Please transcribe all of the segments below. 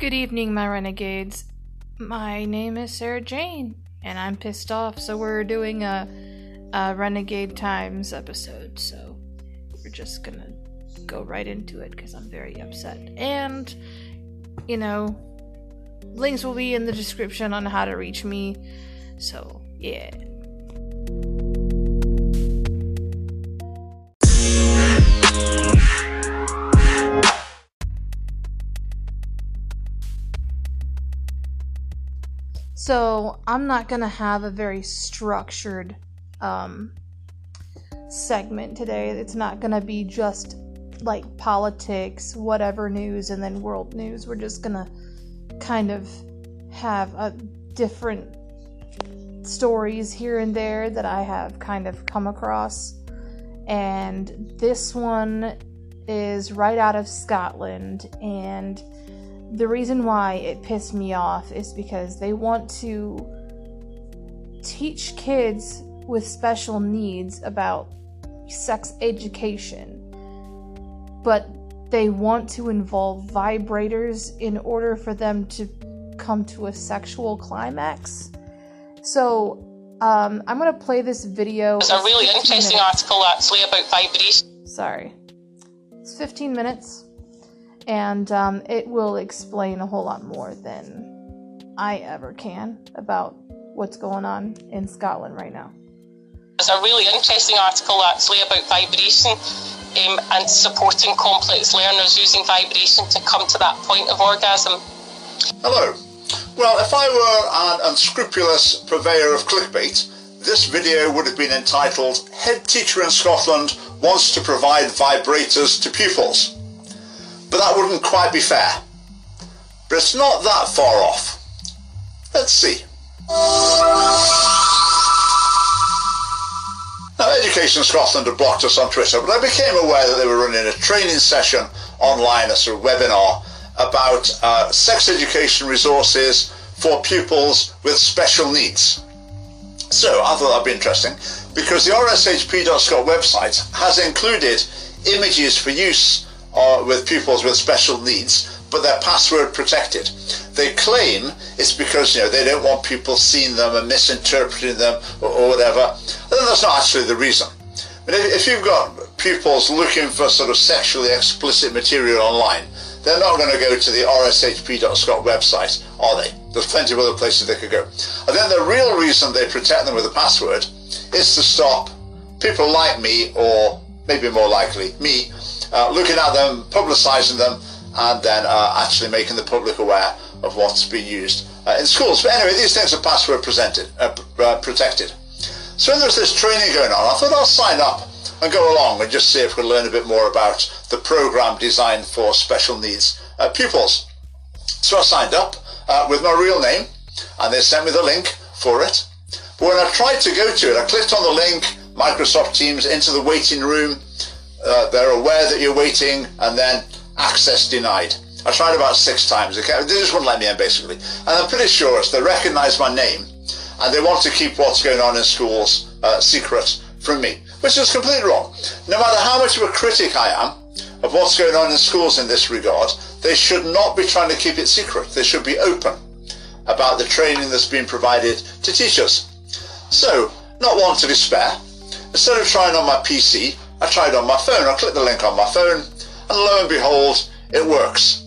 Good evening, my renegades. My name is Sarah Jane, and I'm pissed off, so we're doing a Renegade Times episode, so we're just gonna go right into it, because I'm very upset. And, you know, links will be in the description on how to reach me, so, yeah. So, I'm not going to have a very structured segment today. It's not going to be just, like, politics, whatever news, and then world news. We're just going to kind of have different stories here and there that I have kind of come across. And this one is right out of Scotland, and the reason why it pissed me off is because they want to teach kids with special needs about sex education, but they want to involve vibrators in order for them to come to a sexual climax. So, I'm going to play this video. It's a really interesting article actually about vibration. Sorry. It's 15 minutes. And it will explain a whole lot more than I ever can about what's going on in Scotland right now. There's a really interesting article actually about vibration and supporting complex learners using vibration to come to that point of orgasm. Hello. Well, if I were an unscrupulous purveyor of clickbait, this video would have been entitled, "Head Teacher in Scotland Wants to Provide Vibrators to Pupils." But that wouldn't quite be fair. But it's not that far off. Let's see. Now, Education Scotland had blocked us on Twitter, but I became aware that they were running a training session online, a sort of webinar, about sex education resources for pupils with special needs. So I thought that'd be interesting, because the rshp.scot website has included images for use or with pupils with special needs, but they're password protected. They claim it's because, you know, they don't want people seeing them and misinterpreting them or whatever. And that's not actually the reason. But if you've got pupils looking for sort of sexually explicit material online, they're not going to go to the rshp.scot website, are they? There's plenty of other places they could go. And then the real reason they protect them with a password is to stop people like me, or maybe more likely me, looking at them, publicising them, and then actually making the public aware of what's being used in schools. But anyway, these things are password protected. So when there's this training going on, I thought I'll sign up and go along and just see if we can learn a bit more about the programme designed for special needs pupils. So I signed up with my real name, and they sent me the link for it. But when I tried to go to it, I clicked on the link, Microsoft Teams, into the waiting room. They're aware that you're waiting, and then access denied. I tried about 6 times. They just wouldn't let me in, basically. And I'm pretty sure it's they recognise my name, and they want to keep what's going on in schools secret from me, which is completely wrong. No matter how much of a critic I am of what's going on in schools in this regard, they should not be trying to keep it secret. They should be open about the training that's being provided to teachers. So, not one to despair. Instead of trying on my PC, I tried on my phone. I clicked the link on my phone, and lo and behold, it works.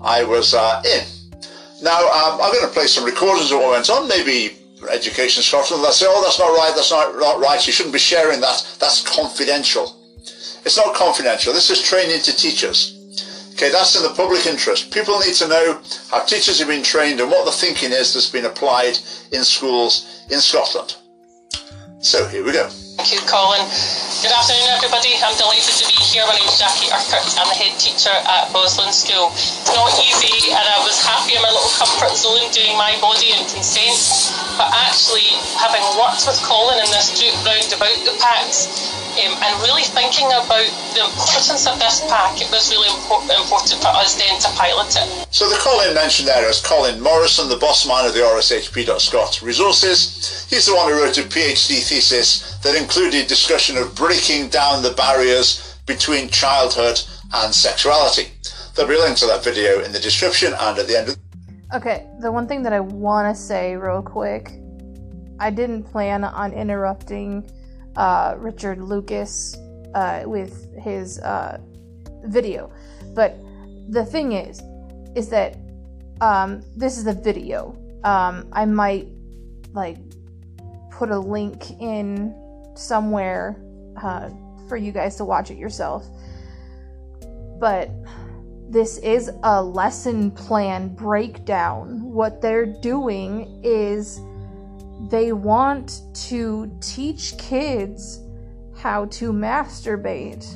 I was in. Now, I'm going to play some recordings of what went on. Maybe Education Scotland will say, "Oh, that's not right, that's not right, you shouldn't be sharing that, that's confidential." It's not confidential. This is training to teachers. Okay, that's in the public interest. People need to know how teachers have been trained and what the thinking is that's been applied in schools in Scotland. So, here we go. Thank you, Colin. Good afternoon, everybody. I'm delighted to be here. My name's Jackie Urquhart. I'm the head teacher at Boslin School. It's not easy, and I was happy in my little comfort zone doing my body and consent, but actually having worked with Colin in this group round about the packs and really thinking about the importance of this pack, it was really important for us then to pilot it. So the Colin mentioned there is Colin Morrison, the boss man of the rshp.scot resources. He's the one who wrote a PhD thesis that included discussion of breaking down the barriers between childhood and sexuality. There'll be links to that video in the description and at the end of... Okay, the one thing that I want to say real quick, I didn't plan on interrupting Richard Lucas with his video, but the thing is that this is the video. I might like put a link in somewhere for you guys to watch it yourself, but this is a lesson plan breakdown. What they're doing is they want to teach kids how to masturbate,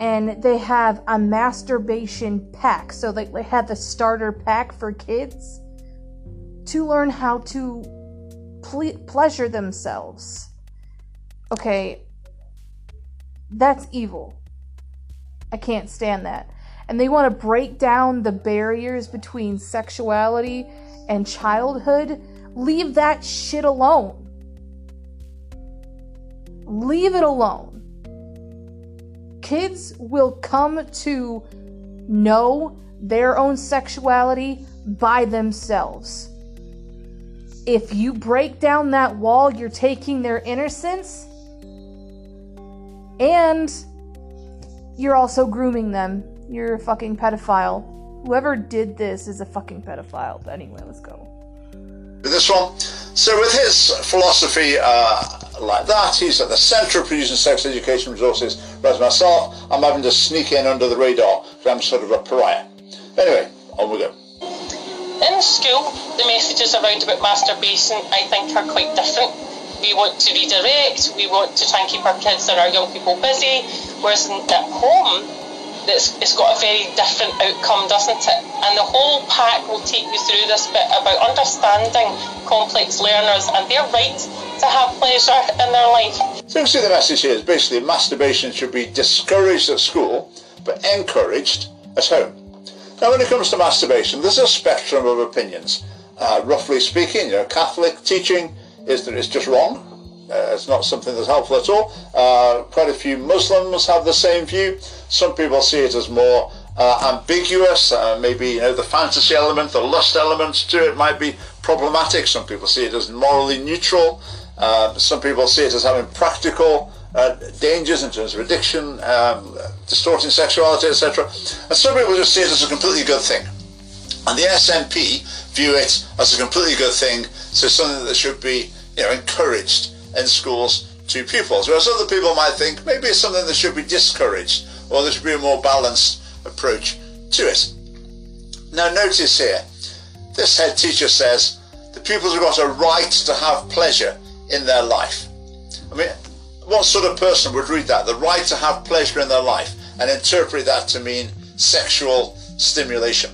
and they have a masturbation pack. So they had the starter pack for kids to learn how to pleasure themselves. Okay, that's evil. I can't stand that. And they want to break down the barriers between sexuality and childhood. Leave that shit alone. Leave it alone. Kids will come to know their own sexuality by themselves. If you break down that wall, you're taking their innocence, and you're also grooming them. You're a fucking pedophile. Whoever did this is a fucking pedophile. But anyway, let's go. With this one, so with his philosophy like that, he's at the centre of producing sex education resources, whereas myself, I'm having to sneak in under the radar because I'm sort of a pariah. Anyway, on we go. In school, the messages around about masturbation, I think, are quite different. We want to redirect, we want to try and keep our kids and our young people busy, whereas at home, it's got a very different outcome, doesn't it? And the whole pack will take you through this bit about understanding complex learners and their right to have pleasure in their life. So you can see the message here is basically masturbation should be discouraged at school, but encouraged at home. Now when it comes to masturbation, there's a spectrum of opinions. Roughly speaking, Catholic teaching is that it's just wrong. It's not something that's helpful at all. Quite a few Muslims have the same view. Some people see it as more ambiguous. Maybe the fantasy element, the lust element to it might be problematic. Some people see it as morally neutral. Some people see it as having practical dangers in terms of addiction, distorting sexuality, etc. And some people just see it as a completely good thing. And the SNP view it as a completely good thing, so something that should be encouraged in schools to pupils, whereas other people might think maybe it's something that should be discouraged, or there should be a more balanced approach to it. Now notice here, this head teacher says the pupils have got a right to have pleasure in their life. I mean, what sort of person would read that, the right to have pleasure in their life, and interpret that to mean sexual stimulation?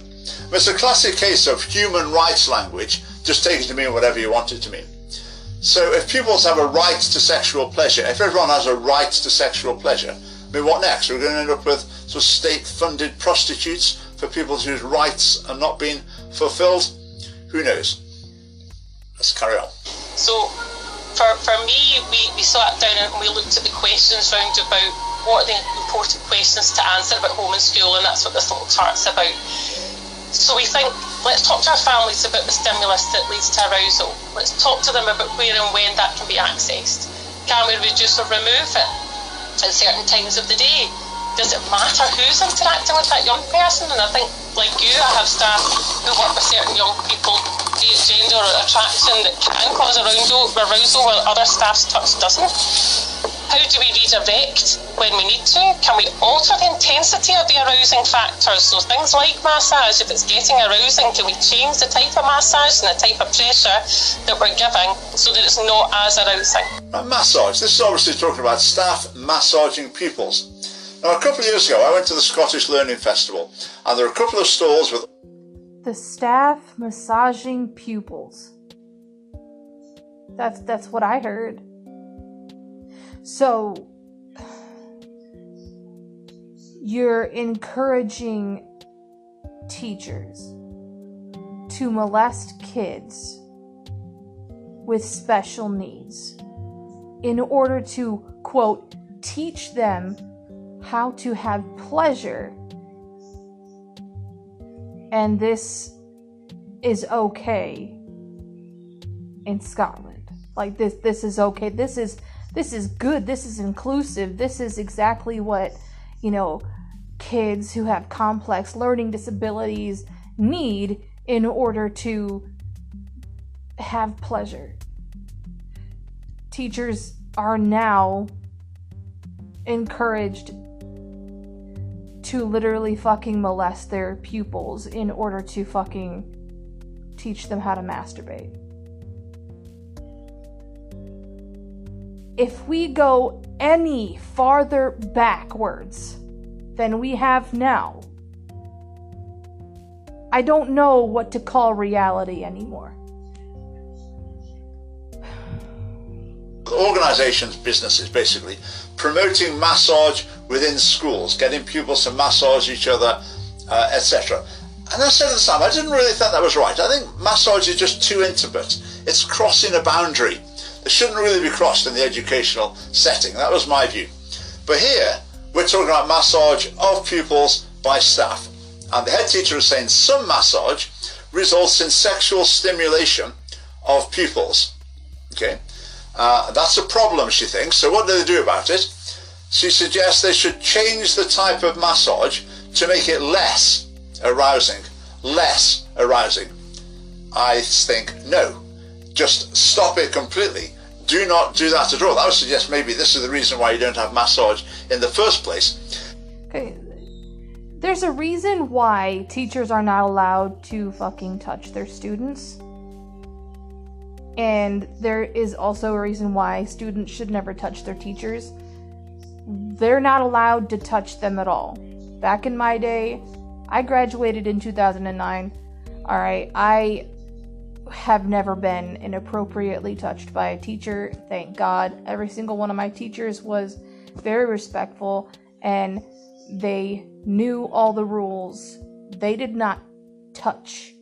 It's a classic case of human rights language, just take it to mean whatever you want it to mean. So if pupils have a right to sexual pleasure, if everyone has a right to sexual pleasure, I mean, what next? We're going to end up with sort of state-funded prostitutes for people whose rights are not being fulfilled? Who knows? Let's carry on. So for me, we sat down and we looked at the questions round about what are the important questions to answer about home and school, and that's what this little chart's about. So we think, let's talk to our families about the stimulus that leads to arousal. Let's talk to them about where and when that can be accessed. Can we reduce or remove it at certain times of the day? Does it matter who's interacting with that young person? And I think, like you, I have staff who work with certain young people, be it gender or attraction, that can cause arousal while other staff's touch doesn't. How do we redirect when we need to? Can we alter the intensity of the arousing factors? So things like massage, if it's getting arousing, can we change the type of massage and the type of pressure that we're giving so that it's not as arousing? Now, massage, this is obviously talking about staff massaging pupils. Now, a couple of years ago, I went to the Scottish Learning Festival, and there are a couple of stalls with... The staff massaging pupils. That's what I heard. So, you're encouraging teachers to molest kids with special needs in order to, quote, teach them how to have pleasure and this is okay in Scotland. Like this is okay. This is good. This is inclusive. This is exactly what, you know, kids who have complex learning disabilities need in order to have pleasure. Teachers are now encouraged to literally fucking molest their pupils in order to fucking teach them how to masturbate. If we go any farther backwards than we have now, I don't know what to call reality anymore. Organisations' business is basically promoting massage within schools, getting pupils to massage each other, etc. And I said at the time, I didn't really think that was right. I think massage is just too intimate. It's crossing a boundary that shouldn't really be crossed in the educational setting. That was my view. But here, we're talking about massage of pupils by staff. And the head teacher is saying some massage results in sexual stimulation of pupils. Okay. That's a problem, she thinks. So what do they do about it? She suggests they should change the type of massage to make it less arousing. Less arousing. I think no. Just stop it completely. Do not do that at all. I would suggest maybe this is the reason why you don't have massage in the first place. Okay. There's a reason why teachers are not allowed to fucking touch their students. And there is also a reason why students should never touch their teachers. They're not allowed to touch them at all. Back in my day, I graduated in 2009. All right, I have never been inappropriately touched by a teacher. Thank God. Every single one of my teachers was very respectful and they knew all the rules. They did not touch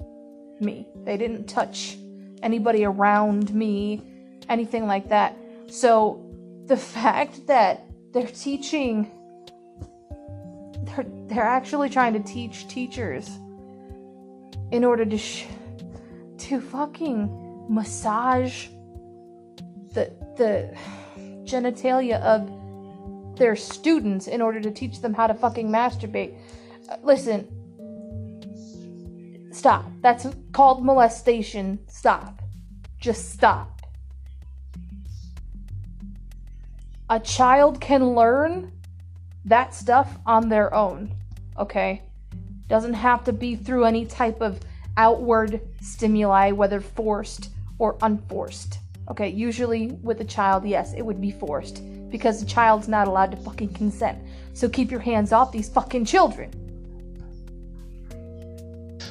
me. They didn't touch anybody around me, anything like that. So the fact that they're teaching, they're actually trying to teach teachers in order to fucking massage the genitalia of their students in order to teach them how to fucking masturbate. Listen. Stop. That's called molestation. Stop. Just stop. A child can learn that stuff on their own, okay? Doesn't have to be through any type of outward stimuli, whether forced or unforced. Okay, usually with a child, yes, it would be forced because the child's not allowed to fucking consent. So keep your hands off these fucking children.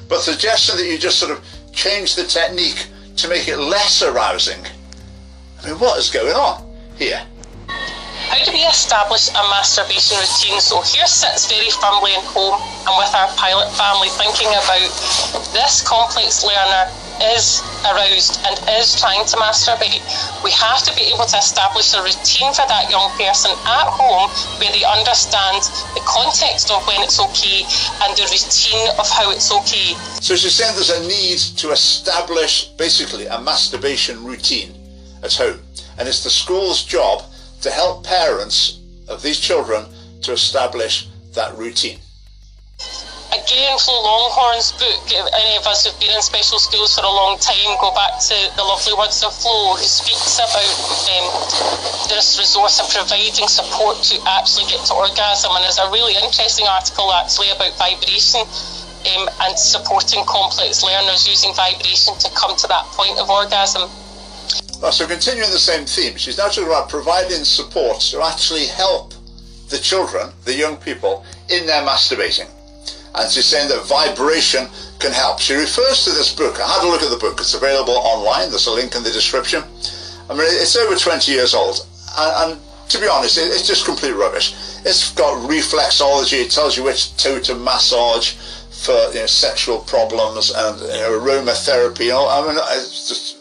But the suggestion that you just sort of change the technique to make it less arousing. I mean, what is going on here? How do we establish a masturbation routine? So here sits very firmly in home and with our pilot family thinking about this complex learner is aroused and is trying to masturbate. We have to be able to establish a routine for that young person at home where they understand the context of when it's okay and the routine of how it's okay. So she's saying there's a need to establish basically a masturbation routine at home, and it's the school's job to help parents of these children to establish that routine. Again, Flo Longhorn's book, any of us who've been in special schools for a long time, go back to the lovely words of Flo, who speaks about this resource and providing support to actually get to orgasm. And there's a really interesting article actually about vibration and supporting complex learners using vibration to come to that point of orgasm. Well, so continuing the same theme, she's now talking about providing support to actually help the children, the young people, in their masturbating. And she's saying that vibration can help. She refers to this book. I had a look at the book. It's available online. There's a link in the description. I mean, it's over 20 years old. And to be honest, it's just complete rubbish. It's got reflexology. It tells you which toe to massage for, you know, sexual problems and, you know, aromatherapy. You know, I mean, it's just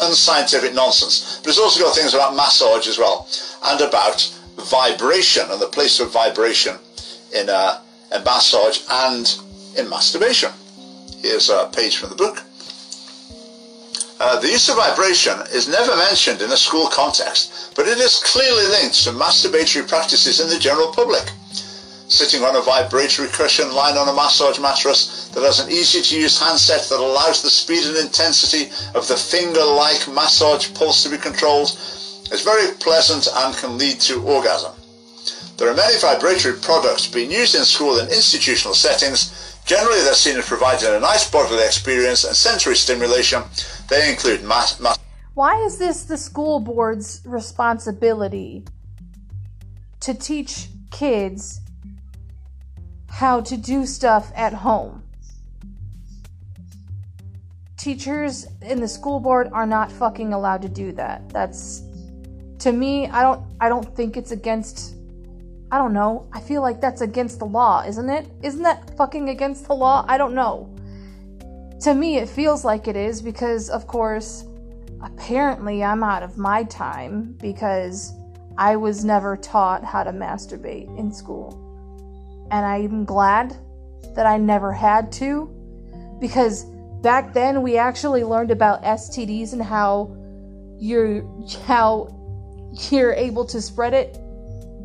unscientific nonsense. But it's also got things about massage as well and about vibration and the place of vibration in massage and in masturbation. Here's a page from the book. The use of vibration is never mentioned in a school context, but it is clearly linked to masturbatory practices in the general public. Sitting on a vibratory cushion, lying on a massage mattress that has an easy-to-use handset that allows the speed and intensity of the finger-like massage pulse to be controlled is very pleasant and can lead to orgasm. There are many vibratory products being used in school and institutional settings. Generally, they're seen as providing a nice bodily experience and sensory stimulation. They include Why is this the school board's responsibility to teach kids how to do stuff at home? Teachers in the school board are not fucking allowed to do that. That's, to me, I don't think it's against, I don't know. I feel like that's against the law, isn't it? Isn't that fucking against the law? I don't know. To me, it feels like it is because, of course, apparently I'm out of my time because I was never taught how to masturbate in school. And I'm glad that I never had to, because back then we actually learned about STDs and how you're able to spread it,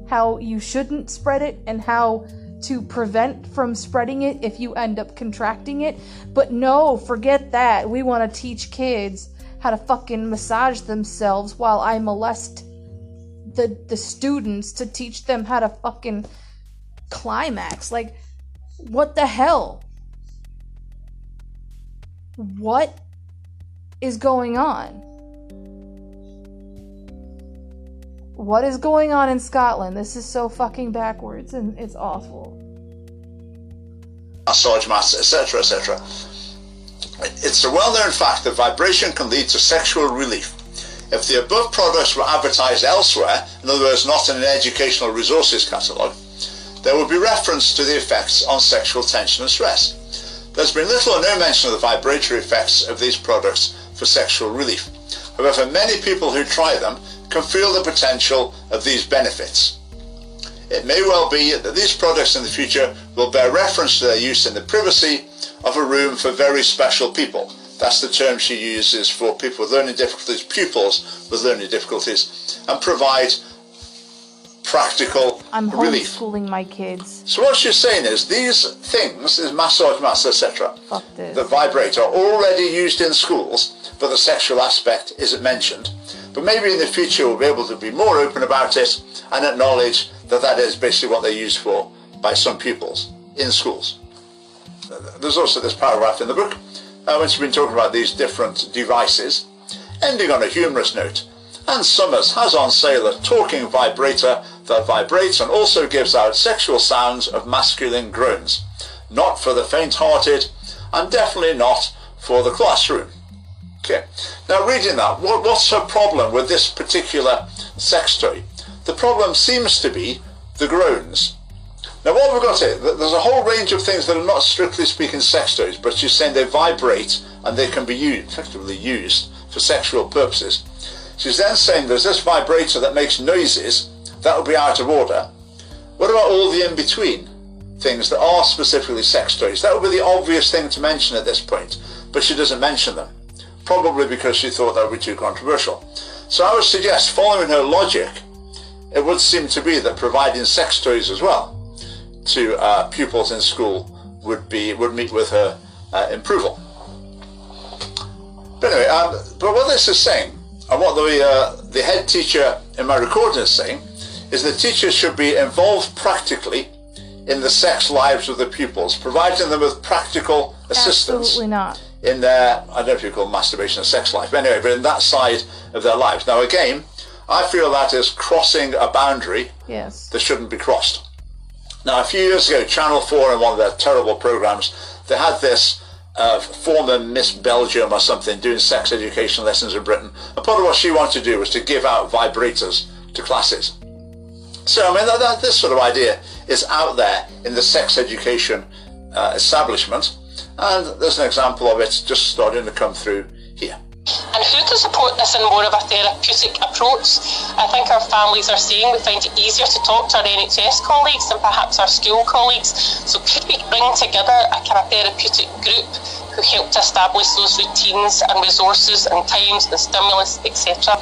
how you shouldn't spread it, and how to prevent from spreading it if you end up contracting it. But no, forget that. We want to teach kids how to fucking massage themselves while I molest the students to teach them how to fucking climax. Like, what the hell? What is going on? What is going on in Scotland? This is so fucking backwards and it's awful. Massage mats, etc., etc. It's a well-known fact that vibration can lead to sexual relief. If the above products were advertised elsewhere, in other words, not in an educational resources catalogue, there would be reference to the effects on sexual tension and stress. There's been little or no mention of the vibratory effects of these products for sexual relief. However, many people who try them can feel the potential of these benefits. It may well be that these products in the future will bear reference to their use in the privacy of a room for very special people. That's the term she uses for people with learning difficulties, pupils with learning difficulties, and provide practical relief. Homeschooling my kids. So what she's saying is these things, these massage mats, etc., that vibrate, are already used in schools, but the sexual aspect isn't mentioned. But maybe in the future we'll be able to be more open about it and acknowledge that that is basically what they're used for by some pupils in schools. There's also this paragraph in the book when she's been talking about these different devices, ending on a humorous note. Ann Summers has on sale a talking vibrator that vibrates and also gives out sexual sounds of masculine groans. Not for the faint-hearted, and definitely not for the classroom. Okay, now reading that, what's her problem with this particular sex toy? The problem seems to be the groans. Now what we've got here, there's a whole range of things that are not strictly speaking sex toys, but she's saying they vibrate and they can be used, effectively used for sexual purposes. She's then saying there's this vibrator that makes noises, that would be out of order. What about all the in-between things that are specifically sex toys? That would be the obvious thing to mention at this point, but she doesn't mention them. Probably because she thought that would be too controversial. So I would suggest, following her logic, it would seem to be that providing sex toys as well to pupils in school would meet with her approval. But anyway, but what this is saying, and what the head teacher in my recording is saying, is that teachers should be involved practically in the sex lives of the pupils, providing them with practical assistance. Absolutely not. In their, I don't know if you call masturbation a sex life, but anyway, but in that side of their lives. Now again, I feel that is crossing a boundary that shouldn't be crossed. Now a few years ago, Channel 4 in one of their terrible programs, they had this former Miss Belgium or something doing sex education lessons in Britain. And part of what she wanted to do was to give out vibrators to classes. So I mean, this sort of idea is out there in the sex education establishment. And there's an example of it just starting to come through here. And who can support this in more of a therapeutic approach? I think our families are saying we find it easier to talk to our NHS colleagues than perhaps our school colleagues. So could we bring together a kind of therapeutic group who help to establish those routines and resources and times and stimulus, etc.?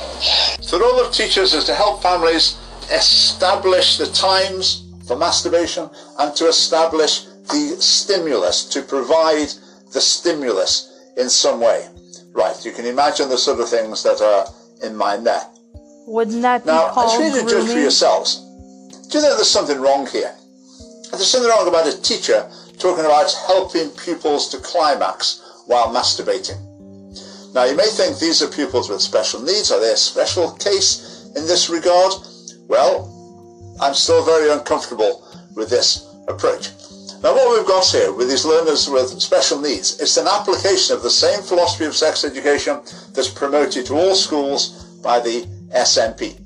So the role of teachers is to help families establish the times for masturbation and to establish the stimulus, to provide the stimulus in some way. Right, you can imagine the sort of things that are in mind there. Wouldn't that be called grooming? Now, I should judge for yourselves. Do you know there's something wrong here? There's something wrong about a teacher talking about helping pupils to climax while masturbating. Now, you may think these are pupils with special needs. Are they a special case in this regard? Well, I'm still very uncomfortable with this approach. Now, what we've got here with these learners with special needs is an application of the same philosophy of sex education that's promoted to all schools by the SNP.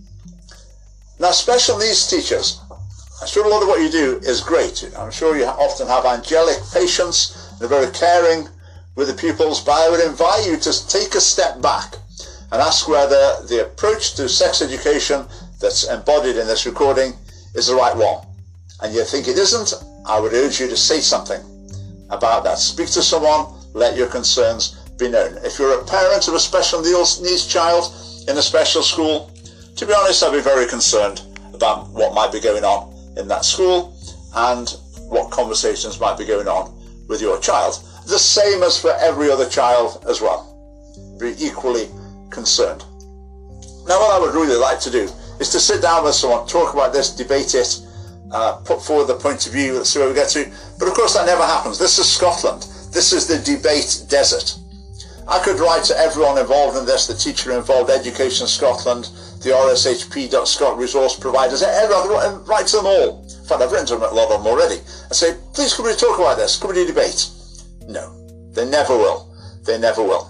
Now, special needs teachers, I'm sure a lot of what you do is great. I'm sure you often have angelic patience and are very caring with the pupils, but I would invite you to take a step back and ask whether the approach to sex education that's embodied in this recording is the right one. And you think it isn't, I would urge you to say something about that. Speak to someone, let your concerns be known. If you're a parent of a special needs child in a special school, to be honest, I'd be very concerned about what might be going on in that school and what conversations might be going on with your child. The same as for every other child as well. Be equally concerned. Now, what I would really like to do is to sit down with someone, talk about this, debate it, put forward the point of view, let's see where we get to. But of course that never happens. This is Scotland. This is the debate desert. I could write to everyone involved in this, the teacher involved, Education Scotland, the rshp.scot resource providers, I could write to them all. In fact, I've written to them, a lot of them already. I say, please could we talk about this? Could we debate? No, they never will. They never will.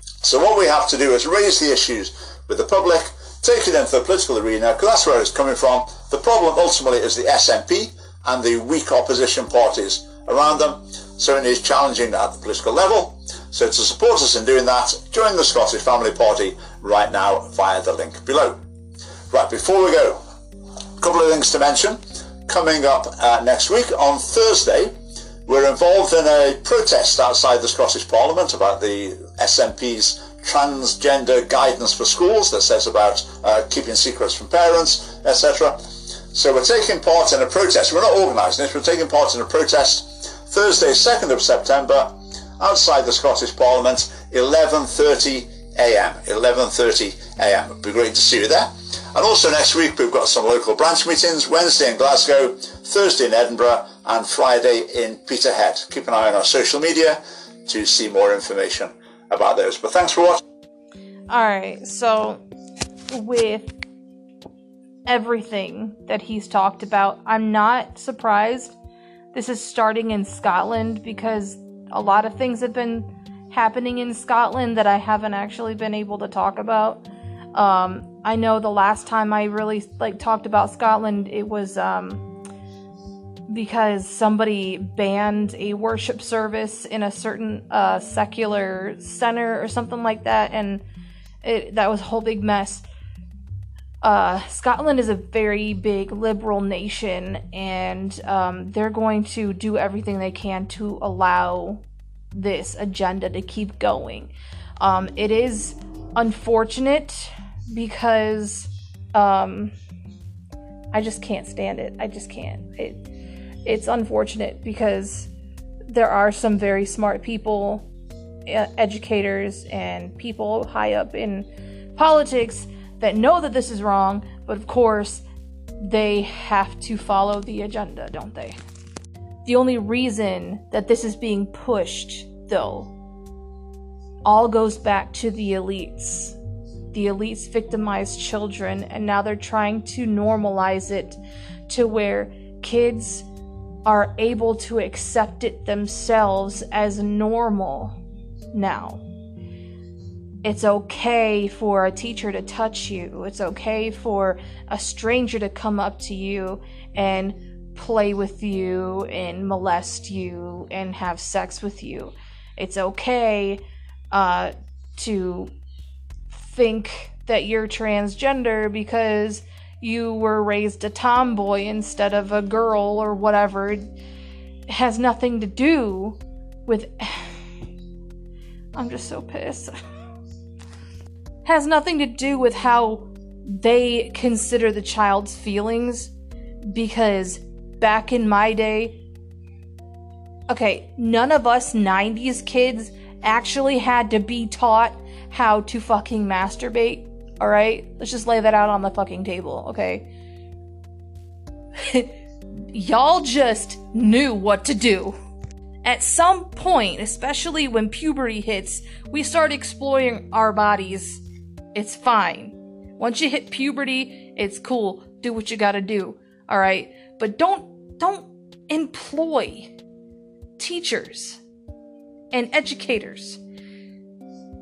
So what we have to do is raise the issues with the public, take it into the political arena, because that's where it's coming from. The problem ultimately is the SNP and the weak opposition parties around them. So it is challenging at the political level. So to support us in doing that, join the Scottish Family Party right now via the link below. Right, before we go, a couple of things to mention. Coming up next week on Thursday, we're involved in a protest outside the Scottish Parliament about the SNP's transgender guidance for schools that says about keeping secrets from parents, etc. So we're taking part in a protest. We're not organising this. We're taking part in a protest Thursday, 2nd of September, outside the Scottish Parliament, 11:30 a.m. 11:30 a.m. It'd be great to see you there. And also next week we've got some local branch meetings, Wednesday in Glasgow, Thursday in Edinburgh and Friday in Peterhead. Keep an eye on our social media to see more information about those. But thanks for watching. Alright, so with everything that he's talked about, I'm not surprised this is starting in Scotland, because a lot of things have been happening in Scotland that I haven't actually been able to talk about. I know the last time I really talked about Scotland, it was because somebody banned a worship service in a certain secular center or something like that, and that was a whole big mess. Scotland is a very big liberal nation, and they're going to do everything they can to allow this agenda to keep going. It is unfortunate because I just can't stand it. I just can't. It's unfortunate because there are some very smart people, educators, and people high up in politics that know that this is wrong, but of course, they have to follow the agenda, don't they? The only reason that this is being pushed, though, all goes back to the elites. The elites victimized children, and now they're trying to normalize it to where kids are able to accept it themselves as normal now. It's okay for a teacher to touch you. It's okay for a stranger to come up to you and play with you and molest you and have sex with you. It's okay to think that you're transgender because you were raised a tomboy instead of a girl or whatever. It has nothing to do with... I'm just so pissed. Has nothing to do with how they consider the child's feelings, because back in my day, okay, none of us 90s kids actually had to be taught how to fucking masturbate, alright? Let's just lay that out on the fucking table, okay? Y'all just knew what to do. At some point, especially when puberty hits, we start exploring our bodies. It's fine. Once you hit puberty, it's cool. Do what you gotta do, alright? But don't employ teachers and educators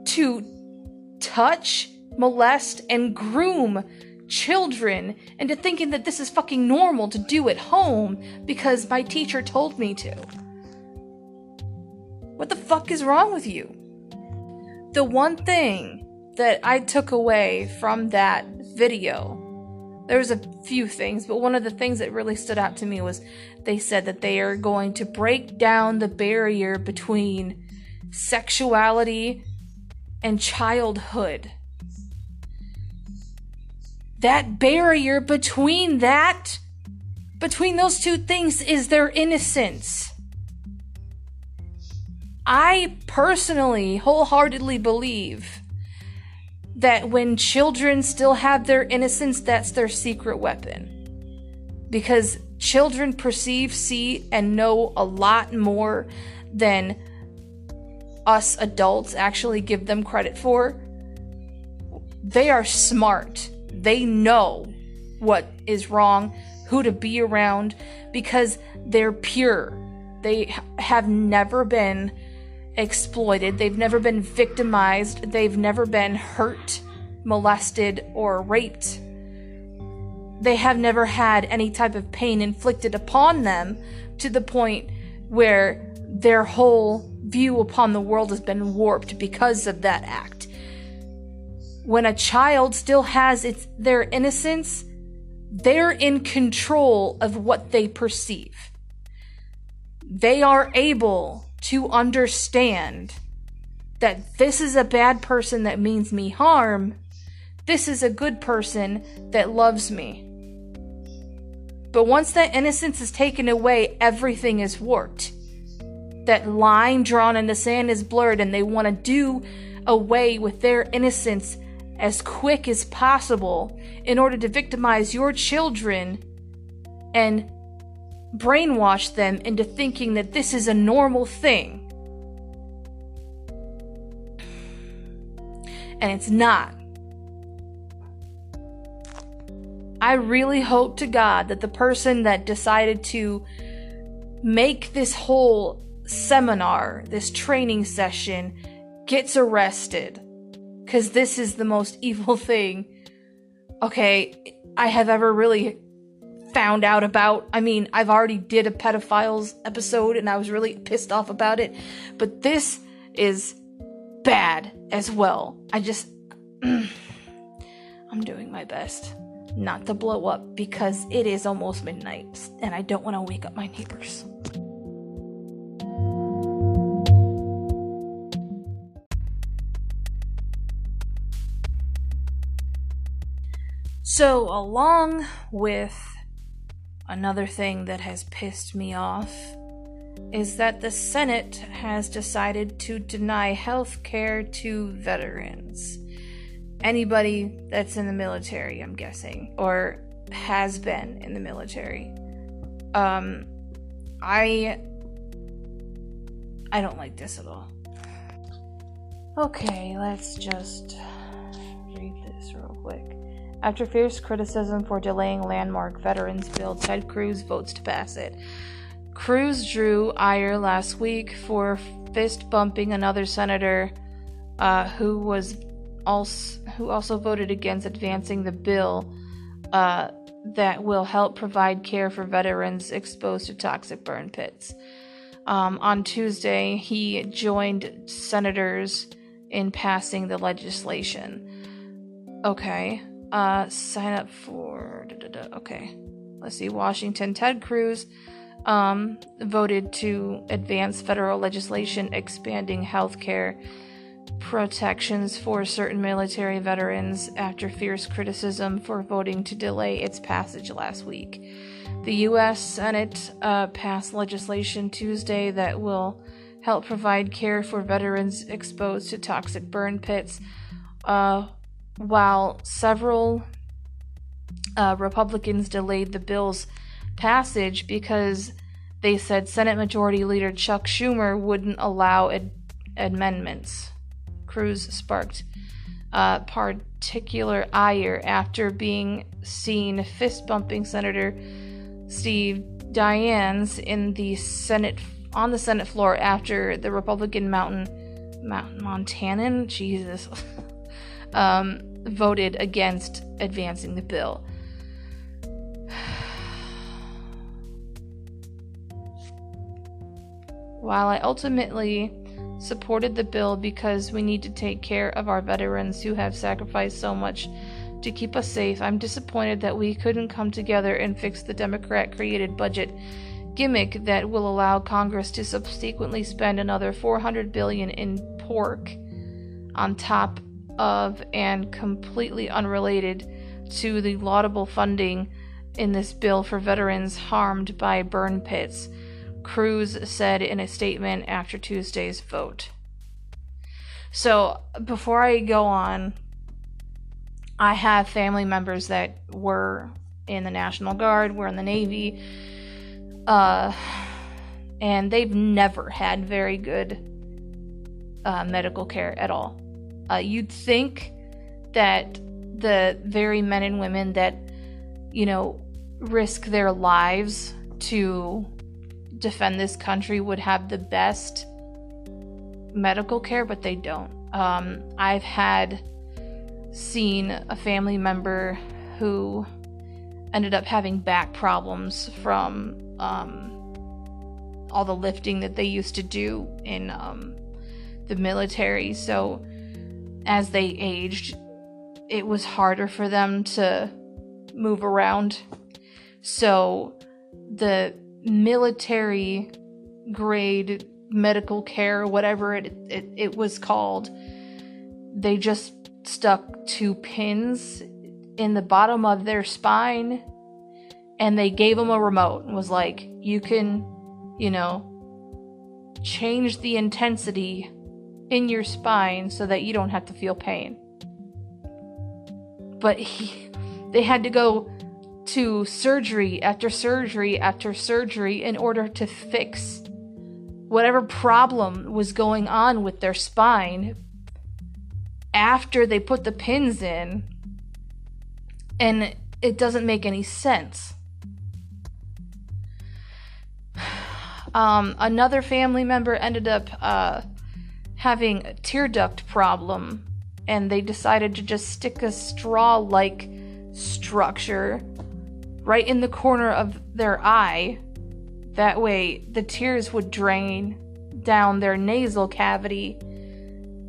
to touch, molest, and groom children into thinking that this is fucking normal to do at home because my teacher told me to. What the fuck is wrong with you? The one thing that I took away from that video, there was a few things, but one of the things that really stood out to me was they said that they are going to break down the barrier between sexuality and childhood. That barrier between those two things is their innocence. I personally wholeheartedly believe that when children still have their innocence, that's their secret weapon. Because children perceive, see, and know a lot more than us adults actually give them credit for. They are smart. They know what is wrong, who to be around, because they're pure. They have never been exploited, they've never been victimized, they've never been hurt, molested, or raped. They have never had any type of pain inflicted upon them to the point where their whole view upon the world has been warped because of that act. When a child still has their innocence, they're in control of what they perceive. They are able to understand that this is a bad person that means me harm. This is a good person that loves me. But once that innocence is taken away, everything is warped. That line drawn in the sand is blurred, and they want to do away with their innocence as quick as possible in order to victimize your children and brainwash them into thinking that this is a normal thing. And it's not. I really hope to God that the person that decided to make this whole seminar, this training session, gets arrested. Because this is the most evil thing, okay, I have ever really found out about. I mean, I've already did a pedophiles episode and I was really pissed off about it, but this is bad as well. I just I'm doing my best not to blow up because it is almost midnight and I don't want to wake up my neighbors. So, along with another thing that has pissed me off is that the Senate has decided to deny health care to veterans. Anybody that's in the military, I'm guessing, or has been in the military. I don't like this at all. Okay, let's just read this real quick. After fierce criticism for delaying landmark veterans bill, Ted Cruz votes to pass it. Cruz drew ire last week for fist-bumping another senator who also voted against advancing the bill that will help provide care for veterans exposed to toxic burn pits. On Tuesday, he joined senators in passing the legislation. Okay. Sign up for... Okay. Let's see. Washington. Ted Cruz voted to advance federal legislation expanding health care protections for certain military veterans after fierce criticism for voting to delay its passage last week. The U.S. Senate passed legislation Tuesday that will help provide care for veterans exposed to toxic burn pits, while several Republicans delayed the bill's passage because they said Senate Majority Leader Chuck Schumer wouldn't allow amendments. Cruz sparked particular ire after being seen fist-bumping Senator Steve Daines in the Senate on the Senate floor after the Republican Montanan voted against advancing the bill. While I ultimately supported the bill because we need to take care of our veterans who have sacrificed so much to keep us safe, I'm disappointed that we couldn't come together and fix the Democrat-created budget gimmick that will allow Congress to subsequently spend another $400 billion in pork on top of and completely unrelated to the laudable funding in this bill for veterans harmed by burn pits, Cruz said in a statement after Tuesday's vote. So, before I go on, I have family members that were in the National Guard, were in the Navy, and they've never had very good medical care at all. You'd think that the very men and women that, you know, risk their lives to defend this country would have the best medical care, but they don't. I've seen a family member who ended up having back problems from all the lifting that they used to do in the military. So as they aged, it was harder for them to move around. So the military grade medical care, whatever it was called, they just stuck two pins in the bottom of their spine and they gave them a remote and was like, you can, you know, change the intensity in your spine so that you don't have to feel pain. But they had to go to surgery after surgery after surgery in order to fix whatever problem was going on with their spine after they put the pins in, and it doesn't make any sense. Another family member ended up having a tear duct problem, and they decided to just stick a straw-like structure right in the corner of their eye. That way, the tears would drain down their nasal cavity,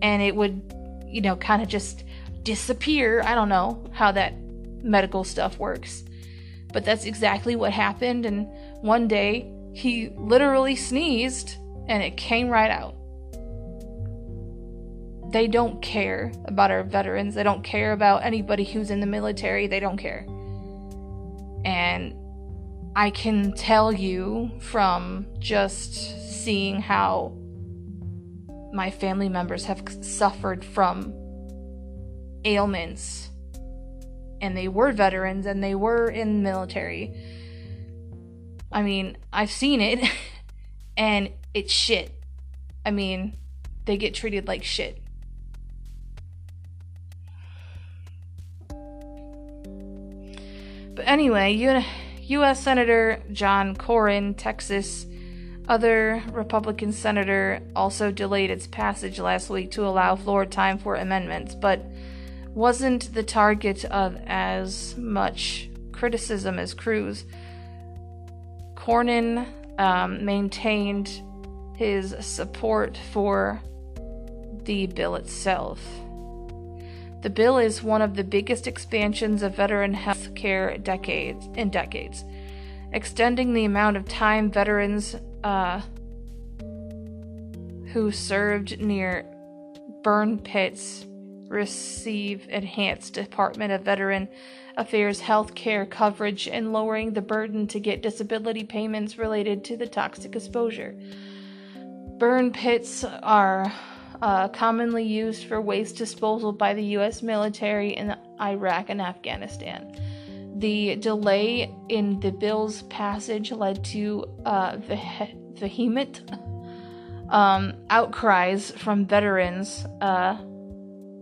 and it would, you know, kind of just disappear. I don't know how that medical stuff works, but that's exactly what happened. And one day he literally sneezed and it came right out. They don't care about our veterans. They don't care about anybody who's in the military. They don't care. And I can tell you from just seeing how my family members have suffered from ailments, and they were veterans and they were in the military. I mean, I've seen it and it's shit. I mean, they get treated like shit. But anyway, U.S. Senator John Cornyn, Texas, other Republican senator, also delayed its passage last week to allow floor time for amendments, but wasn't the target of as much criticism as Cruz. Cornyn maintained his support for the bill itself. The bill is one of the biggest expansions of veteran health care in decades, extending the amount of time veterans who served near burn pits receive enhanced Department of Veteran Affairs health care coverage and lowering the burden to get disability payments related to the toxic exposure. Burn pits are commonly used for waste disposal by the U.S. military in Iraq and Afghanistan. The delay in the bill's passage led to vehement outcries from veterans,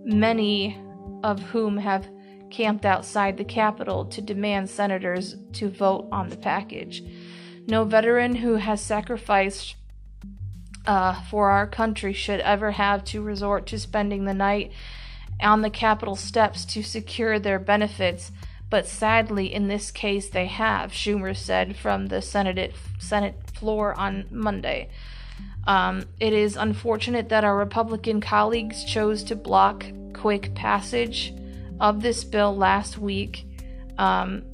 many of whom have camped outside the Capitol to demand senators to vote on the package. No veteran who has sacrificed for our country should ever have to resort to spending the night on the Capitol steps to secure their benefits, but sadly in this case they have, Schumer said from the Senate floor on Monday. It is unfortunate that our Republican colleagues chose to block quick passage of this bill last week,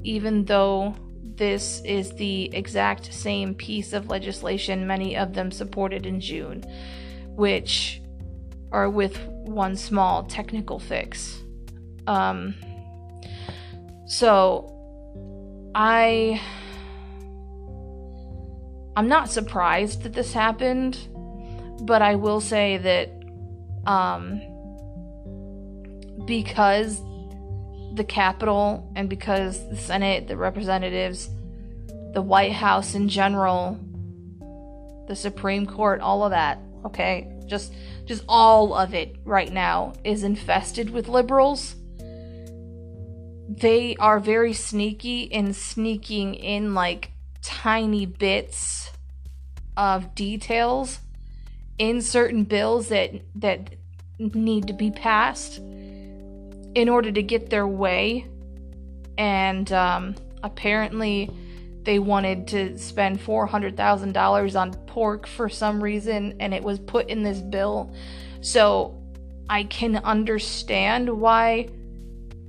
even though this is the exact same piece of legislation many of them supported in June, which are with one small technical fix. So I'm not surprised that this happened, but I will say that because the Capitol and because the Senate, the representatives, the White House in general, the Supreme Court, all of that, okay, just all of it right now is infested with liberals. They are very sneaky in sneaking in like tiny bits of details in certain bills that need to be passed in order to get their way, and apparently they wanted to spend $400,000 on pork for some reason, and it was put in this bill. So I can understand why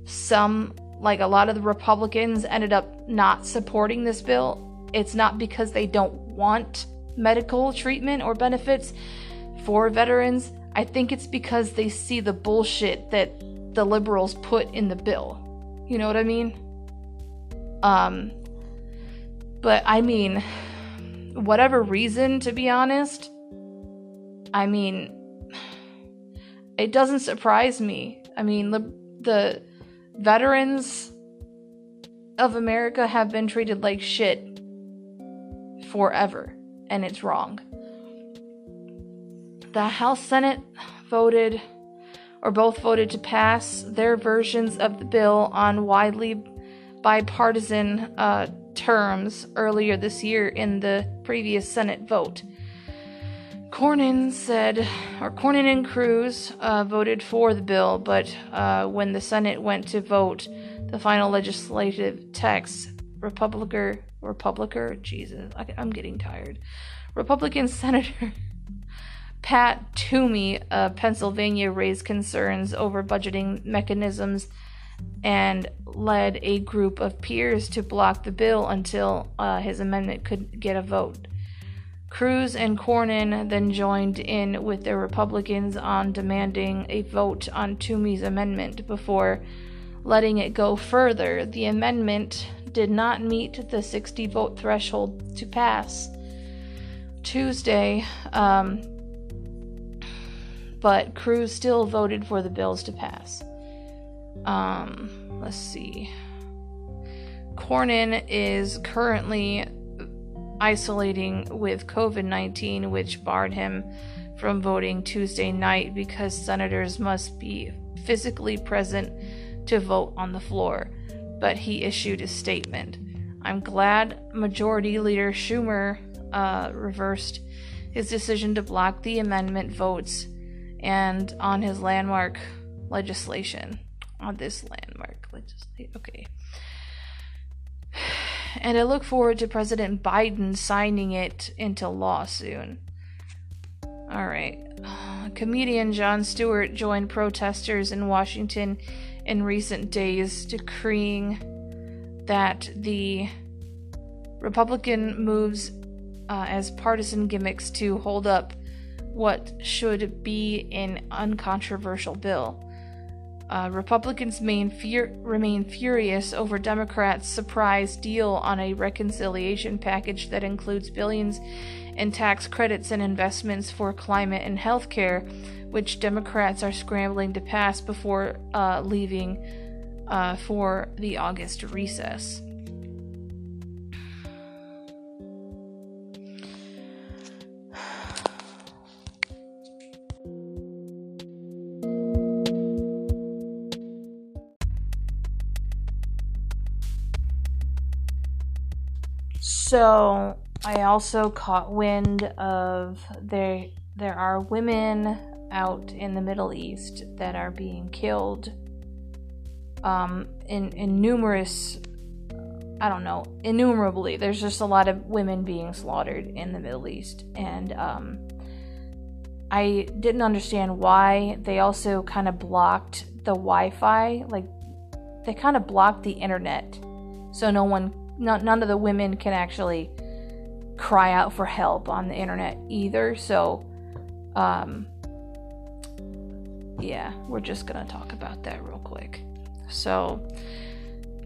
some, like a lot of the Republicans, ended up not supporting this bill. It's not because they don't want medical treatment or benefits for veterans. I think it's because they see the bullshit that the liberals put in the bill. You know what I mean? But I mean, whatever reason, to be honest, I mean, it doesn't surprise me. I mean, the veterans of America have been treated like shit forever, and it's wrong. The House Senate both voted to pass their versions of the bill on widely bipartisan terms earlier this year in the previous Senate vote. Cornyn and Cruz voted for the bill, but when the Senate went to vote the final legislative text, Republican Senator Pat Toomey of Pennsylvania raised concerns over budgeting mechanisms and led a group of peers to block the bill until his amendment could get a vote. Cruz and Cornyn then joined in with the Republicans on demanding a vote on Toomey's amendment before letting it go further. The amendment did not meet the 60-vote threshold to pass Tuesday, but Cruz still voted for the bills to pass. Let's see. Cornyn is currently isolating with COVID-19, which barred him from voting Tuesday night because senators must be physically present to vote on the floor. But he issued a statement. I'm glad Majority Leader Schumer reversed his decision to block the amendment votes and on his landmark legislation. On this landmark legislation. Okay. And I look forward to President Biden signing it into law soon. All right. comedian Jon Stewart joined protesters in Washington in recent days, decreeing that the Republican moves as partisan gimmicks to hold up what should be an uncontroversial bill. Republicans remain furious over Democrats' surprise deal on a reconciliation package that includes billions in tax credits and investments for climate and health care, which Democrats are scrambling to pass before leaving for the August recess. So, I also caught wind of there are women out in the Middle East that are being killed in numerous, innumerably. There's just a lot of women being slaughtered in the Middle East. And I didn't understand why. They also kind of blocked the Wi-Fi. Like, they kind of blocked the internet. So none of the women can actually cry out for help on the internet either. So, yeah, we're just going to talk about that real quick. So,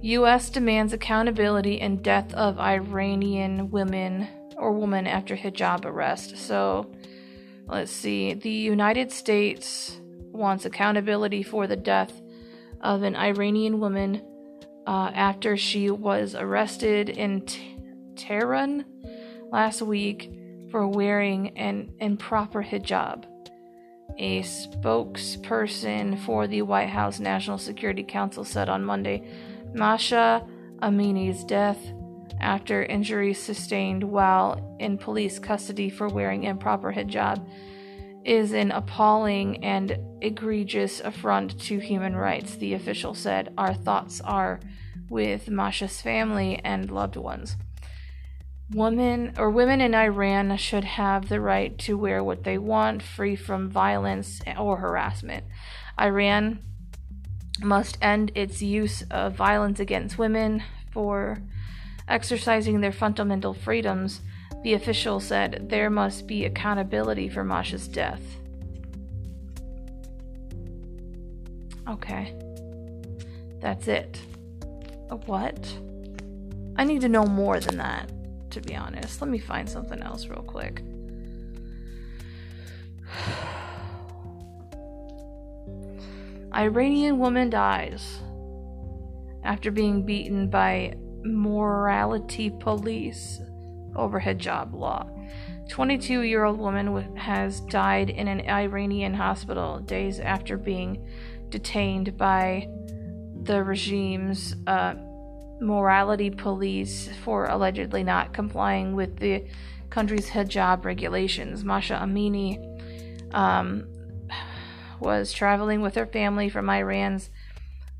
U.S. demands accountability in death of Iranian woman after hijab arrest. So, let's see. The United States wants accountability for the death of an Iranian woman after she was arrested in Tehran last week for wearing an improper hijab. A spokesperson for the White House National Security Council said on Monday Mahsa Amini's death after injuries sustained while in police custody for wearing improper hijab is an appalling and egregious affront to human rights, the official said. Our thoughts are with Mahsa's family and loved ones. Women in Iran should have the right to wear what they want, free from violence or harassment. Iran must end its use of violence against women for exercising their fundamental freedoms. The official said there must be accountability for Mahsa's death. Okay. That's it. What? I need to know more than that, to be honest. Let me find something else real quick. Iranian woman dies after being beaten by morality police over hijab law. 22-year-old woman has died in an Iranian hospital days after being detained by the regime's morality police for allegedly not complying with the country's hijab regulations. Mahsa Amini was traveling with her family from Iran's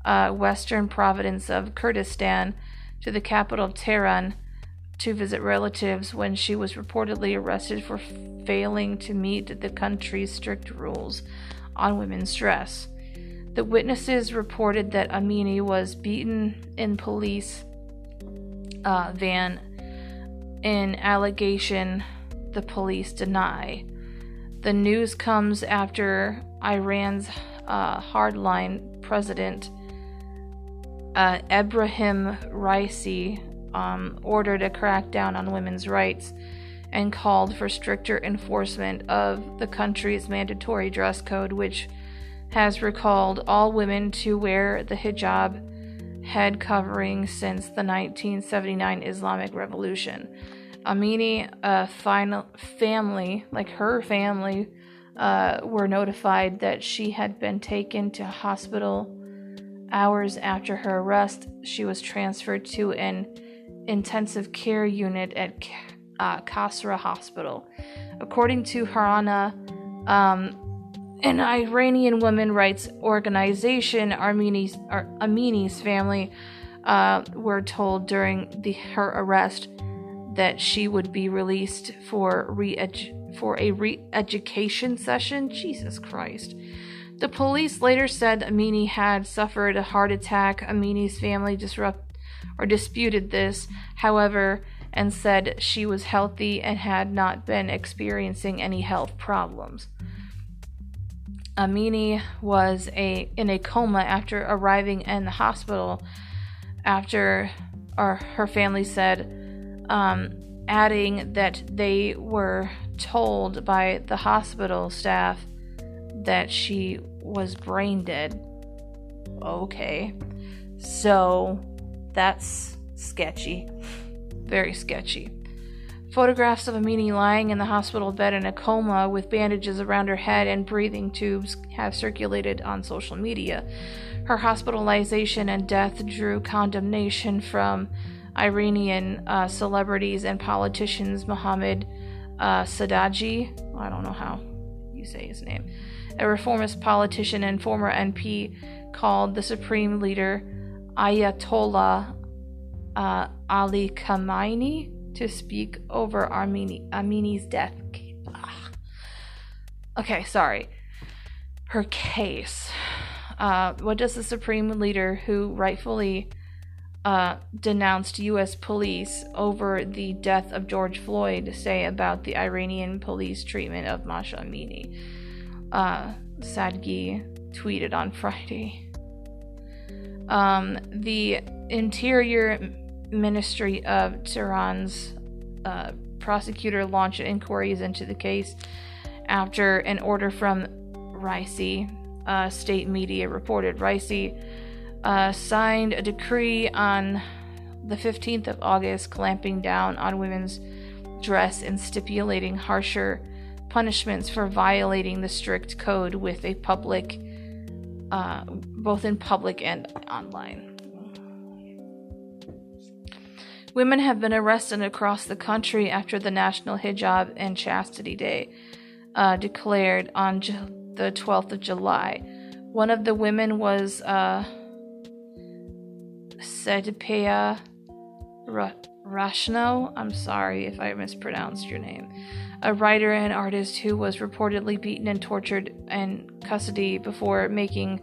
western province of Kurdistan to the capital of Tehran to visit relatives when she was reportedly arrested for failing to meet the country's strict rules on women's dress. The witnesses reported that Amini was beaten in police van, an allegation the police deny. The news comes after Iran's hardline president Ebrahim Raisi ordered a crackdown on women's rights and called for stricter enforcement of the country's mandatory dress code, which has recalled all women to wear the hijab head covering since the 1979 Islamic Revolution. Amini, her family, were notified that she had been taken to hospital hours after her arrest. She was transferred to an intensive care unit at Kasra Hospital. According to Harana, an Iranian women's rights organization, Amini's family were told during her arrest that she would be released for a re-education session. Jesus Christ. The police later said Amini had suffered a heart attack. Amini's family disputed this, however, and said she was healthy and had not been experiencing any health problems. Amini was in a coma after arriving in the hospital after her family said, adding that they were told by the hospital staff that she was brain dead. Okay. So that's sketchy. Very sketchy. Photographs of Amini lying in the hospital bed in a coma with bandages around her head and breathing tubes have circulated on social media. Her hospitalization and death drew condemnation from Iranian celebrities and politicians. Mohammad Sadaji, I don't know how you say his name, a reformist politician and former NP, called the supreme leader Ayatollah Ali Khamenei to speak over Amini's death. Okay, sorry. Her case. What does the Supreme Leader, who rightfully denounced U.S. police over the death of George Floyd, say about the Iranian police treatment of Mahsa Amini? Sadeghi tweeted on Friday. The Interior Ministry of Tehran's prosecutor launched inquiries into the case after an order from Raisi. State media reported Raisi signed a decree on the 15th of August clamping down on women's dress and stipulating harsher punishments for violating the strict code with a public, both in public and online. Women have been arrested across the country after the National Hijab and Chastity Day declared on the 12th of July. One of the women was Sedepeya Roshno. I'm sorry if I mispronounced your name. A writer and artist who was reportedly beaten and tortured in custody before making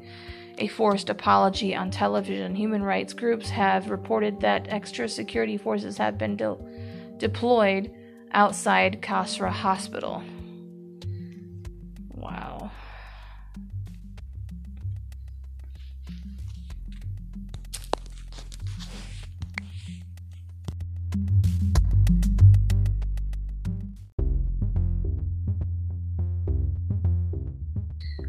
a forced apology on television. Human rights groups have reported that extra security forces have been deployed outside Kasra Hospital. Wow.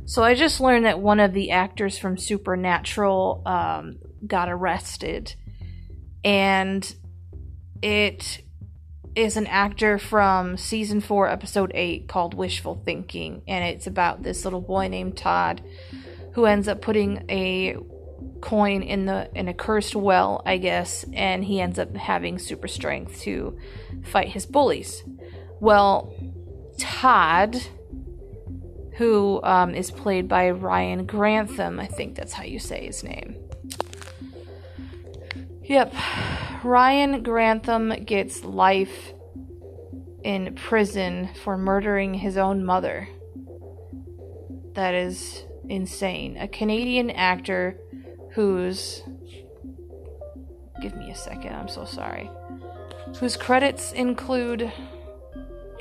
So I just learned that one of the actors from Supernatural got arrested, and it is an actor from season 4, episode 8, called Wishful Thinking, and it's about this little boy named Todd who ends up putting a coin in a cursed well, I guess, and he ends up having super strength to fight his bullies. Well, Todd, who is played by Ryan Grantham. I think that's how you say his name. Yep. Ryan Grantham gets life in prison for murdering his own mother. That is insane. A Canadian actor who's... Give me a second, I'm so sorry. Whose credits include...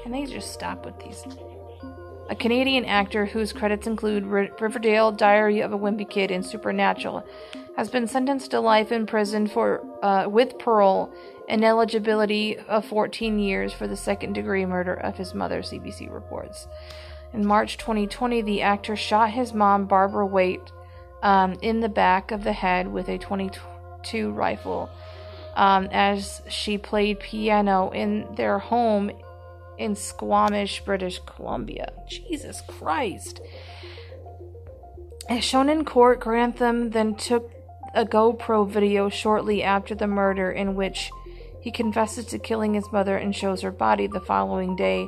Can they just stop with these... A Canadian actor whose credits include Riverdale, Diary of a Wimpy Kid, and Supernatural, has been sentenced to life in prison for with parole and ineligibility of 14 years for the second-degree murder of his mother, CBC reports. In March 2020, the actor shot his mom, Barbara Waite, in the back of the head with a .22 rifle as she played piano in their home in Squamish, British Columbia. Jesus Christ. As shown in court, Grantham then took a GoPro video shortly after the murder in which he confesses to killing his mother and shows her body. The following day,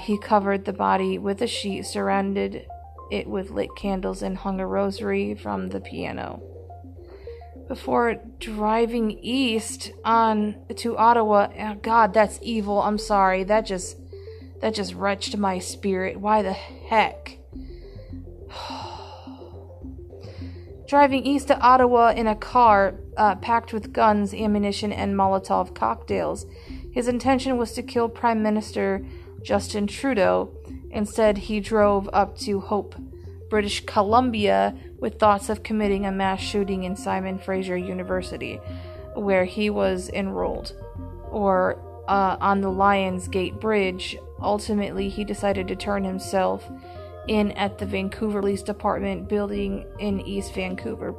he covered the body with a sheet, surrounded it with lit candles, and hung a rosary from the piano. before driving east on to Ottawa. Oh, God, that's evil. I'm sorry. That just wrenched my spirit. Why the heck? Driving east to Ottawa in a car packed with guns, ammunition, and Molotov cocktails. His intention was to kill Prime Minister Justin Trudeau. Instead, he drove up to Hope, British Columbia, with thoughts of committing a mass shooting in Simon Fraser University, where he was enrolled, or on the Lions Gate Bridge. Ultimately, he decided to turn himself in at the Vancouver Police Department building in East Vancouver.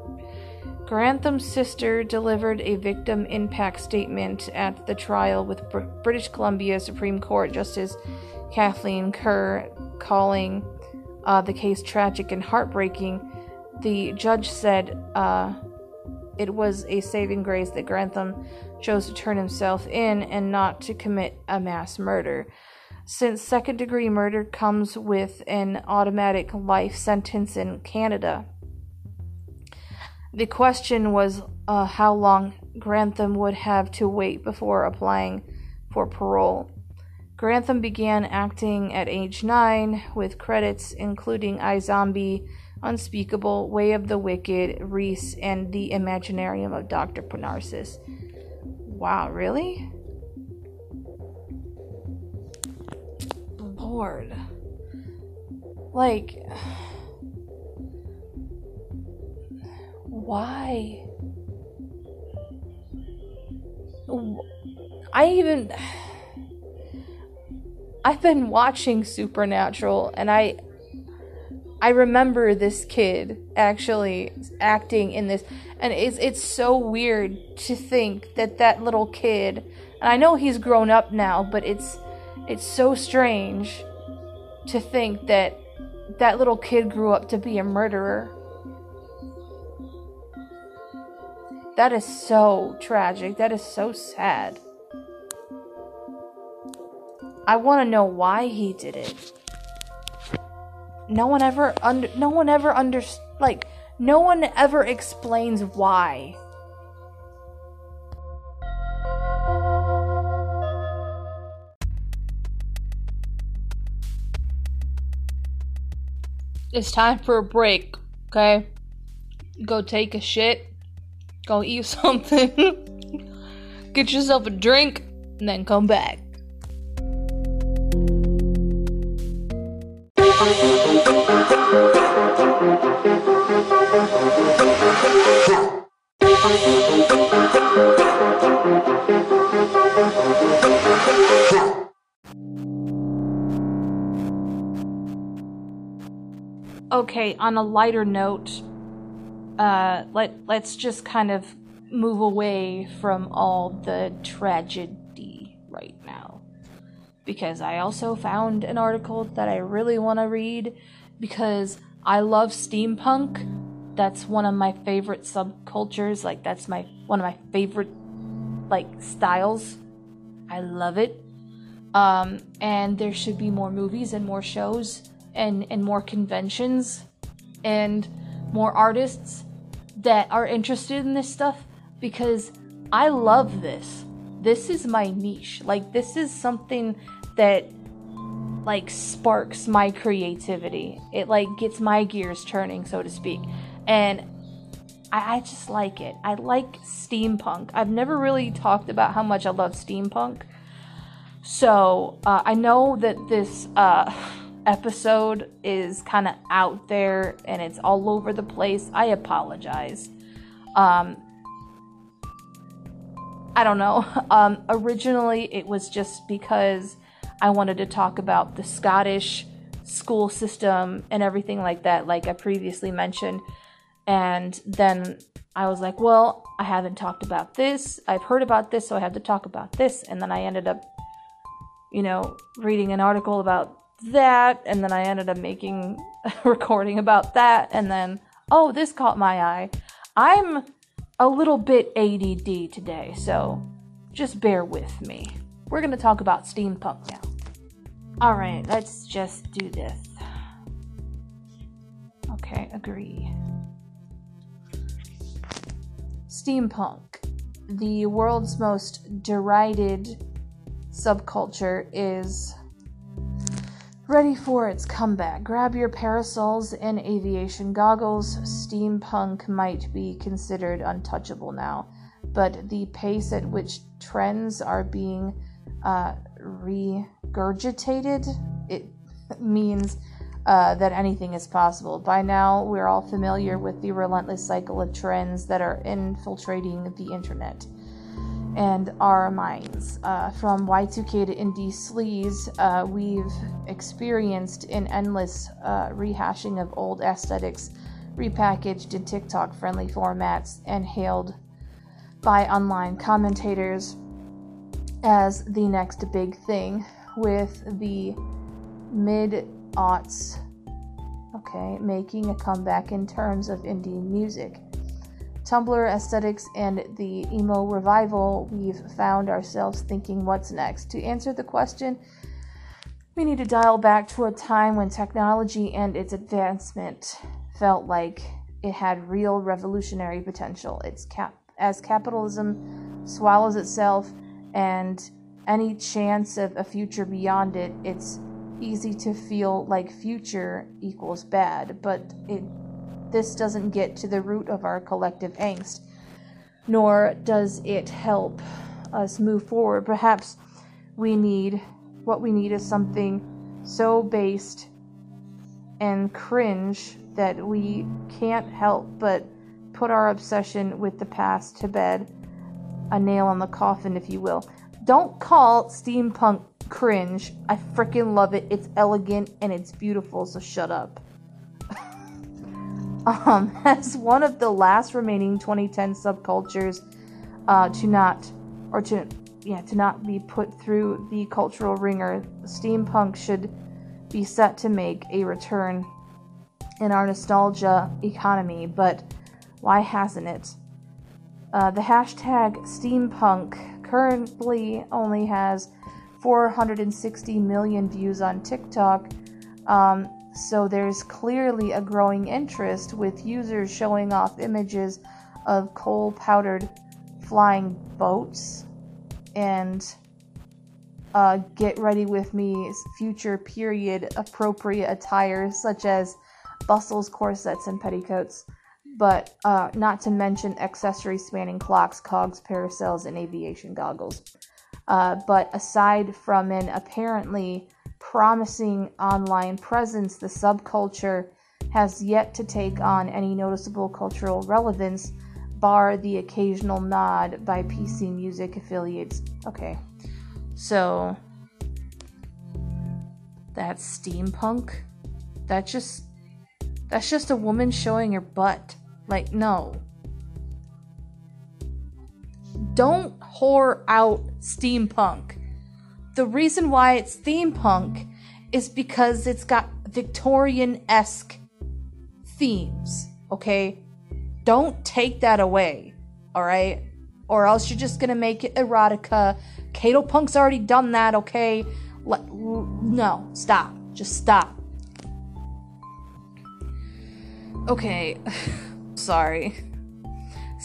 Grantham's sister delivered a victim impact statement at the trial, with British Columbia Supreme Court Justice Kathleen Kerr calling the case tragic and heartbreaking. The judge said it was a saving grace that Grantham chose to turn himself in and not to commit a mass murder, since second-degree murder comes with an automatic life sentence in Canada. The question was how long Grantham would have to wait before applying for parole. Grantham began acting at age 9, with credits including iZombie, Unspeakable, Way of the Wicked, Reese, and The Imaginarium of Dr. Parnassus. Wow, really? Lord. Like, why? I've been watching Supernatural, and I remember this kid actually acting in this, and it's so weird to think that that little kid, and I know he's grown up now, but it's so strange to think that that little kid grew up to be a murderer. That is so tragic. That is so sad. I want to know why he did it. No one ever explains why. It's time for a break, okay? Go take a shit, go eat something, get yourself a drink, and then come back. Okay, on a lighter note, let's just kind of move away from all the tragedy right now, because I also found an article that I really want to read, because I love steampunk. That's one of my favorite subcultures. Like, that's one of my favorite, like, styles. I love it. And there should be more movies and more shows and more conventions and more artists that are interested in this stuff, because I love this. This is my niche. Like, this is something that, like, sparks my creativity. It, like, gets my gears turning, so to speak. And I just like it. I like steampunk. I've never really talked about how much I love steampunk. So, I know that this episode is kind of out there and it's all over the place. I apologize. I don't know. Originally, it was just because I wanted to talk about the Scottish school system and everything like that, like I previously mentioned. And then I was like, well, I haven't talked about this. I've heard about this, so I have to talk about this. And then I ended up, reading an article about that. And then I ended up making a recording about that. And then, oh, this caught my eye. I'm a little bit ADD today, so just bear with me. We're going to talk about steampunk now. Alright, let's just do this. Okay, agree. steampunk. The world's most derided subculture is ready for its comeback. Grab your parasols and aviation goggles. Steampunk might be considered untouchable now, but the pace at which trends are being regurgitated, it means that anything is possible. By now, we're all familiar with the relentless cycle of trends that are infiltrating the internet and our minds. From Y2K to indie sleaze, we've experienced an endless rehashing of old aesthetics repackaged in TikTok-friendly formats and hailed by online commentators as the next big thing. With the mid-aughts, making a comeback in terms of indie music. Tumblr aesthetics and the emo revival, we've found ourselves thinking, what's next? To answer the question, we need to dial back to a time when technology and its advancement felt like it had real revolutionary potential. It's as capitalism swallows itself and any chance of a future beyond it, it's easy to feel like future equals bad, but this doesn't get to the root of our collective angst, nor does it help us move forward. Perhaps what we need is something so based and cringe that we can't help but put our obsession with the past to bed, a nail on the coffin, if you will. Don't call steampunk cringe. I freaking love it. It's elegant and it's beautiful, so shut up. As one of the last remaining 2010 subcultures to not be put through the cultural ringer, steampunk should be set to make a return in our nostalgia economy, but why hasn't it? The hashtag steampunk currently only has 460 million views on TikTok, so there's clearly a growing interest with users showing off images of coal-powdered flying boats and get ready with me's future period appropriate attire such as bustles, corsets, and petticoats, but not to mention accessories spanning clocks, cogs, parasols, and aviation goggles. But aside from an apparently promising online presence, the subculture has yet to take on any noticeable cultural relevance, bar the occasional nod by PC music affiliates. Okay, so that's steampunk? That's just a woman showing her butt. Like, no. Don't whore out steampunk. The reason why it's steampunk is because it's got Victorian-esque themes, okay? Don't take that away, alright? Or else you're just gonna make it erotica. Cato Punk's already done that, okay? No, stop. Just stop. Okay, sorry.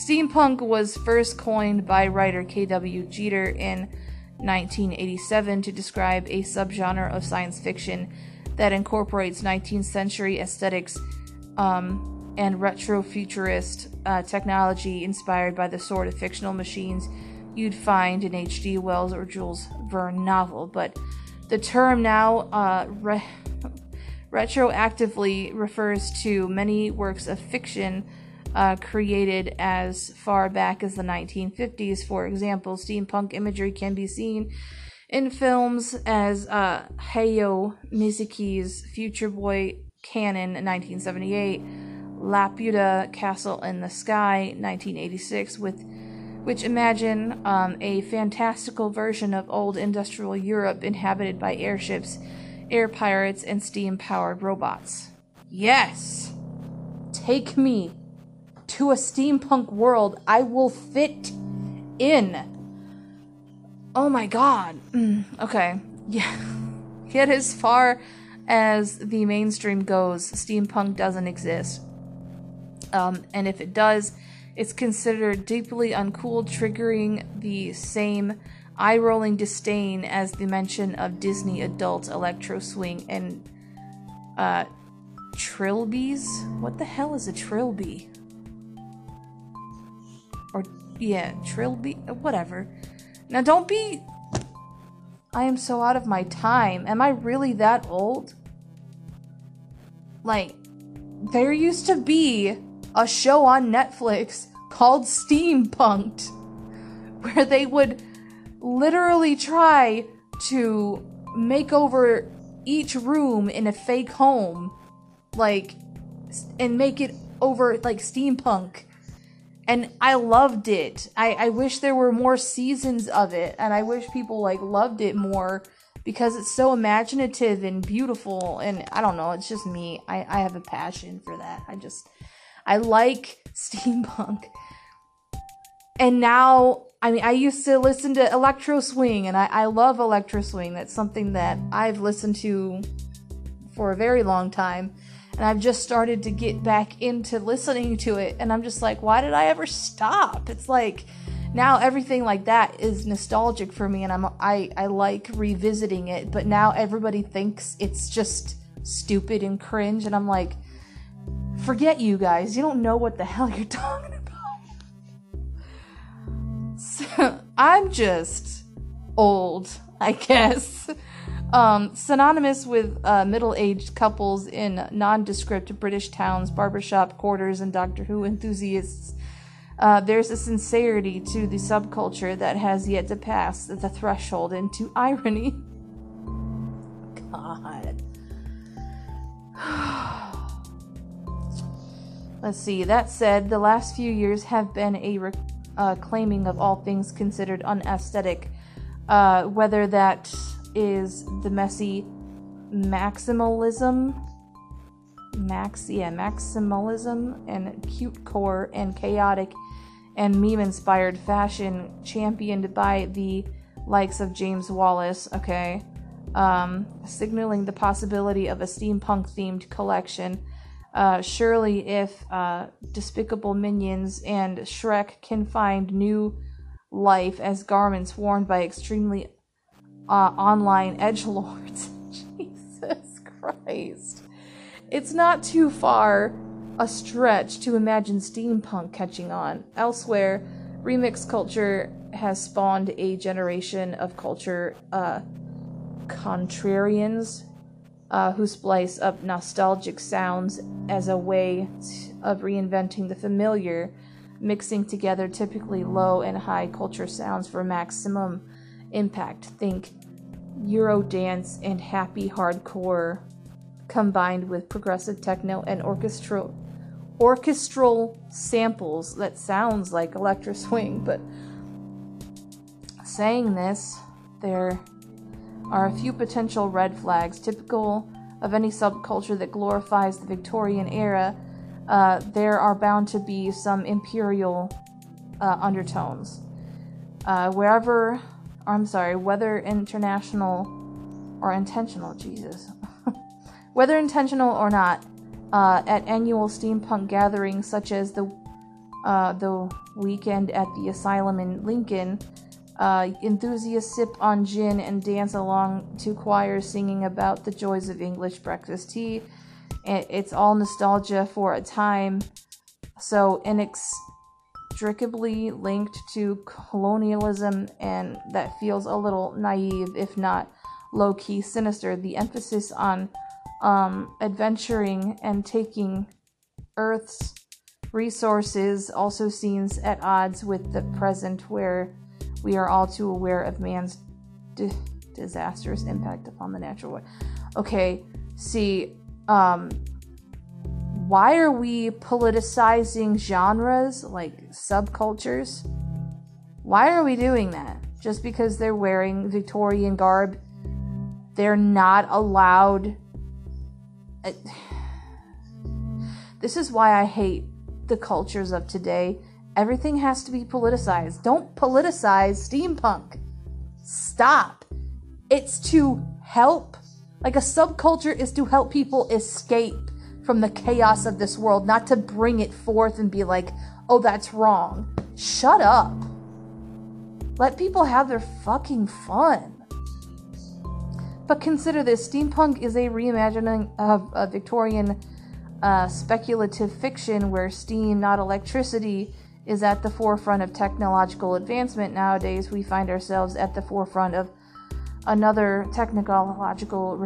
Steampunk was first coined by writer K.W. Jeter in 1987 to describe a subgenre of science fiction that incorporates 19th century aesthetics and retrofuturist technology inspired by the sort of fictional machines you'd find in H.G. Wells or Jules Verne novel. But the term now retroactively refers to many works of fiction created as far back as the 1950s. For example, steampunk imagery can be seen in films as Hayao Miyazaki's Future Boy Cannon, 1978, Laputa Castle in the Sky, 1986, which imagine a fantastical version of old industrial Europe inhabited by airships, air pirates, and steam-powered robots. Yes! Take me to a steampunk world, I will fit in. Oh my god. Okay. Yeah. Yet as far as the mainstream goes, steampunk doesn't exist. And if it does, It's considered deeply uncool, triggering the same eye-rolling disdain as the mention of Disney adult electro swing and trilbies. What the hell is a trilby? Or yeah, trilby, whatever. Now don't be. I am so out of my time. Am I really that old? Like, there used to be a show on Netflix called Steampunked, where they would literally try to make over each room in a fake home, like, and make it over, like, steampunk. And I loved it. I wish there were more seasons of it, and I wish people, like, loved it more, because it's so imaginative and beautiful, and I don't know, it's just me. I have a passion for that. I like steampunk. And now, I mean, I used to listen to electro swing, and I love electro swing. That's something that I've listened to for a very long time, and I've just started to get back into listening to it, and I'm just like, why did I ever stop? It's like, now everything like that is nostalgic for me, and I like revisiting it, but now everybody thinks it's just stupid and cringe, and I'm like, forget you guys, you don't know what the hell you're talking about. So, I'm just old, I guess. Synonymous with middle-aged couples in nondescript British towns, barbershop quarters, and Doctor Who enthusiasts, there's a sincerity to the subculture that has yet to pass the threshold into irony. God. Let's see. That said, the last few years have been a reclaiming of all things considered unaesthetic, whether that is the messy maximalism and cute core and chaotic and meme-inspired fashion championed by the likes of James Wallace, okay, signaling the possibility of a steampunk-themed collection. Surely if Despicable Minions and Shrek can find new life as garments worn by extremely online edgelords. Jesus Christ. It's not too far a stretch to imagine steampunk catching on. Elsewhere, remix culture has spawned a generation of culture contrarians who splice up nostalgic sounds as a way of reinventing the familiar, mixing together typically low and high culture sounds for maximum impact. Think Eurodance and happy hardcore combined with progressive techno and orchestral samples. That sounds like electro swing, but saying this, there are a few potential red flags typical of any subculture that glorifies the Victorian era. There are bound to be some imperial undertones. Whether international or intentional, Jesus. Whether intentional or not, at annual steampunk gatherings such as the weekend at the asylum in Lincoln, enthusiasts sip on gin and dance along to choirs singing about the joys of English breakfast tea. It's all nostalgia for a time, so inextricably linked to colonialism, and that feels a little naive, if not low-key sinister. The emphasis on adventuring and taking Earth's resources also seems at odds with the present, where we are all too aware of man's disastrous impact upon the natural world. Okay, see, why are we politicizing genres, like subcultures? Why are we doing that? Just because they're wearing Victorian garb, they're not allowed. This is why I hate the cultures of today. Everything has to be politicized. Don't politicize steampunk. Stop. It's to help. Like, a subculture is to help people escape from the chaos of this world, not to bring it forth and be like, oh, that's wrong. Shut up. Let people have their fucking fun. But consider this, steampunk is a reimagining of a Victorian speculative fiction where steam, not electricity, is at the forefront of technological advancement. Nowadays, we find ourselves at the forefront of another technological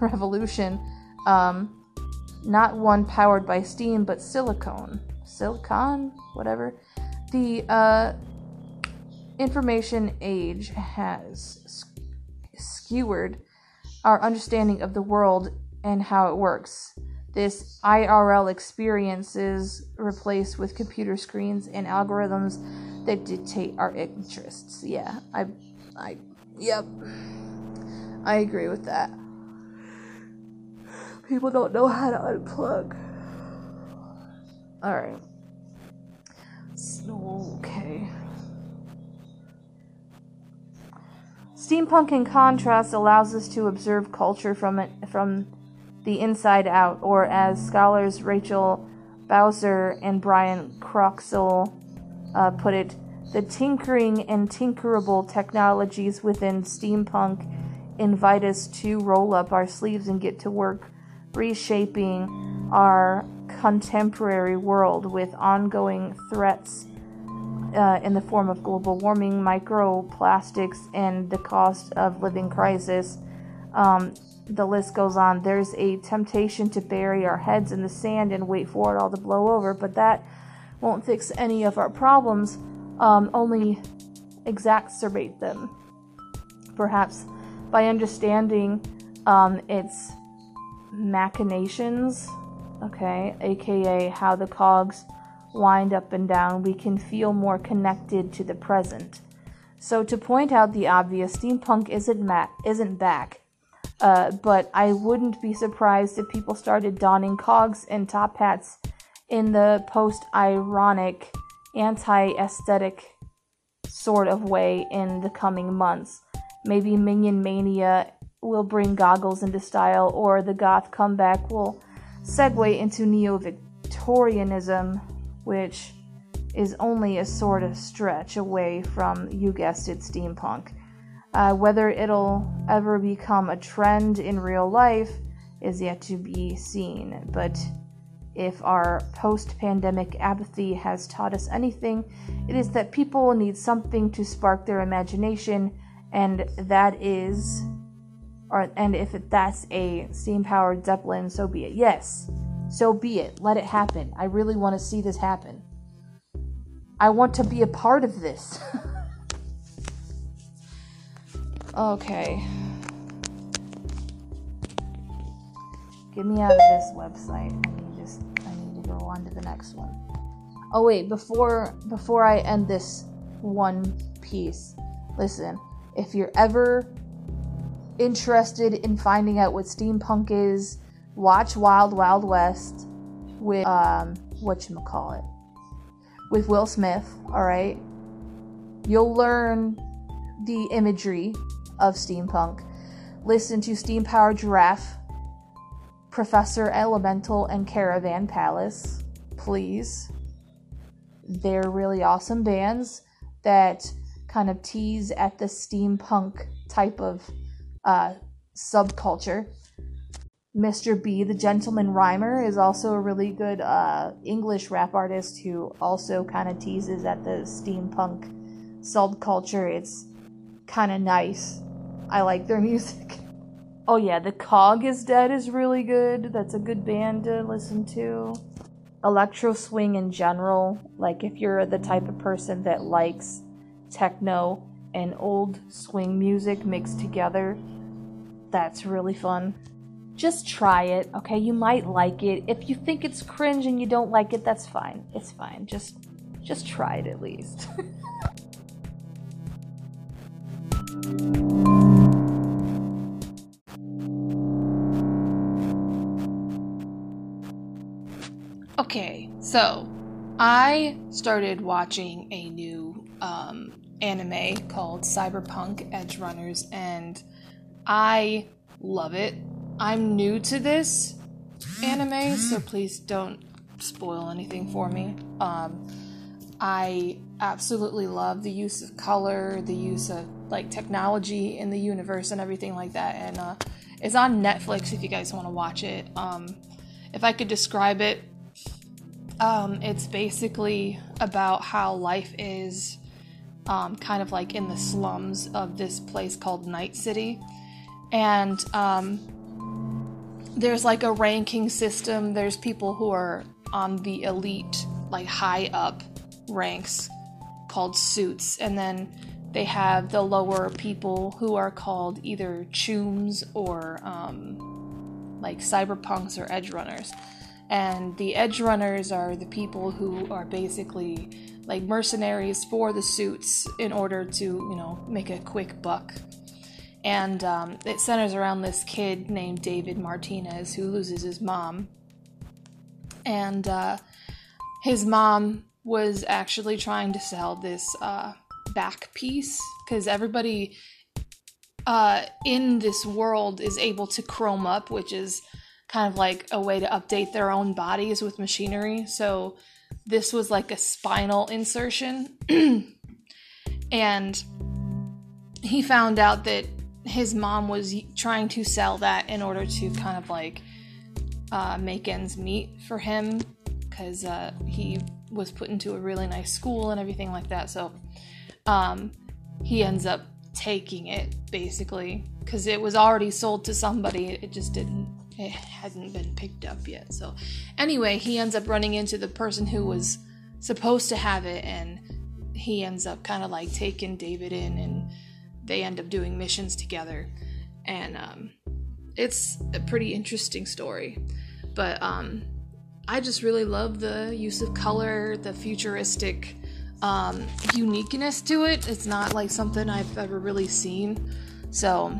revolution, not one powered by steam, but silicon, whatever. The information age has skewered our understanding of the world and how it works. This IRL experience is replaced with computer screens and algorithms that dictate our interests. Yeah, yep, I agree with that. People don't know how to unplug. Alright. Okay. Steampunk, in contrast, allows us to observe culture from the inside out, or as scholars Rachel Bowser and Brian Croxall put it, the tinkering and tinkerable technologies within steampunk invite us to roll up our sleeves and get to work reshaping our contemporary world with ongoing threats in the form of global warming, microplastics, and the cost of living crisis. The list goes on. There's a temptation to bury our heads in the sand and wait for it all to blow over, but that won't fix any of our problems, only exacerbate them. Perhaps by understanding its machinations, okay, aka how the cogs wind up and down, we can feel more connected to the present. So to point out the obvious, steampunk isn't back. But I wouldn't be surprised if people started donning cogs and top hats in the post-ironic, anti-aesthetic sort of way in the coming months. Maybe Minion Mania will bring goggles into style, or the goth comeback will segue into neo-Victorianism, which is only a sort of stretch away from, you guessed it, steampunk. Whether it'll ever become a trend in real life is yet to be seen, but if our post-pandemic apathy has taught us anything, it is that people need something to spark their imagination, and if that's a steam-powered Zeppelin, so be it. Yes, so be it. Let it happen. I really want to see this happen. I want to be a part of this. Okay. Get me out of this website. I need to go on to the next one. Oh wait, before I end this one piece, listen, if you're ever interested in finding out what steampunk is, watch Wild Wild West with with Will Smith, alright? You'll learn the imagery of steampunk. Listen to Steam Power Giraffe, Professor Elemental, and Caravan Palace, please. They're really awesome bands that kind of tease at the steampunk type of subculture. Mr. B, the Gentleman Rhymer, is also a really good English rap artist who also kind of teases at the steampunk subculture. It's kind of nice. I like their music. Oh yeah, The Cog is Dead is really good. That's a good band to listen to. Electro swing in general, like if you're the type of person that likes techno and old swing music mixed together, that's really fun. Just try it, okay? You might like it. If you think it's cringe and you don't like it, that's fine. It's fine. Just try it at least. Okay, so I started watching a new anime called Cyberpunk Edgerunners, and I love it. I'm new to this anime, so please don't spoil anything for me. I absolutely love the use of color, the use of like technology in the universe and everything like that. And it's on Netflix if you guys want to watch it. If I could describe it, it's basically about how life is kind of like in the slums of this place called Night City. And there's like a ranking system. There's people who are on the elite, like high up ranks called suits. And then they have the lower people who are called either chooms or like cyberpunks or edgerunners. And the edgerunners are the people who are basically like mercenaries for the suits in order to, you know, make a quick buck. And it centers around this kid named David Martinez who loses his mom. And his mom was actually trying to sell this back piece, because everybody in this world is able to chrome up, which is kind of like a way to update their own bodies with machinery. So this was like a spinal insertion. And he found out that his mom was trying to sell that in order to kind of like make ends meet for him, because he was put into a really nice school and everything like that. So he ends up taking it, basically, because it was already sold to somebody. It hadn't been picked up yet. So anyway, he ends up running into the person who was supposed to have it, and he ends up kind of like taking David in, and they end up doing missions together. And it's a pretty interesting story. But I just really love the use of color, the futuristic uniqueness to it. It's not like something I've ever really seen. So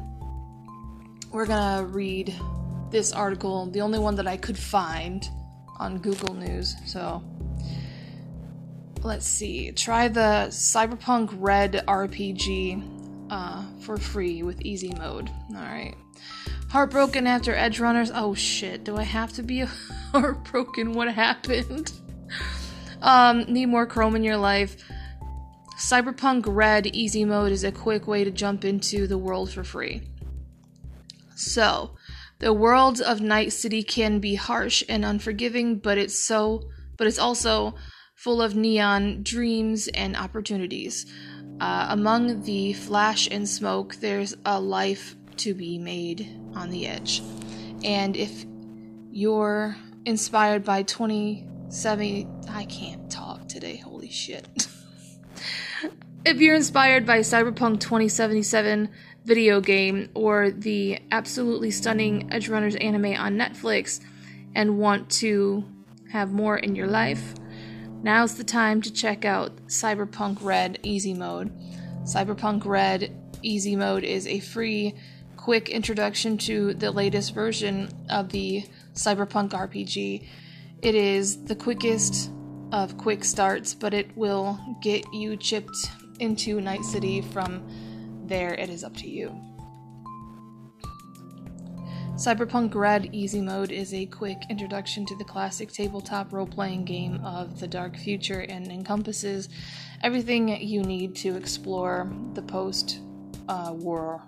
we're gonna read this article, the only one that I could find on Google News. So let's see. Try the Cyberpunk Red RPG for free with easy mode. Alright. Heartbroken after Edgerunners. Oh shit, do I have to be heartbroken? What happened? Need more chrome in your life. Cyberpunk Red easy mode is a quick way to jump into the world for free. So, the world of Night City can be harsh and unforgiving, but it's also full of neon dreams and opportunities. Among the flash and smoke, there's a life to be made on the edge. And if you're inspired by 2070, I can't talk today, holy shit. If you're inspired by Cyberpunk 2077 video game or the absolutely stunning Edgerunners anime on Netflix and want to have more in your life, now's the time to check out Cyberpunk Red Easy Mode. Cyberpunk Red Easy Mode is a free, quick introduction to the latest version of the Cyberpunk RPG. It is the quickest of quick starts, but it will get you chipped into Night City. From there, it is up to you. Cyberpunk Red Easy Mode is a quick introduction to the classic tabletop role-playing game of the dark future and encompasses everything you need to explore the post-war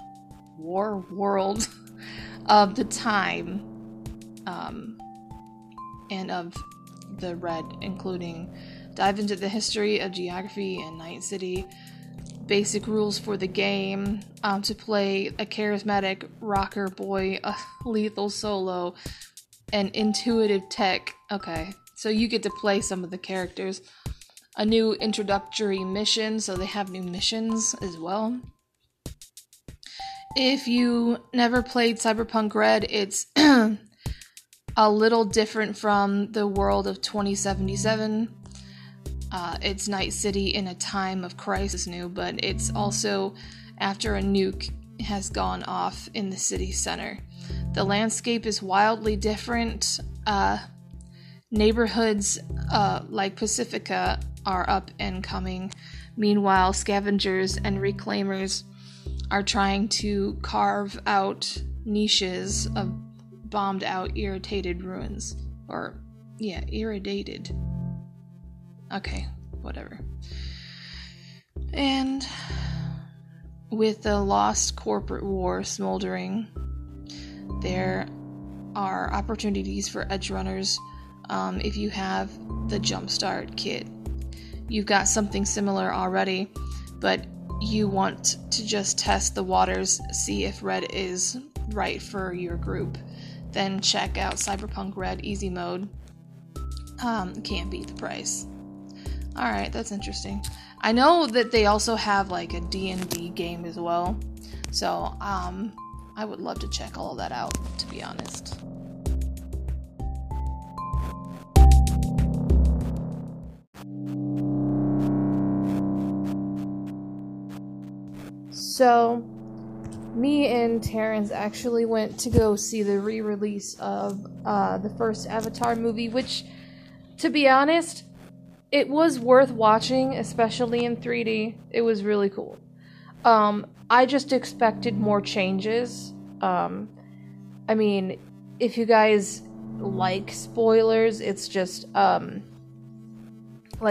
world of the time and of the Red, including dive into the history of geography and Night City, basic rules for the game, to play a charismatic rocker boy, a lethal solo, and intuitive tech. Okay, so you get to play some of the characters. A new introductory mission, so they have new missions as well. If you never played Cyberpunk Red, it's a little different from the world of 2077. It's Night City in a time of crisis new, but it's also after a nuke has gone off in the city center. The landscape is wildly different. Neighborhoods like Pacifica are up and coming. Meanwhile, scavengers and reclaimers are trying to carve out niches of bombed out, irritated ruins. Okay, whatever. And with the lost corporate war smoldering, there are opportunities for edgerunners if you have the Jumpstart kit. You've got something similar already, but you want to just test the waters, see if red is right for your group. Then check out Cyberpunk Red Easy Mode. Can't beat the price. Alright, that's interesting. I know that they also have like a D&D game as well, so I would love to check all of that out, to be honest. So, me and Terrence actually went to go see the re-release of the first Avatar movie, which, to be honest, it was worth watching, especially in 3D. It was really cool. I just expected more changes. I mean, if you guys like spoilers, it's just like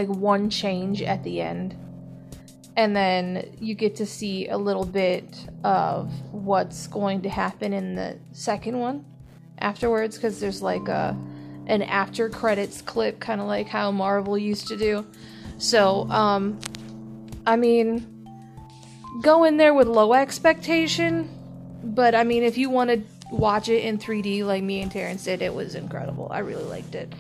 one change at the end. And then you get to see a little bit of what's going to happen in the second one afterwards, because there's like an after credits clip, kind of like how Marvel used to do. So, I mean, go in there with low expectation, but I mean, if you want to watch it in 3D like me and Terrence did, it was incredible. I really liked it.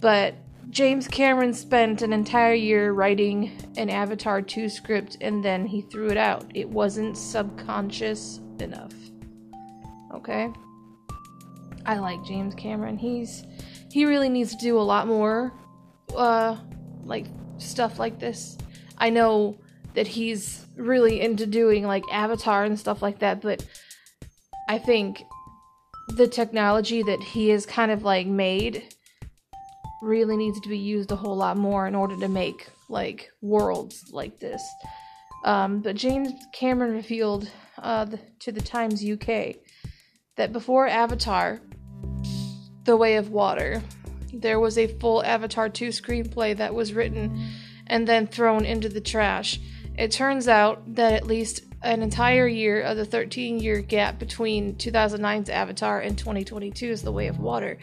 But James Cameron spent an entire year writing an Avatar 2 script, and then he threw it out. It wasn't subconscious enough. Okay? I like James Cameron. He really needs to do a lot more, like, stuff like this. I know that he's really into doing, like, Avatar and stuff like that, but I think the technology that he has kind of, like, made really needs to be used a whole lot more in order to make, like, worlds like this. But James Cameron revealed to the Times UK that before Avatar: The Way of Water, there was a full Avatar 2 screenplay that was written and then thrown into the trash. It turns out that at least an entire year of the 13-year gap between 2009's Avatar and 2022's The Way of Water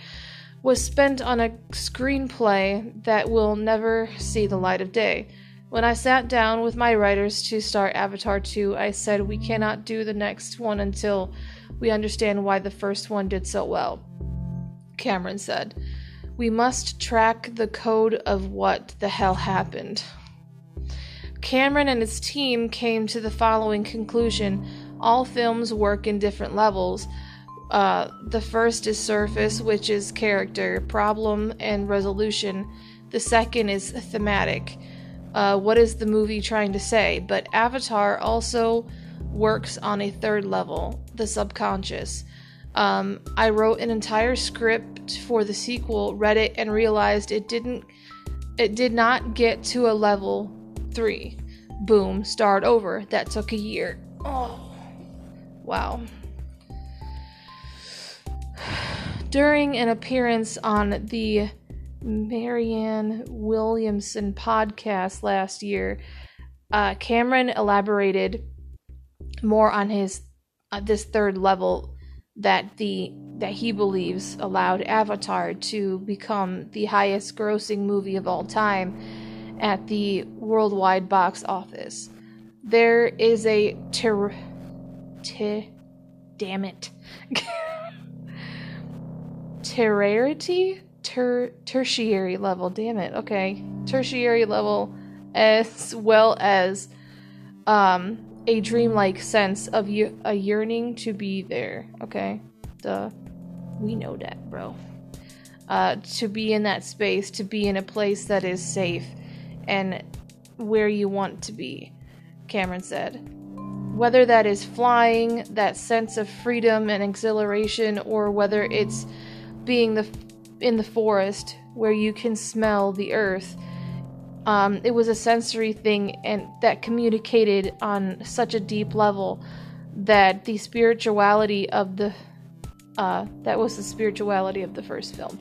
was spent on a screenplay that will never see the light of day. When I sat down with my writers to start Avatar 2, I said, we cannot do the next one until we understand why the first one did so well. Cameron said, we must track the code of what the hell happened. Cameron and his team came to the following conclusion. All films work in different levels. The first is surface, which is character, problem, and resolution. The second is thematic. What is the movie trying to say? But Avatar also works on a third level, the subconscious. I wrote an entire script for the sequel, read it, and realized it did not get to a level 3. Boom, start over. That took a year. Oh, wow. During an appearance on the Marianne Williamson podcast last year, Cameron elaborated more on his this third level that he believes allowed Avatar to become the highest grossing movie of all time at the worldwide box office. There is a tertiary level, as well as a dreamlike sense of a yearning to be there. Okay, we know that, bro. To be in that space, to be in a place that is safe and where you want to be, Cameron said. Whether that is flying, that sense of freedom and exhilaration, or whether it's being in the forest where you can smell the earth. It was a sensory thing, and that communicated on such a deep level that the spirituality of the first film.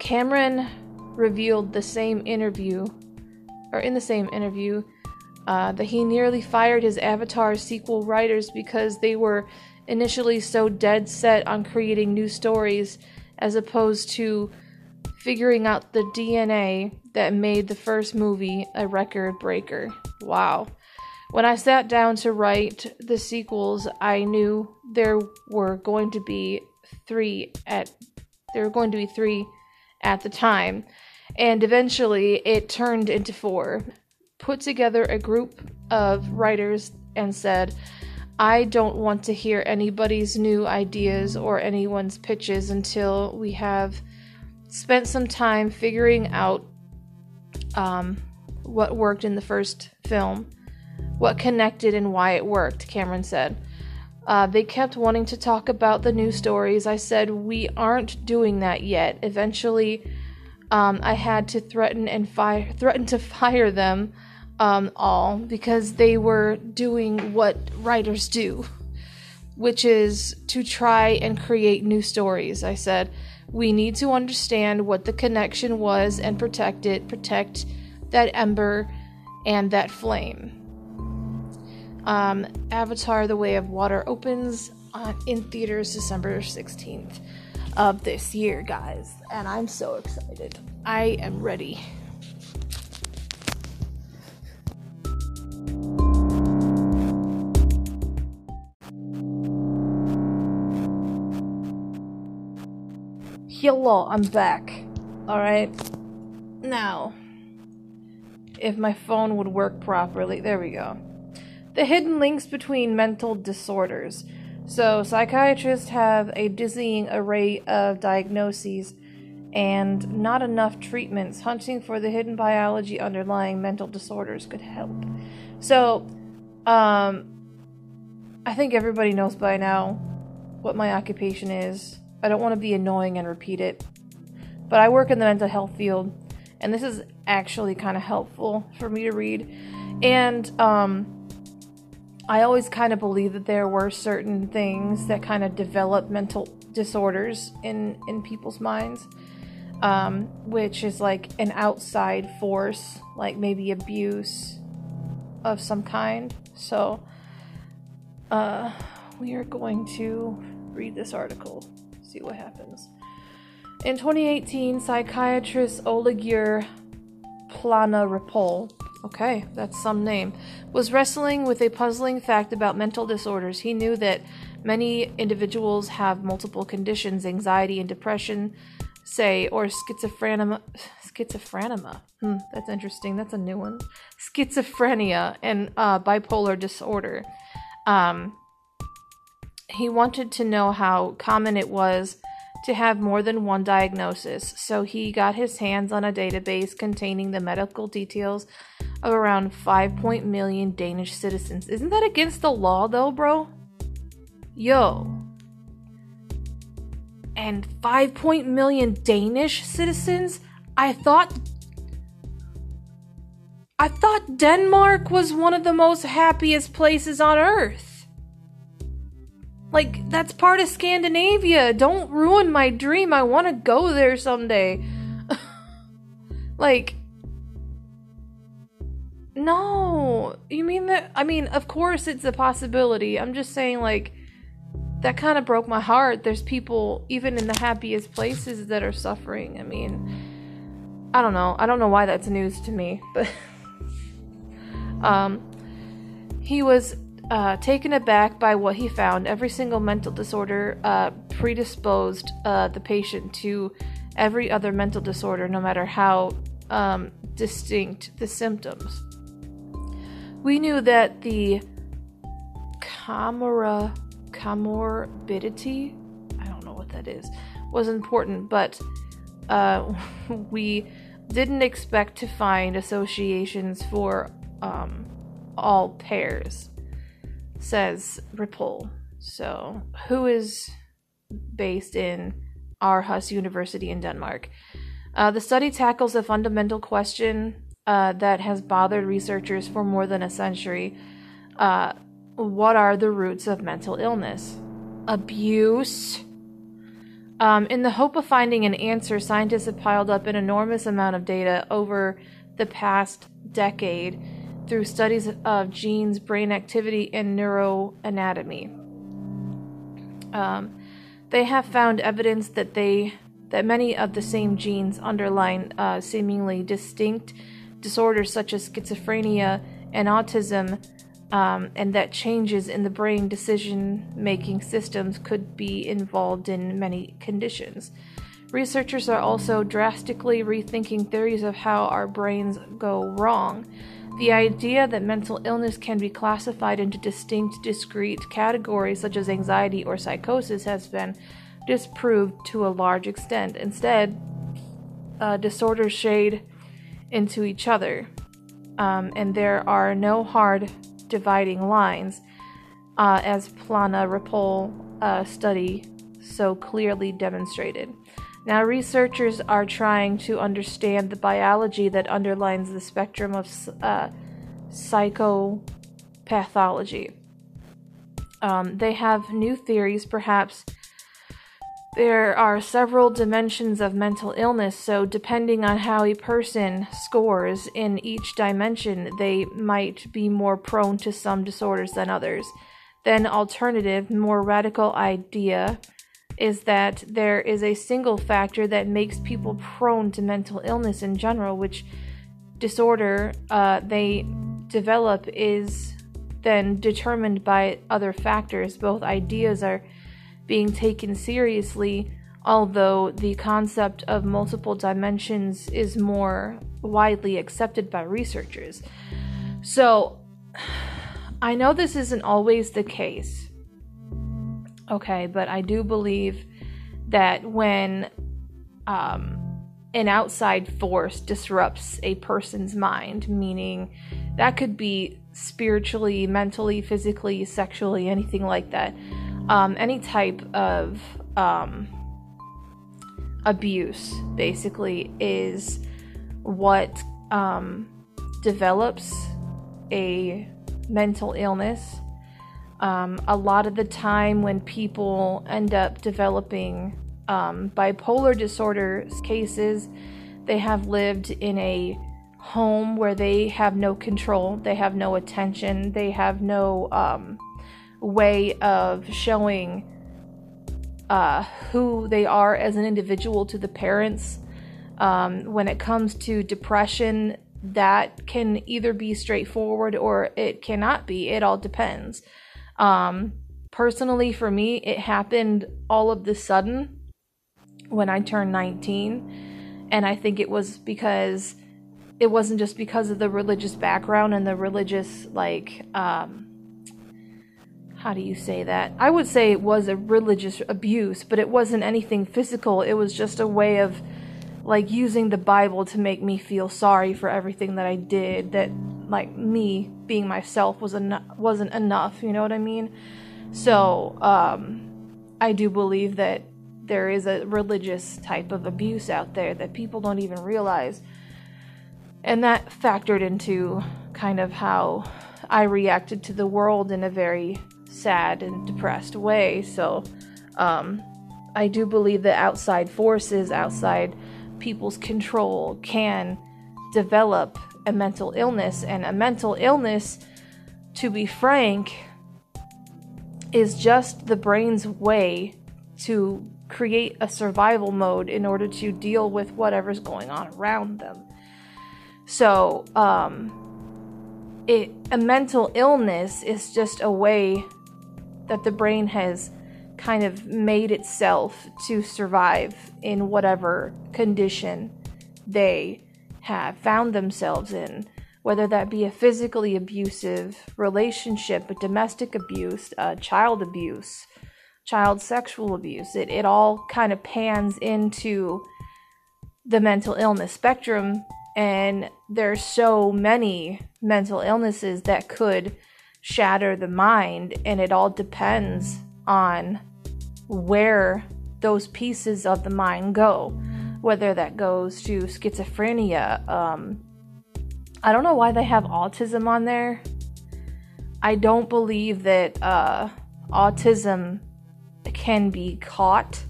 Cameron revealed in the same interview, that he nearly fired his Avatar's sequel writers because they were initially so dead set on creating new stories as opposed to figuring out the DNA that made the first movie a record breaker. Wow. When I sat down to write the sequels, I knew there were going to be three at the time, and eventually it turned into four. Put together a group of writers and said, I don't want to hear anybody's new ideas or anyone's pitches until we have spent some time figuring out what worked in the first film, what connected and why it worked, Cameron said. They kept wanting to talk about the new stories. I said, we aren't doing that yet. Eventually, I had to threaten to fire them all because they were doing what writers do, which is to try and create new stories. I said, we need to understand what the connection was and protect it, protect that ember and that flame. Avatar: The Way of Water opens in theaters December 16th of this year, guys, and I'm so excited. I am ready. Hello, I'm back. Alright. Now, if my phone would work properly. There we go. The hidden links between mental disorders. So, psychiatrists have a dizzying array of diagnoses and not enough treatments. Hunting for the hidden biology underlying mental disorders could help. So, I think everybody knows by now what my occupation is. I don't want to be annoying and repeat it, but I work in the mental health field, and this is actually kind of helpful for me to read. And I always kind of believed that there were certain things that kind of develop mental disorders in people's minds, which is like an outside force, like maybe abuse of some kind. So we are going to read this article. See what happens. In 2018, psychiatrist Oligir Planaripol, okay, that's some name, was wrestling with a puzzling fact about mental disorders. He knew that many individuals have multiple conditions, anxiety and depression, say, or schizophrenia. That's interesting. That's a new one. Schizophrenia and bipolar disorder. He wanted to know how common it was to have more than one diagnosis, so he got his hands on a database containing the medical details of around 5 million Danish citizens. Isn't that against the law, though, bro? Yo. And 5 million Danish citizens? I thought Denmark was one of the most happiest places on earth. Like, that's part of Scandinavia. Don't ruin my dream. I want to go there someday. Like, no. You mean that? I mean, of course it's a possibility. I'm just saying, like, that kind of broke my heart. There's people, even in the happiest places, that are suffering. I mean, I don't know. I don't know why that's news to me. But, he was taken aback by what he found. Every single mental disorder predisposed the patient to every other mental disorder, no matter how distinct the symptoms. We knew that the comorbidity, I don't know what that is, was important, but we didn't expect to find associations for all pairs, says Ripple. So, who is based in Aarhus University in Denmark. The study tackles a fundamental question that has bothered researchers for more than a century. What are the roots of mental illness? Abuse? In the hope of finding an answer, scientists have piled up an enormous amount of data over the past decade through studies of genes, brain activity, and neuroanatomy. They have found evidence that many of the same genes underlie seemingly distinct disorders such as schizophrenia and autism, and that changes in the brain decision-making systems could be involved in many conditions. Researchers are also drastically rethinking theories of how our brains go wrong. The idea that mental illness can be classified into distinct, discrete categories such as anxiety or psychosis has been disproved to a large extent. Instead, disorders shade into each other, and there are no hard dividing lines, as Plana-Rapol study so clearly demonstrated. Now, researchers are trying to understand the biology that underlines the spectrum of psychopathology. They have new theories. Perhaps there are several dimensions of mental illness, so depending on how a person scores in each dimension, they might be more prone to some disorders than others. Then, alternative, more radical idea is that there is a single factor that makes people prone to mental illness in general, which disorder they develop is then determined by other factors. Both ideas are being taken seriously, although the concept of multiple dimensions is more widely accepted by researchers. So, I know this isn't always the case, okay, but I do believe that when an outside force disrupts a person's mind, meaning that could be spiritually, mentally, physically, sexually, anything like that, any type of abuse basically is what develops a mental illness. A lot of the time when people end up developing bipolar disorder cases, they have lived in a home where they have no control, they have no attention, they have no way of showing who they are as an individual to the parents. When it comes to depression, that can either be straightforward or it cannot be. It all depends. Personally, for me, it happened all of the sudden when I turned 19, and I think it was because it wasn't just because of the religious background and the religious, like, how do you say that? I would say it was a religious abuse, but it wasn't anything physical. It was just a way of, like, using the Bible to make me feel sorry for everything that I did, that, like, me being myself wasn't enough, you know what I mean? So, I do believe that there is a religious type of abuse out there that people don't even realize, and that factored into kind of how I reacted to the world in a very sad and depressed way. So I do believe that outside forces, outside people's control, can develop a mental illness, and a mental illness, to be frank, is just the brain's way to create a survival mode in order to deal with whatever's going on around them. So a mental illness is just a way that the brain has kind of made itself to survive in whatever condition they have found themselves in, whether that be a physically abusive relationship, a domestic abuse, child abuse, child sexual abuse. It all kind of pans into the mental illness spectrum, and there's so many mental illnesses that could shatter the mind, and it all depends on where those pieces of the mind go, whether that goes to schizophrenia. I don't know why they have autism on there. I don't believe that autism can be caught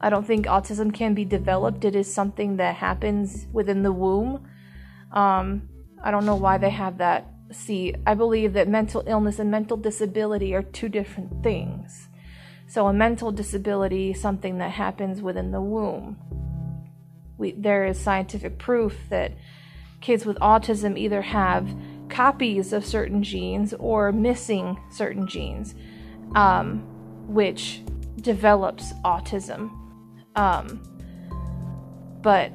I don't think autism can be developed. It is something that happens within the womb. I don't know why they have that. See, I believe that mental illness and mental disability are two different things. So a mental disability is something that happens within the womb. There is scientific proof that kids with autism either have copies of certain genes or missing certain genes, which develops autism. But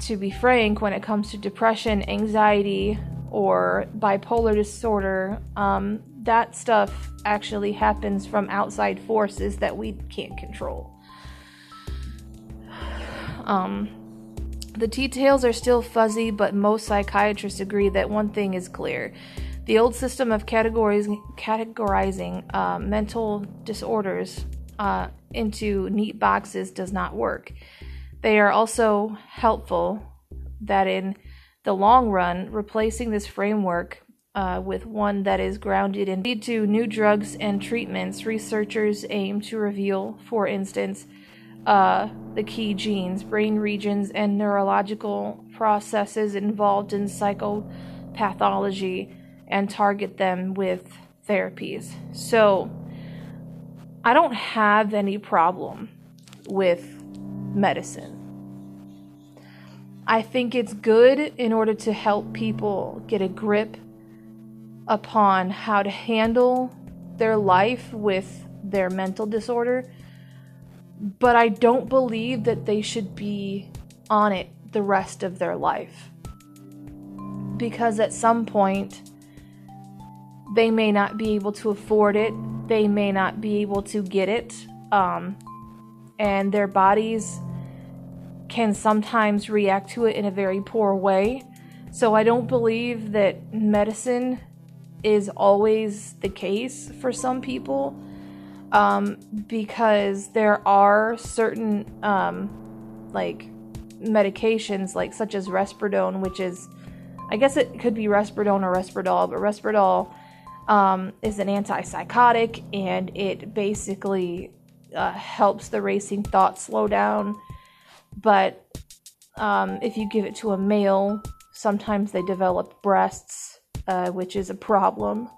to be frank, when it comes to depression, anxiety, or bipolar disorder, that stuff actually happens from outside forces that we can't control. The details are still fuzzy, but most psychiatrists agree that one thing is clear. The old system of categorizing mental disorders into neat boxes does not work. They are also helpful that in the long run, replacing this framework with one that is grounded in lead to new drugs and treatments. Researchers aim to reveal, for instance, the key genes, brain regions, and neurological processes involved in psychopathology and target them with therapies. So, I don't have any problem with medicine. I think it's good in order to help people get a grip upon how to handle their life with their mental disorder, but I don't believe that they should be on it the rest of their life, because at some point they may not be able to afford it, they may not be able to get it, and their bodies can sometimes react to it in a very poor way. So I don't believe that medicine is always the case for some people, because there are certain like medications, like such as risperidone, which is, I guess it could be risperidone or Risperdal, but Risperdal is an antipsychotic, and it basically helps the racing thoughts slow down. But if you give it to a male, sometimes they develop breasts, which is a problem.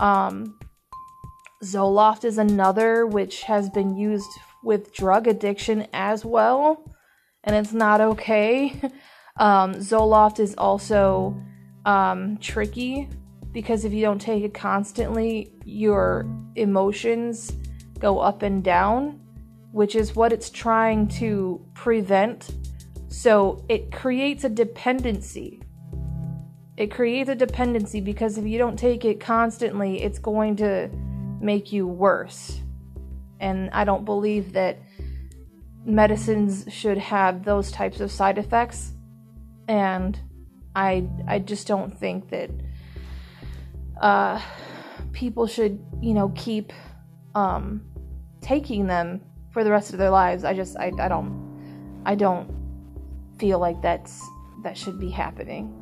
Zoloft is another, which has been used with drug addiction as well, and it's not okay. Zoloft is also tricky, because if you don't take it constantly, your emotions go up and down, which is what it's trying to prevent. So it creates a dependency. It creates a dependency because if you don't take it constantly, it's going to make you worse. And I don't believe that medicines should have those types of side effects. And I just don't think that people should, keep taking them for the rest of their lives. I don't feel like that should be happening.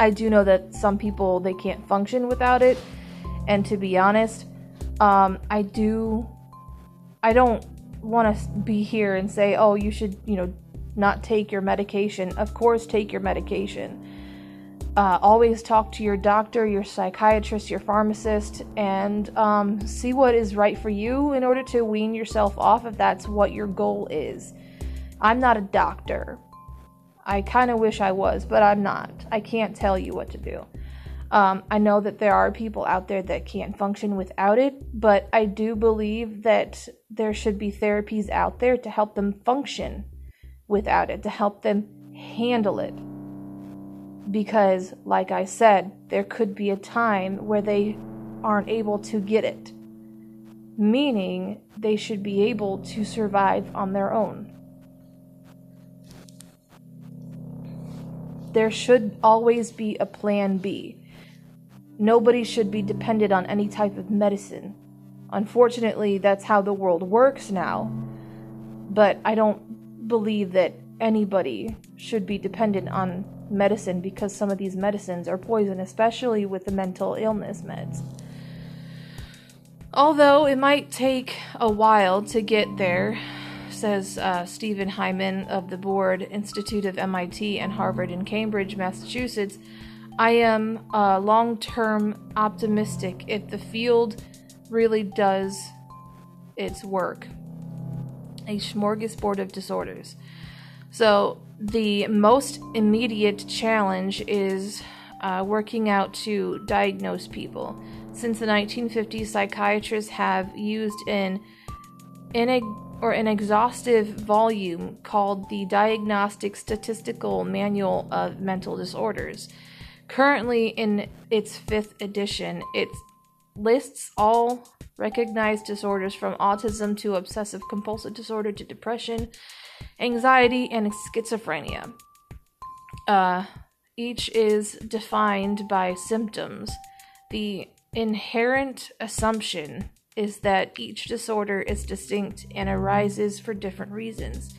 I do know that some people, they can't function without it, and to be honest, I don't want to be here and say, oh, you should, not take your medication. Of course, take your medication. Always talk to your doctor, your psychiatrist, your pharmacist, and see what is right for you in order to wean yourself off if that's what your goal is. I'm not a doctor. I kind of wish I was, but I'm not. I can't tell you what to do. I know that there are people out there that can't function without it, but I do believe that there should be therapies out there to help them function without it, to help them handle it. Because, like I said, there could be a time where they aren't able to get it, meaning they should be able to survive on their own. There should always be a plan B. Nobody should be dependent on any type of medicine. Unfortunately, that's how the world works now, but I don't believe that anybody should be dependent on medicine, because some of these medicines are poison, especially with the mental illness meds. Although it might take a while to get there, says Stephen Hyman of the Broad Institute of MIT and Harvard in Cambridge, Massachusetts, I am long-term optimistic if the field really does its work. A smorgasbord of disorders. So the most immediate challenge is working out to diagnose people. Since the 1950s, psychiatrists have used an exhaustive volume called the Diagnostic Statistical Manual of Mental Disorders. Currently in its 5th edition, it lists all recognized disorders from autism to obsessive-compulsive disorder to depression, anxiety, and schizophrenia. Each is defined by symptoms. The inherent assumption is that each disorder is distinct and arises for different reasons.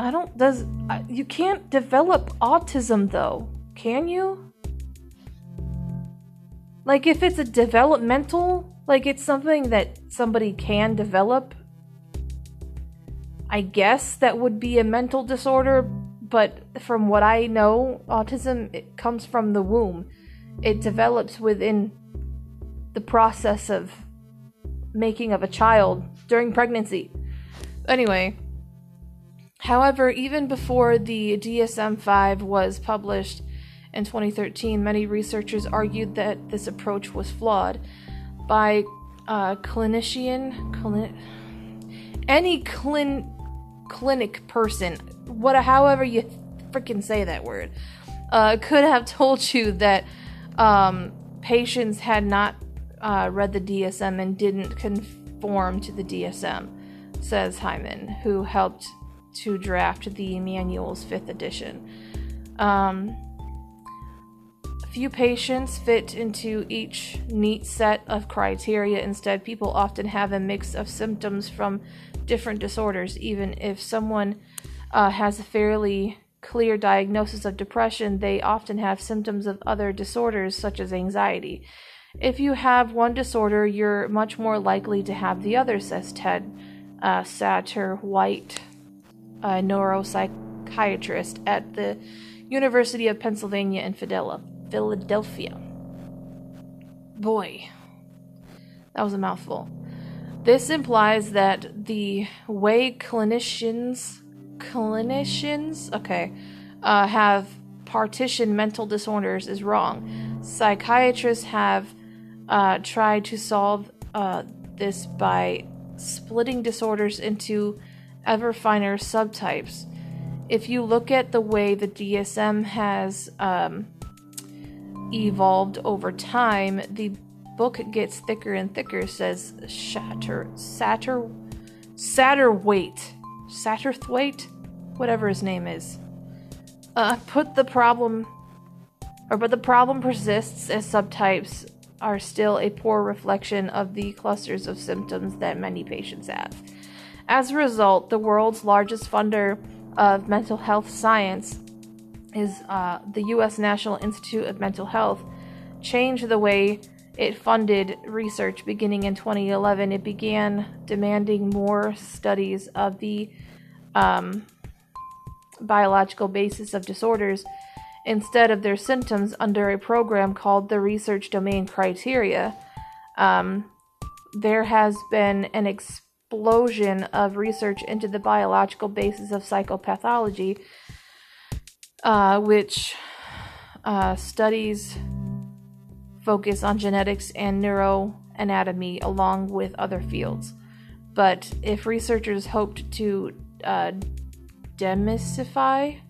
You can't develop autism though, can you? Like, if it's a developmental, like it's something that somebody can develop, I guess that would be a mental disorder, but from what I know, autism, it comes from the womb. It develops within the process of making of a child during pregnancy. Anyway, however, even before the DSM-5 was published in 2013, many researchers argued that this approach was flawed. By clinic person, however you freaking say that word, could have told you that patients had not read the DSM and didn't conform to the DSM, says Hyman, who helped to draft the manual's 5th edition. Few patients fit into each neat set of criteria. Instead, people often have a mix of symptoms from different disorders. Even if someone has a fairly clear diagnosis of depression, they often have symptoms of other disorders such as anxiety. If you have one disorder, you're much more likely to have the other, says Ted Satter-White, a neuropsychiatrist at the University of Pennsylvania in Philadelphia. Boy, that was a mouthful. This implies that the way clinicians have partitioned mental disorders is wrong. Psychiatrists have tried to solve this by splitting disorders into ever finer subtypes. If you look at the way the DSM has evolved over time, the book gets thicker and thicker, says Satterthwaite, whatever his name is. But the problem persists, as subtypes are still a poor reflection of the clusters of symptoms that many patients have. As a result, the world's largest funder of mental health science is the U.S. National Institute of Mental Health, changed the way it funded research beginning in 2011. It began demanding more studies of the biological basis of disorders instead of their symptoms under a program called the Research Domain Criteria. There has been an explosion of research into the biological basis of psychopathology, which studies focus on genetics and neuroanatomy along with other fields. But if researchers hoped to demystify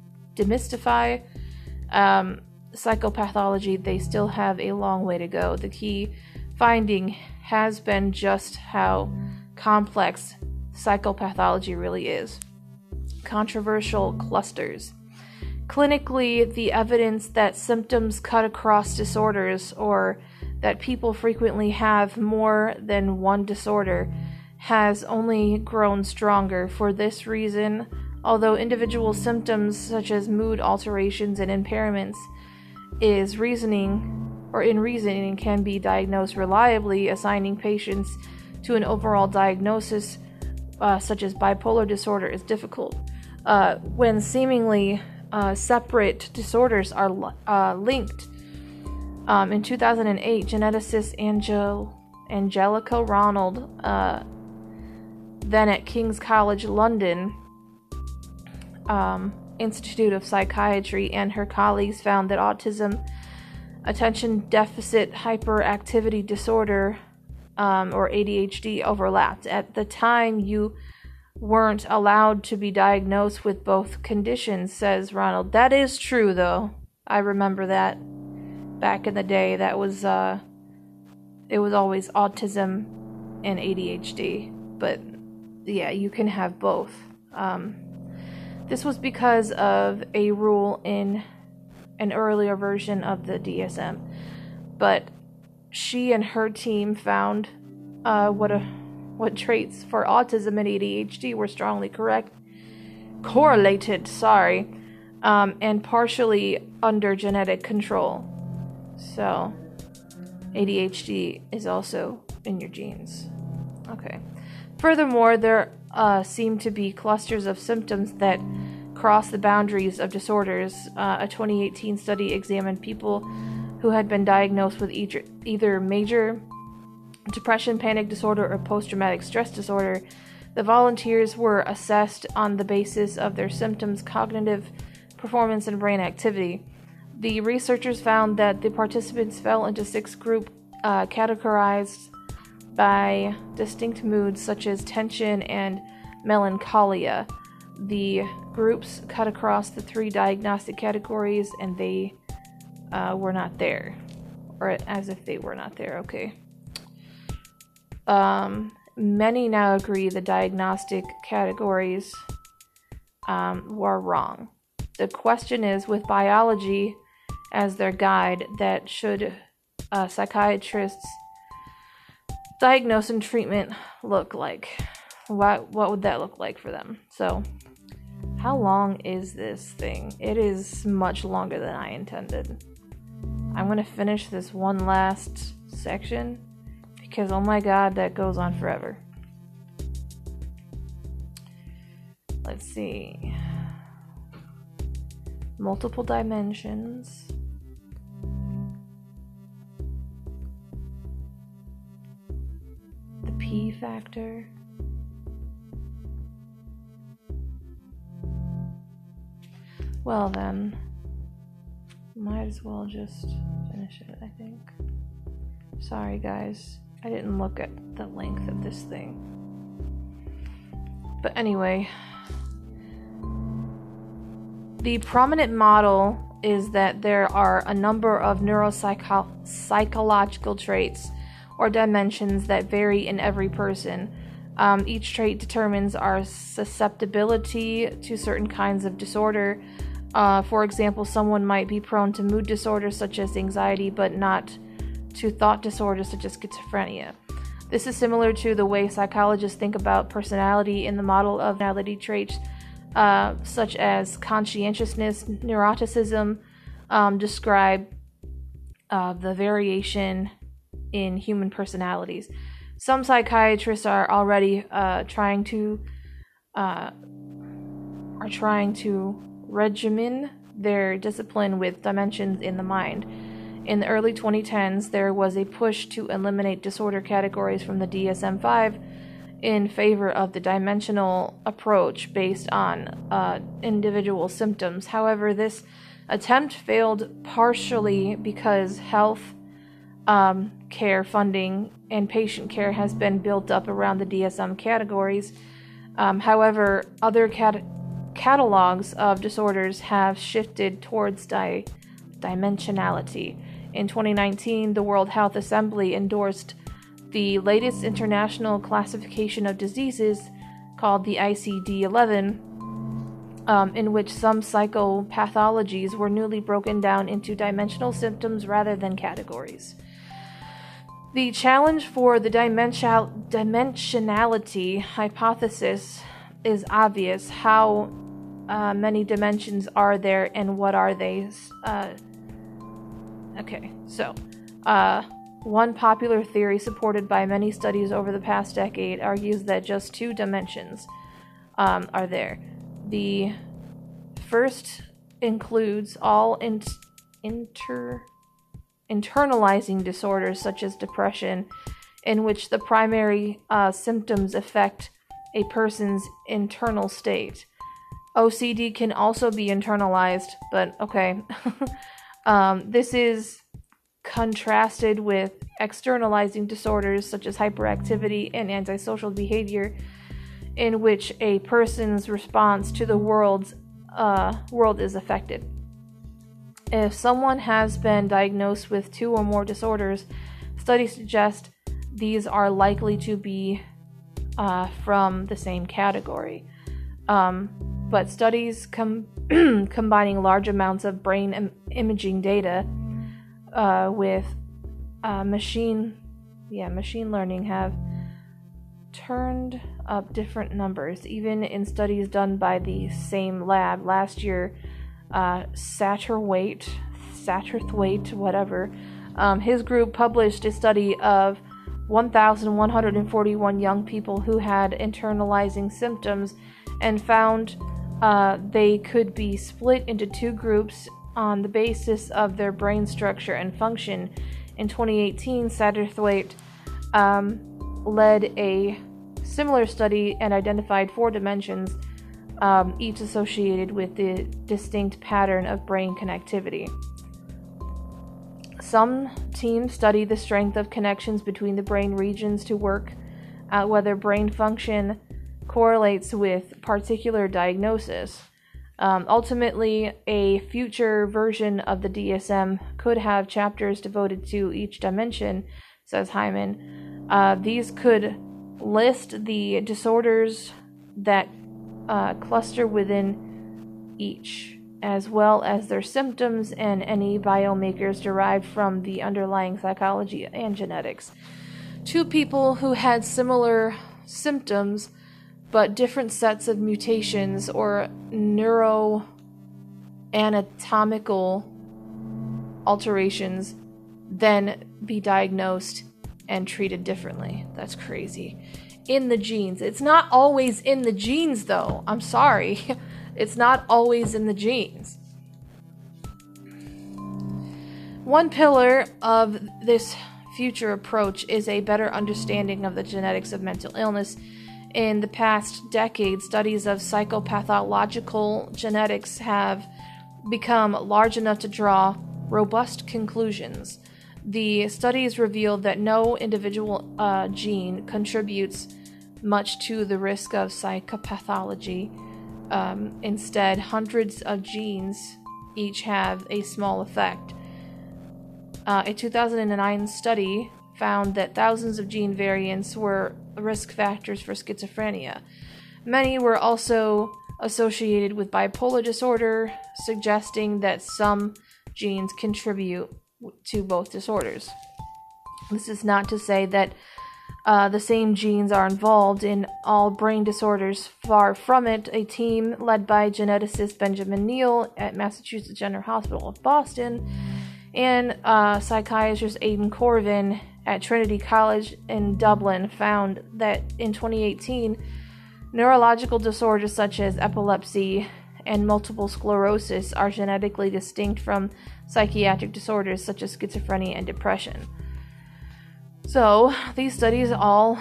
psychopathology, they still have a long way to go. The key finding has been just how complex psychopathology really is. Controversial clusters. Clinically, the evidence that symptoms cut across disorders, or that people frequently have more than one disorder, has only grown stronger. For this reason, although individual symptoms such as mood alterations and impairments is reasoning or in reasoning can be diagnosed reliably, assigning patients to an overall diagnosis such as bipolar disorder is difficult. When seemingly separate disorders are linked. In 2008, geneticist Angelica Ronald, then at King's College London Institute of Psychiatry, and her colleagues found that autism, attention deficit hyperactivity disorder, or ADHD overlapped. At the time, you weren't allowed to be diagnosed with both conditions, says Ronald. That is true, though. I remember that back in the day. That was, it was always autism and ADHD. But, yeah, you can have both. This was because of a rule in an earlier version of the DSM. But she and her team found what traits for autism and ADHD were strongly correlated. And partially under genetic control. So, ADHD is also in your genes. Okay. Furthermore, there seem to be clusters of symptoms that cross the boundaries of disorders. A 2018 study examined people who had been diagnosed with either major depression, panic disorder, or post-traumatic stress disorder. The volunteers were assessed on the basis of their symptoms, cognitive performance, and brain activity. The researchers found that the participants fell into six groups categorized by distinct moods such as tension and melancholia. The groups cut across the three diagnostic categories, and they were not there. Or as if they were not there, okay. Many now agree the diagnostic categories were wrong. The question is, with biology as their guide, that should psychiatrists diagnose and treatment look like? What would that look like for them? So, how long is this thing? It is much longer than I intended. I'm going to finish this one last section because, oh my god, that goes on forever. Let's see. Multiple dimensions. P factor. Well then, might as well just finish it, I think. Sorry guys, I didn't look at the length of this thing. But anyway, the prominent model is that there are a number of neuropsychological traits or dimensions that vary in every person. Each trait determines our susceptibility to certain kinds of disorder. For example, someone might be prone to mood disorders such as anxiety, but not to thought disorders such as schizophrenia. This is similar to the way psychologists think about personality in the model of personality traits such as conscientiousness, neuroticism, describe the variation in human personalities. Some psychiatrists are already trying to regimen their discipline with dimensions in the mind. In the early 2010s, there was a push to eliminate disorder categories from the DSM-5 in favor of the dimensional approach based on individual symptoms. However, this attempt failed partially because health care funding and patient care has been built up around the DSM categories. However, other catalogs of disorders have shifted towards dimensionality. In 2019, the World Health Assembly endorsed the latest international classification of diseases called the ICD-11, in which some psychopathologies were newly broken down into dimensional symptoms rather than categories. The challenge for the dimensionality hypothesis is obvious. How many dimensions are there and what are they? Okay, so One popular theory supported by many studies over the past decade argues that just two dimensions are there. The first includes all internalizing disorders such as depression, in which the primary symptoms affect a person's internal state. OCD can also be internalized, but okay. This is contrasted with externalizing disorders such as hyperactivity and antisocial behavior, in which a person's response to the world is affected. If someone has been diagnosed with two or more disorders, studies suggest these are likely to be from the same category. But studies combining large amounts of brain imaging data with machine learning have turned up different numbers, even in studies done by the same lab last year. Satterthwaite, whatever, his group published a study of 1,141 young people who had internalizing symptoms, and found they could be split into two groups on the basis of their brain structure and function. In 2018, Satterthwaite led a similar study and identified four dimensions, each associated with the distinct pattern of brain connectivity. Some teams study the strength of connections between the brain regions to work out whether brain function correlates with particular diagnosis. Ultimately, a future version of the DSM could have chapters devoted to each dimension, says Hyman. These could list the disorders that cluster within each, as well as their symptoms and any biomarkers derived from the underlying psychology and genetics. Two people who had similar symptoms but different sets of mutations or neuroanatomical alterations then be diagnosed and treated differently. That's crazy. In the genes. It's not always in the genes, though. I'm sorry. It's not always in the genes. One pillar of this future approach is a better understanding of the genetics of mental illness. In the past decade, studies of psychopathological genetics have become large enough to draw robust conclusions. The studies revealed that no individual gene contributes much to the risk of psychopathology. Instead, hundreds of genes each have a small effect. A 2009 study found that thousands of gene variants were risk factors for schizophrenia. Many were also associated with bipolar disorder, suggesting that some genes contribute to both disorders. This is not to say that the same genes are involved in all brain disorders. Far from it. A team led by geneticist Benjamin Neal at Massachusetts General Hospital of Boston and psychiatrist Aidan Corvin at Trinity College in Dublin found that in 2018, neurological disorders such as epilepsy and multiple sclerosis are genetically distinct from psychiatric disorders such as schizophrenia and depression. So, these studies all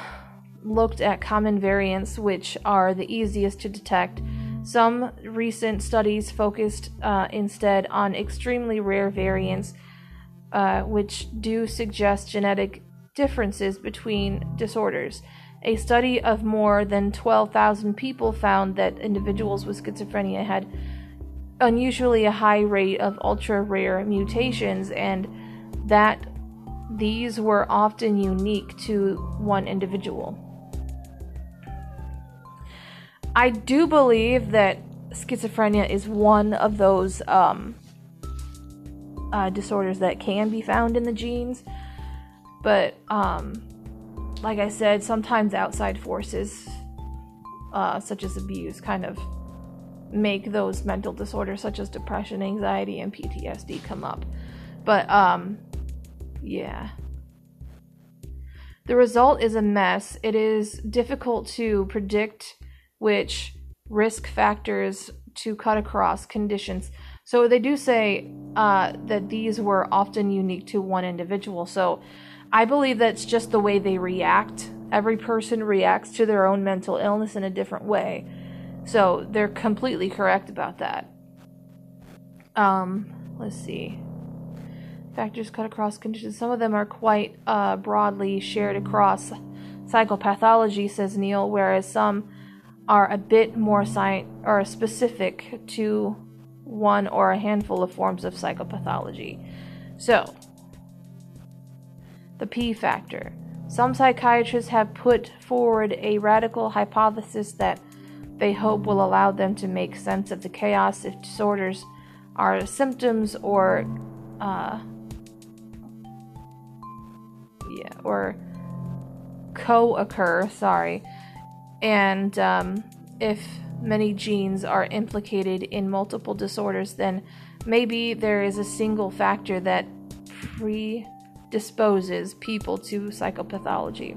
looked at common variants, which are the easiest to detect. Some recent studies focused instead on extremely rare variants, which do suggest genetic differences between disorders. A study of more than 12,000 people found that individuals with schizophrenia had unusually a high rate of ultra-rare mutations, and that these were often unique to one individual. I do believe that schizophrenia is one of those disorders that can be found in the genes, but like I said, sometimes outside forces, such as abuse, kind of make those mental disorders such as depression, anxiety, and PTSD come up. But Yeah. The result is a mess. It is difficult to predict which risk factors to cut across conditions. So they do say that these were often unique to one individual. So I believe that's just the way they react. Every person reacts to their own mental illness in a different way. So they're completely correct about that. Let's see. Factors cut across conditions. Some of them are quite broadly shared across psychopathology, says Neil, whereas some are a bit more specific to one or a handful of forms of psychopathology. So, the P factor. Some psychiatrists have put forward a radical hypothesis that they hope will allow them to make sense of the chaos if disorders are symptoms or co-occur, and if many genes are implicated in multiple disorders, then maybe there is a single factor that predisposes people to psychopathology.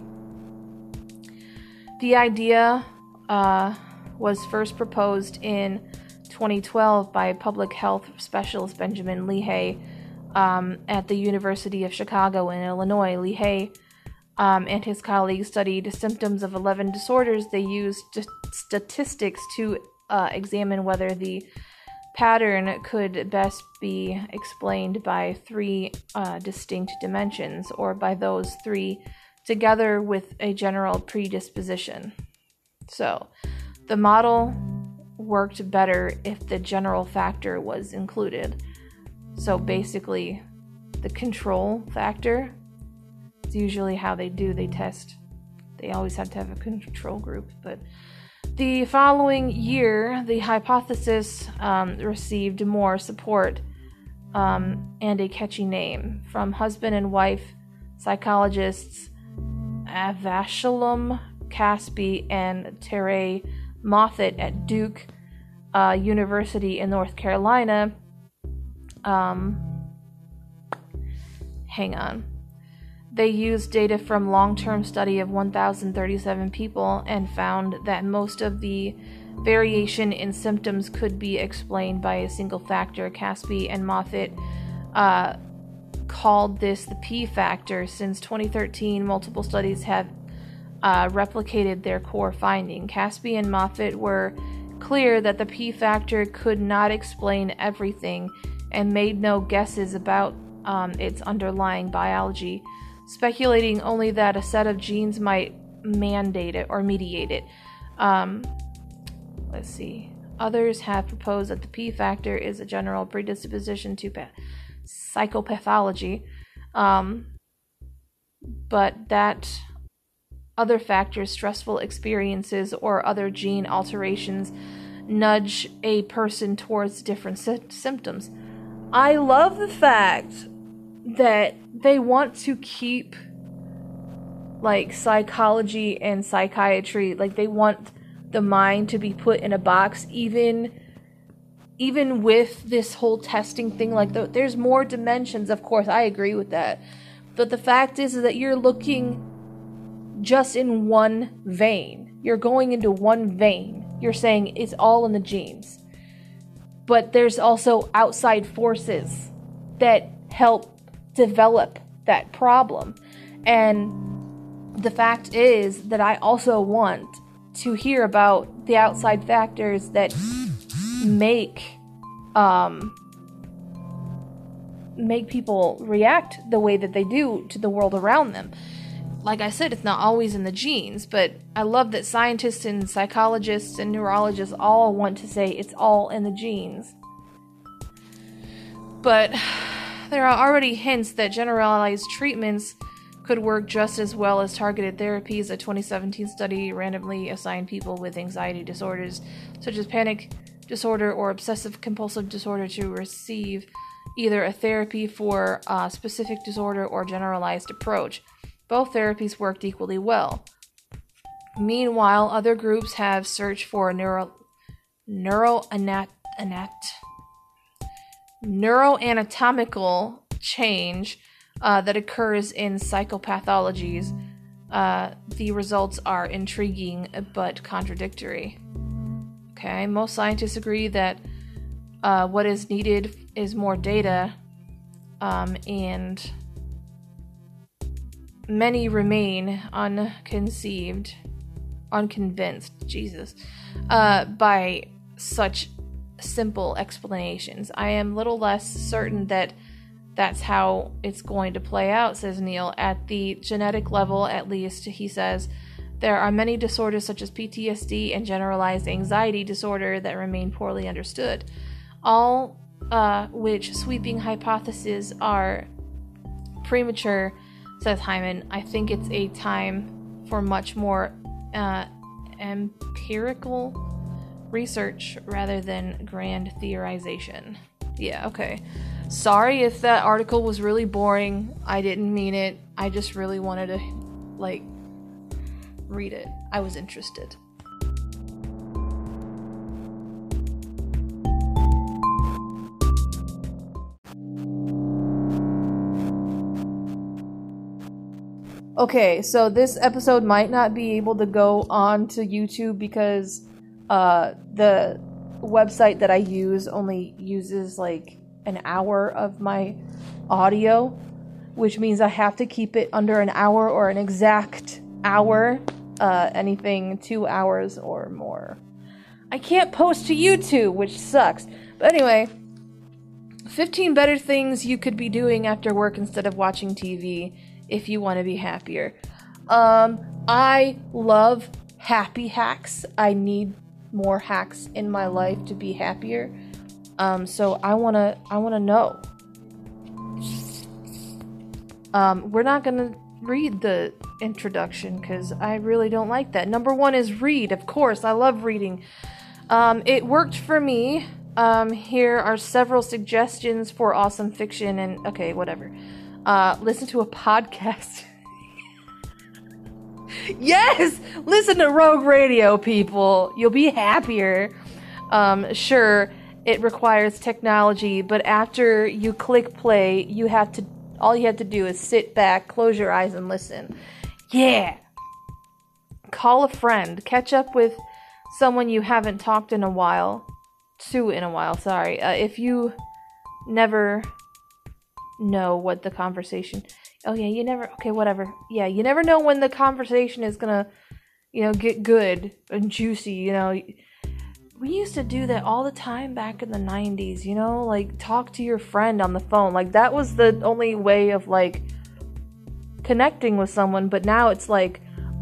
The idea was first proposed in 2012 by public health specialist Benjamin Lehigh at the University of Chicago in Illinois. Lehigh and his colleagues studied symptoms of 11 disorders. They used statistics to examine whether the pattern could best be explained by three distinct dimensions, or by those three together with a general predisposition. So, the model worked better if the general factor was included. So basically, the control factor. It's usually how they do. They test. They always have to have a control group. But the following year, the hypothesis received more support and a catchy name from husband and wife psychologists Avashalom Caspi and Teray Moffat at Duke University in North Carolina. They used data from long-term study of 1,037 people and found that most of the variation in symptoms could be explained by a single factor. Caspi and Moffat called this the P factor. Since 2013, multiple studies have replicated their core finding. Caspi and Moffat were clear that the P factor could not explain everything and made no guesses about its underlying biology, speculating only that a set of genes might mandate it or mediate it. Let's see. Others have proposed that the P factor is a general predisposition to psychopathology, but that other factors, stressful experiences, or other gene alterations nudge a person towards different symptoms. I love the fact that they want to keep, like, psychology and psychiatry, like, they want the mind to be put in a box, even with this whole testing thing. Like, there's more dimensions, of course, I agree with that, but the fact is that you're looking just in one vein. You're going into one vein. You're saying it's all in the genes. But there's also outside forces that help develop that problem. And the fact is that I also want to hear about the outside factors that make people react the way that they do to the world around them. Like I said, it's not always in the genes, but I love that scientists and psychologists and neurologists all want to say it's all in the genes. But there are already hints that generalized treatments could work just as well as targeted therapies. A 2017 study randomly assigned people with anxiety disorders, such as panic disorder or obsessive-compulsive disorder, to receive either a therapy for a specific disorder or generalized approach. Both therapies worked equally well. Meanwhile, other groups have searched for neuroanatomical change that occurs in psychopathologies. The results are intriguing but contradictory. Okay, most scientists agree that what is needed is more data, and many remain unconvinced, by such simple explanations. I am little less certain that that's how it's going to play out, says Neil. At the genetic level, at least, he says, there are many disorders such as PTSD and generalized anxiety disorder that remain poorly understood, all which sweeping hypotheses are premature, says Hyman. I think it's a time for much more empirical research rather than grand theorization. Yeah, okay. Sorry if that article was really boring. I didn't mean it. I just really wanted to, read it. I was interested. Okay, so this episode might not be able to go on to YouTube because the website that I use only uses an hour of my audio, which means I have to keep it under an hour or an exact hour, anything 2 hours or more. I can't post to YouTube, which sucks. But anyway, 15 better things you could be doing after work instead of watching TV. If you want to be happier. I love happy hacks. I need more hacks in my life to be happier. So I wanna know. We're not gonna read the introduction because I really don't like that. Number one is read, of course. I love reading. It worked for me. Here are several suggestions for awesome fiction and okay, whatever. Listen to a podcast. Yes! Listen to Rogue Radio, people. You'll be happier. Sure, it requires technology, but after you click play, all you have to do is sit back, close your eyes, and listen. Yeah! Call a friend. Catch up with someone you haven't talked in a while. Sorry. If you never know what the conversation you never know when the conversation is gonna get good and juicy. We used to do that all the time back in the 90s, talk to your friend on the phone. That was the only way of connecting with someone. But now it's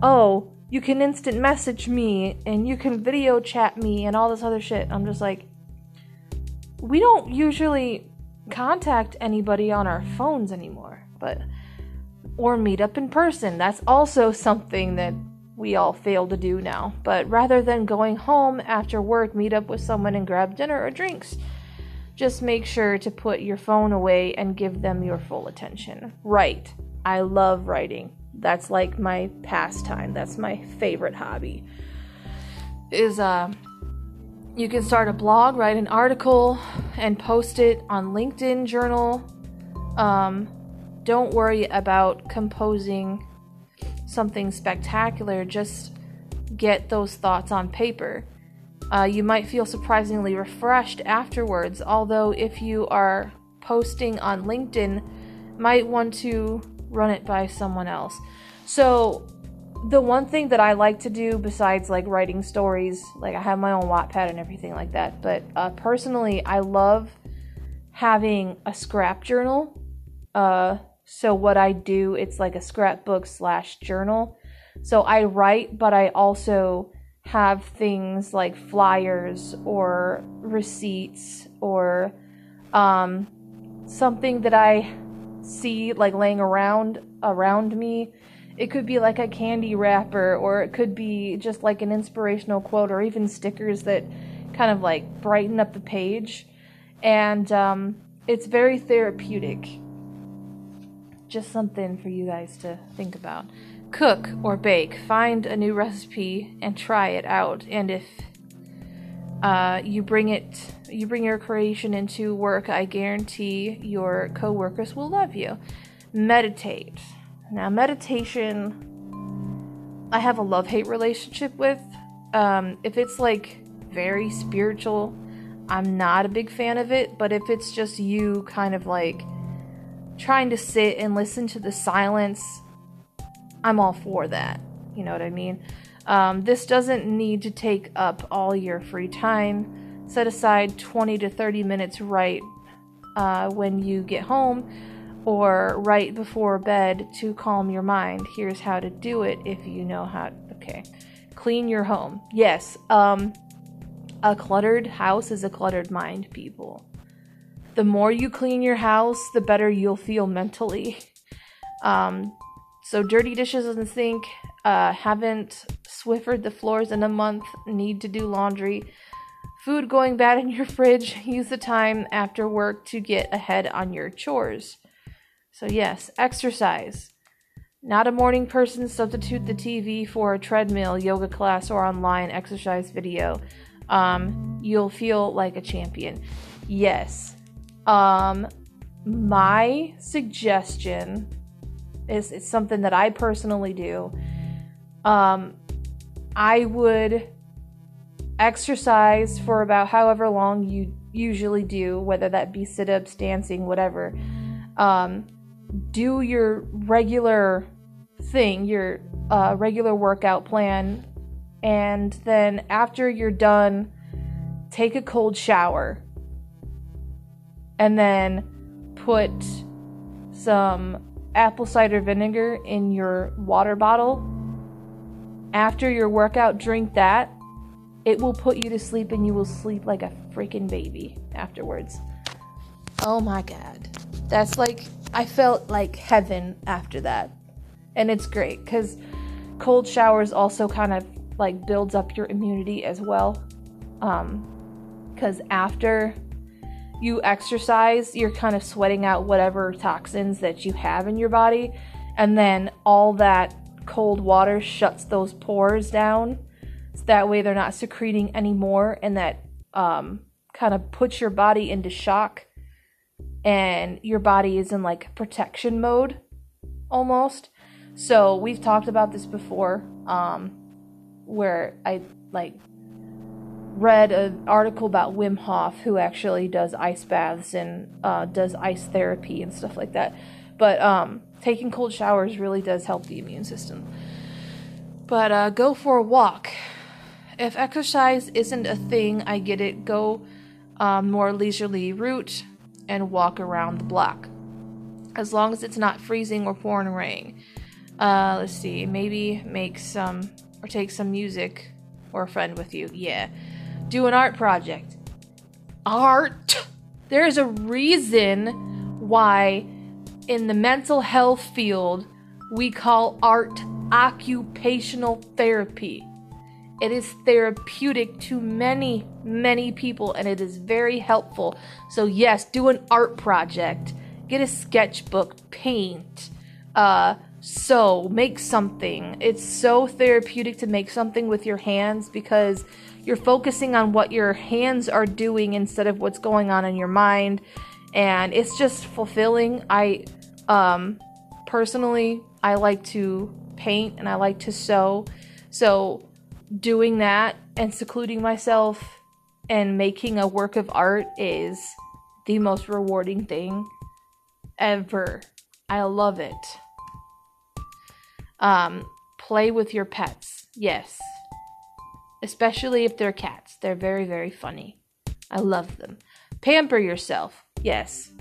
oh, you can instant message me and you can video chat me and all this other shit. I'm just we don't usually contact anybody on our phones anymore, or meet up in person. That's also something that we all fail to do now. But rather than going home after work, meet up with someone and grab dinner or drinks. Just make sure to put your phone away and give them your full attention. Write. I love writing. That's my pastime. That's my favorite hobby. You can start a blog, write an article, and post it on LinkedIn Journal. Don't worry about composing something spectacular. Just get those thoughts on paper. You might feel surprisingly refreshed afterwards, although if you are posting on LinkedIn, might want to run it by someone else. So the one thing that I like to do besides writing stories, I have my own Wattpad and everything like that, but personally I love having a scrap journal. So what I do, it's a scrapbook / journal. So I write, but I also have things like flyers or receipts or something that I see laying around me. It could be a candy wrapper, or it could be just an inspirational quote, or even stickers that kind of brighten up the page. And it's very therapeutic. Just something for you guys to think about. Cook or bake. Find a new recipe and try it out. And if you bring your creation into work, I guarantee your coworkers will love you. meditate. Now, meditation, I have a love-hate relationship with. If it's like very spiritual, I'm not a big fan of it, but if it's just you kind of like trying to sit and listen to the silence, I'm all for that. You know what I mean? This doesn't need to take up all your free time. Set aside 20 to 30 minutes right when you get home or right before bed to calm your mind. Here's how to do it if you know how. Okay. Clean your home. Yes. A cluttered house is a cluttered mind, people. The more you clean your house, the better you'll feel mentally. So dirty dishes in the sink, haven't Swiffered the floors in a month, need to do laundry, food going bad in your fridge, use the time after work to get ahead on your chores. So yes, exercise. Not a morning person, substitute the TV for a treadmill, yoga class, or online exercise video. You'll feel like a champion. Yes. My suggestion is, it's something that I personally do. I would exercise for about however long you usually do, whether that be sit-ups, dancing, whatever. Do your regular thing, your regular workout plan, and then after you're done, take a cold shower, and then put some apple cider vinegar in your water bottle. After your workout, drink that. It will put you to sleep, and you will sleep like a freaking baby afterwards. Oh my god. That's like, I felt like heaven after that. And it's great, because cold showers also kind of like builds up your immunity as well. Because after you exercise, you're kind of sweating out whatever toxins that you have in your body. And then all that cold water shuts those pores down, so that way they're not secreting anymore, and that kind of puts your body into shock, and your body is in like protection mode almost. So we've talked about this before, where I like read an article about Wim Hof, who actually does ice baths and does ice therapy and stuff like that. But taking cold showers really does help the immune system. But go for a walk. If exercise isn't a thing, I get it. Go more leisurely route and walk around the block, as long as it's not freezing or pouring rain. Let's see. Maybe make some or take some music or a friend with you. Yeah. Do an art project. Art. There is a reason why in the mental health field, we call art occupational therapy. It is therapeutic to many, many people, and it is very helpful. So yes, do an art project. Get a sketchbook, paint, sew, make something. It's so therapeutic to make something with your hands, because you're focusing on what your hands are doing instead of what's going on in your mind. And it's just fulfilling. I personally, I like to paint and I like to sew. So doing that and secluding myself and making a work of art is the most rewarding thing ever. I love it. Play with your pets. Yes. Especially if they're cats. They're very, very funny. I love them. Pamper yourself. Yes.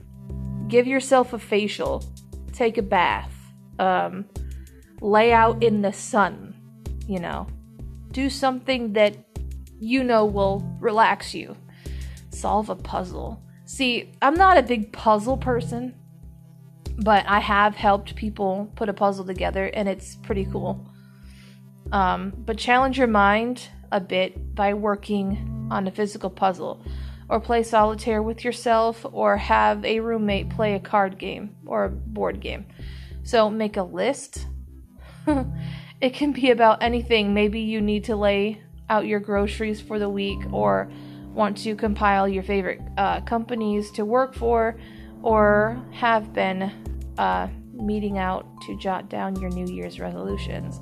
Give yourself a facial. Take a bath. Lay out in the sun, you know. Do something that you know will relax you. Solve a puzzle. See, I'm not a big puzzle person, but I have helped people put a puzzle together, and it's pretty cool. But challenge your mind a bit by working on a physical puzzle, or play solitaire with yourself, or have a roommate play a card game or a board game. So make a list. It can be about anything. Maybe you need to lay out your groceries for the week, or want to compile your favorite companies to work for or have been meeting out to jot down your New Year's resolutions.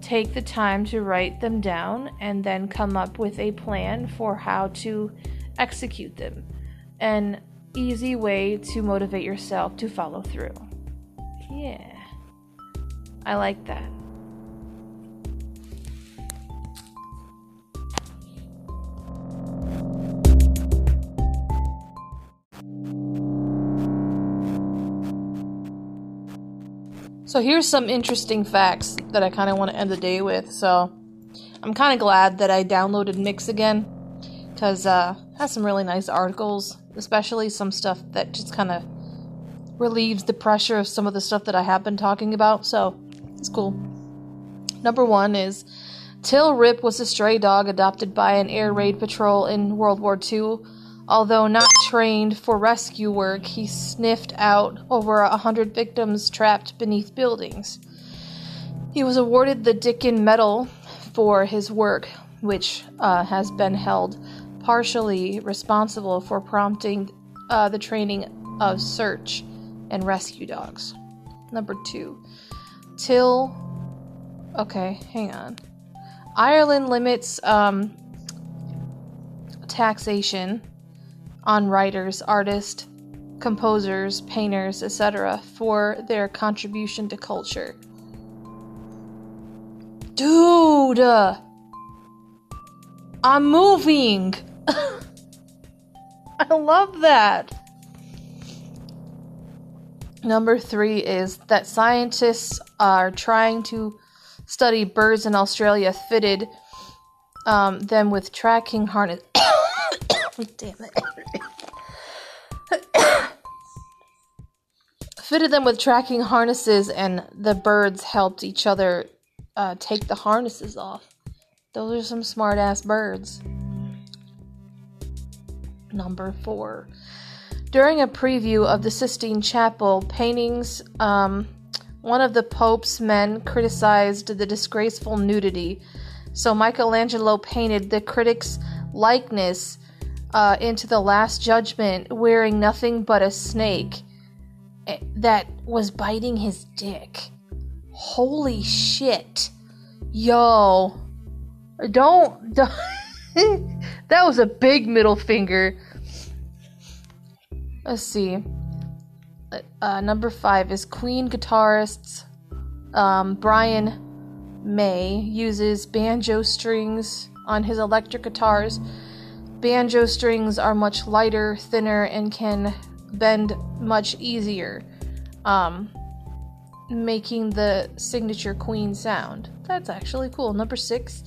Take the time to write them down and then come up with a plan for how to execute them. An easy way to motivate yourself to follow through. Yeah. I like that. So here's some interesting facts that I kind of want to end the day with. So I'm kind of glad that I downloaded Mix again, because it has some really nice articles, especially some stuff that just kind of relieves the pressure of some of the stuff that I have been talking about. So it's cool. Number one is Till Rip was a stray dog adopted by an air raid patrol in World War II. Although not trained for rescue work, he sniffed out over 100 victims trapped beneath buildings. He was awarded the Dickin Medal for his work, which has been held partially responsible for prompting the training of search and rescue dogs. Number two, Ireland limits taxation on writers, artists, composers, painters, etc. for their contribution to culture. Dude! I'm moving! I love that! Number three is that scientists are trying to study birds in Australia, fitted them with tracking harness. Damn it. Fitted them with tracking harnesses, and the birds helped each other take the harnesses off. Those are some smart ass birds. Number four. During a preview of the Sistine Chapel paintings, one of the Pope's men criticized the disgraceful nudity. So Michelangelo painted the critic's likeness into the Last Judgment, wearing nothing but a snake that was biting his dick. Holy shit. Yo. Don't. That was a big middle finger. Let's see. Number five is Queen guitarist Brian May uses banjo strings on his electric guitars. Banjo strings are much lighter, thinner, and can bend much easier, making the signature Queen sound. That's actually cool. Number six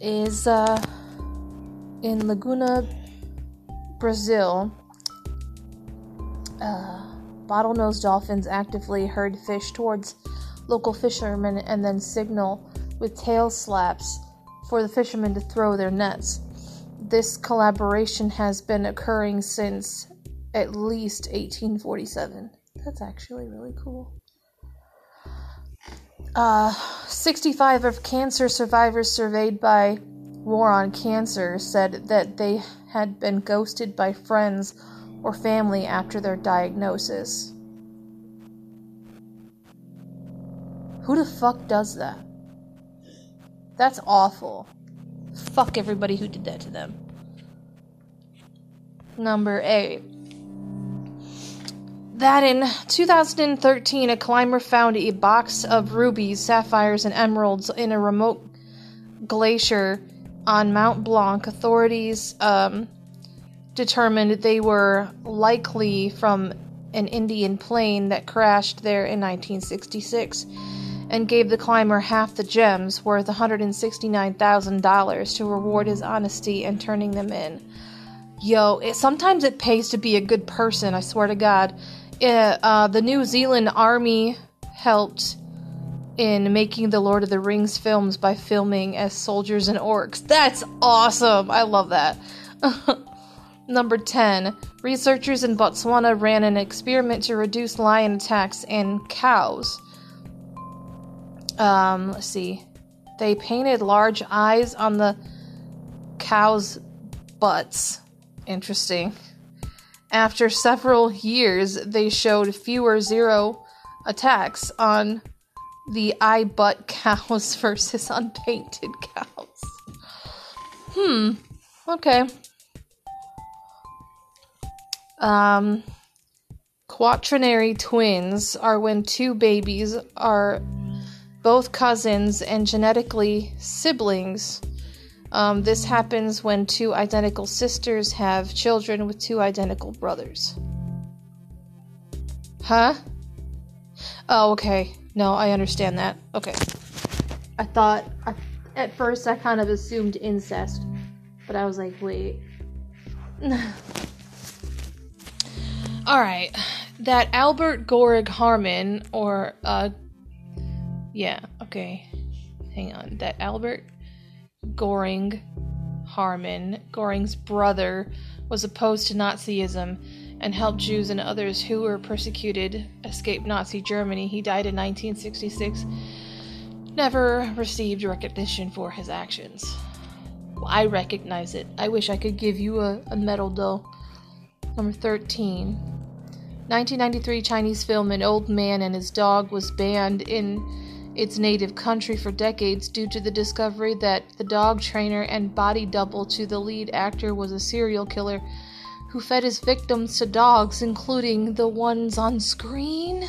is in Laguna, Brazil, bottlenose dolphins actively herd fish towards local fishermen and then signal with tail slaps for the fishermen to throw their nets. This collaboration has been occurring since at least 1847. That's actually really cool. 65 of cancer survivors surveyed by War on Cancer said that they had been ghosted by friends or family after their diagnosis. Who the fuck does that? That's awful. Fuck everybody who did that to them. Number 8. That in 2013, a climber found a box of rubies, sapphires, and emeralds in a remote glacier on Mount Blanc. Authorities determined they were likely from an Indian plane that crashed there in 1966. And gave the climber half the gems, worth $169,000, to reward his honesty and turning them in. Yo, sometimes it pays to be a good person, I swear to God. The New Zealand Army helped in making the Lord of the Rings films by filming as soldiers and orcs. That's awesome! I love that. Number 10. Researchers in Botswana ran an experiment to reduce lion attacks and cows. Let's see. They painted large eyes on the cows' butts. Interesting. After several years, they showed fewer zero attacks on the I butt cows versus unpainted cows. Okay. Quaternary twins are when two babies are both cousins and genetically siblings. This happens when two identical sisters have children with two identical brothers. Huh? Oh, okay. No, I understand that. Okay. I thought, at first I kind of assumed incest, but I was like, wait. Alright, that Albert Gorig Harmon, or, yeah, okay, hang on, that Albert Goring Harmon, Goring's brother, was opposed to Nazism and helped Jews and others who were persecuted escape Nazi Germany. He died in 1966, never received recognition for his actions. Well, I recognize it. I wish I could give you a medal, though. Number 13. 1993 Chinese film An Old Man and His Dog was banned in its native country for decades due to the discovery that the dog trainer and body double to the lead actor was a serial killer who fed his victims to dogs, including the ones on screen.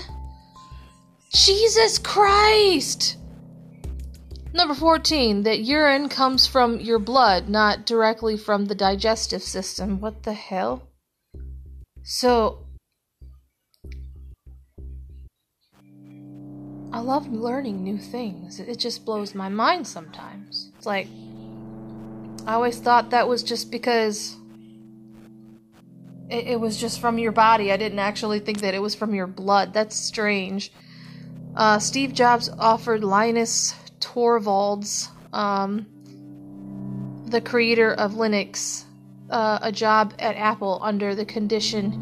Jesus Christ! Number 14. That urine comes from your blood, not directly from the digestive system. What the hell? So, I love learning new things. It just blows my mind sometimes. It's like, I always thought that was just because it was just from your body. I didn't actually think that it was from your blood. That's strange. Steve Jobs offered Linus Torvalds, the creator of Linux, a job at Apple under the condition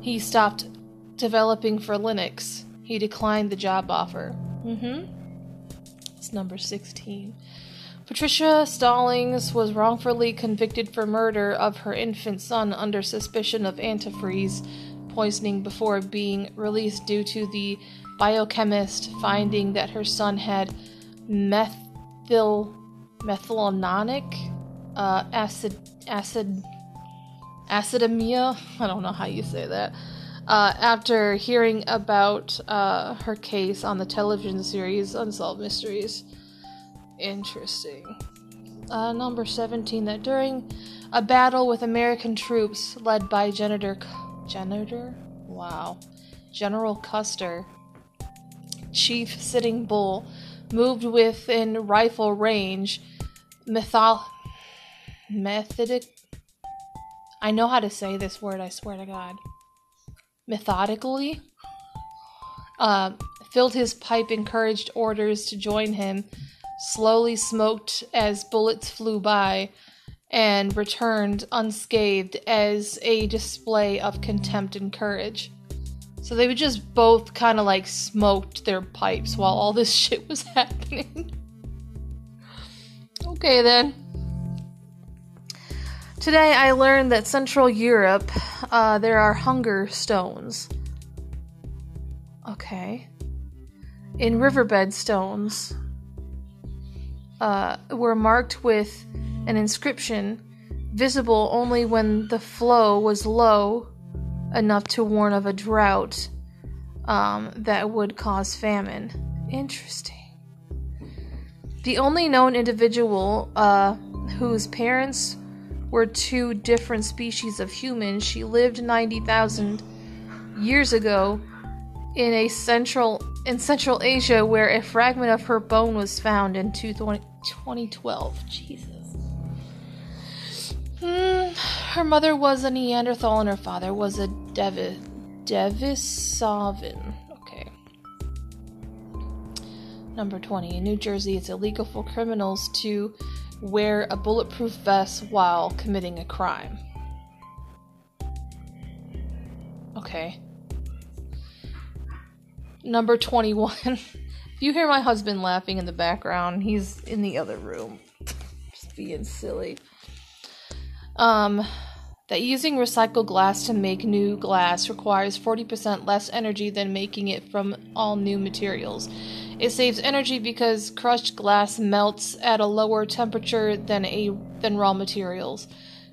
he stopped developing for Linux. He declined the job offer. It's number 16. Patricia Stallings was wrongfully convicted for murder of her infant son under suspicion of antifreeze poisoning before being released due to the biochemist finding that her son had methylmalonic acidemia, I don't know how you say that, after hearing about her case on the television series Unsolved Mysteries. Interesting. Number 17, that during a battle with American troops led by General Custer, Chief Sitting Bull moved within rifle range, I know how to say this word, I swear to God. Methodically, filled his pipe, encouraged orders to join him, slowly smoked as bullets flew by, and returned unscathed as a display of contempt and courage. So they would just both kind of like smoked their pipes while all this shit was happening. Okay then. Today I learned that Central Europe, there are hunger stones. Okay. In riverbed stones, were marked with an inscription visible only when the flow was low enough to warn of a drought that would cause famine. Interesting. The only known individual whose parents were two different species of humans. She lived 90,000 years ago in Central Asia, where a fragment of her bone was found in 2012. Jesus. Her mother was a Neanderthal and her father was a Devisovan. Okay. Number 20. In New Jersey, it's illegal for criminals to wear a bulletproof vest while committing a crime. Okay. Number 21. If you hear my husband laughing in the background, he's in the other room. Just being silly. that using recycled glass to make new glass requires 40% less energy than making it from all new materials. It saves energy because crushed glass melts at a lower temperature than raw materials.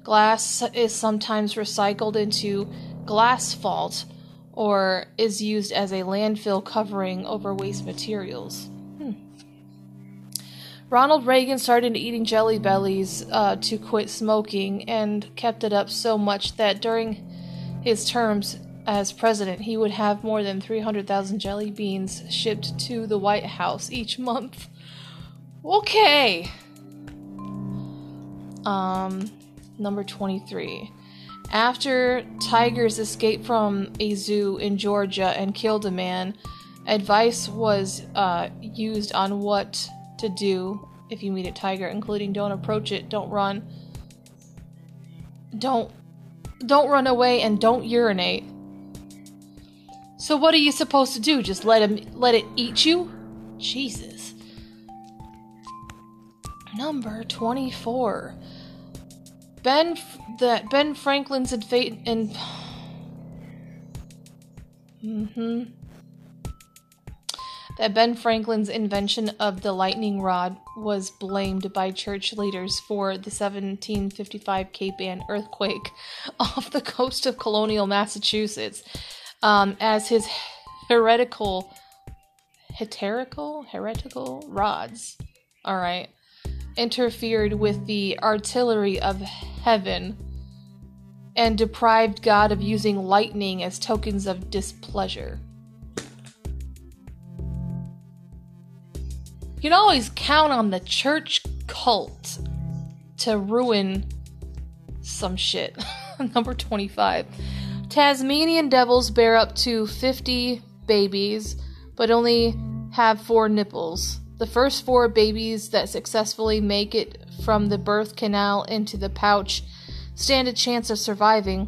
Glass is sometimes recycled into glass fault or is used as a landfill covering over waste materials. Ronald Reagan started eating Jelly Bellies to quit smoking and kept it up so much that during his terms as president, he would have more than 300,000 jelly beans shipped to the White House each month. Okay. Number 23. After tigers escaped from a zoo in Georgia and killed a man, advice was used on what to do if you meet a tiger, including don't approach it, don't run, don't run away, and don't urinate. So what are you supposed to do? Just let it eat you? Jesus. Number 24. Ben Franklin's that Ben Franklin's invention of the lightning rod was blamed by church leaders for the 1755 Cape Ann earthquake off the coast of colonial Massachusetts, as his heretical rods, all right, interfered with the artillery of heaven and deprived God of using lightning as tokens of displeasure. You can always count on the church cult to ruin some shit. Number 25. Tasmanian devils bear up to 50 babies, but only have 4 nipples. The first 4 babies that successfully make it from the birth canal into the pouch stand a chance of surviving,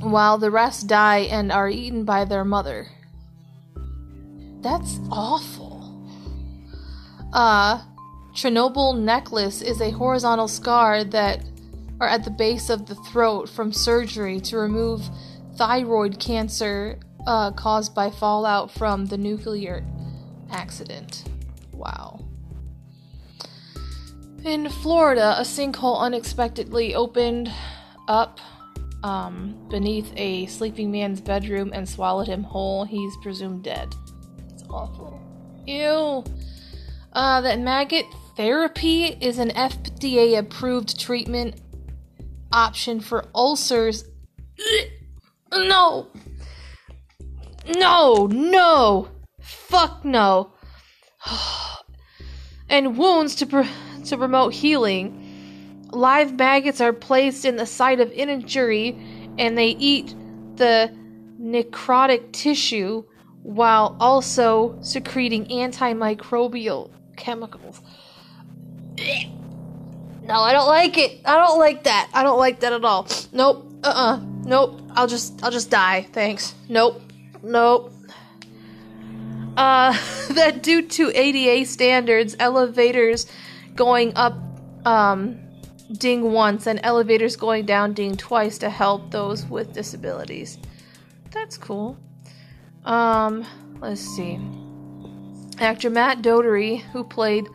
while the rest die and are eaten by their mother. That's awful. Chernobyl necklace is a horizontal scar that are at the base of the throat from surgery to remove thyroid cancer caused by fallout from the nuclear accident. Wow. In Florida, a sinkhole unexpectedly opened up beneath a sleeping man's bedroom and swallowed him whole. He's presumed dead. It's awful. Ew. That maggot therapy is an FDA-approved treatment option for ulcers. No. Fuck no. And wounds to promote healing. Live maggots are placed in the site of injury, and they eat the necrotic tissue while also secreting antimicrobial chemicals. No, I don't like it. I don't like that. I don't like that at all. Nope. Nope. I'll just die. Thanks. Nope. That due to ADA standards, elevators going up ding once and elevators going down ding twice to help those with disabilities. That's cool. Let's see. Actor Matt Doherty, who played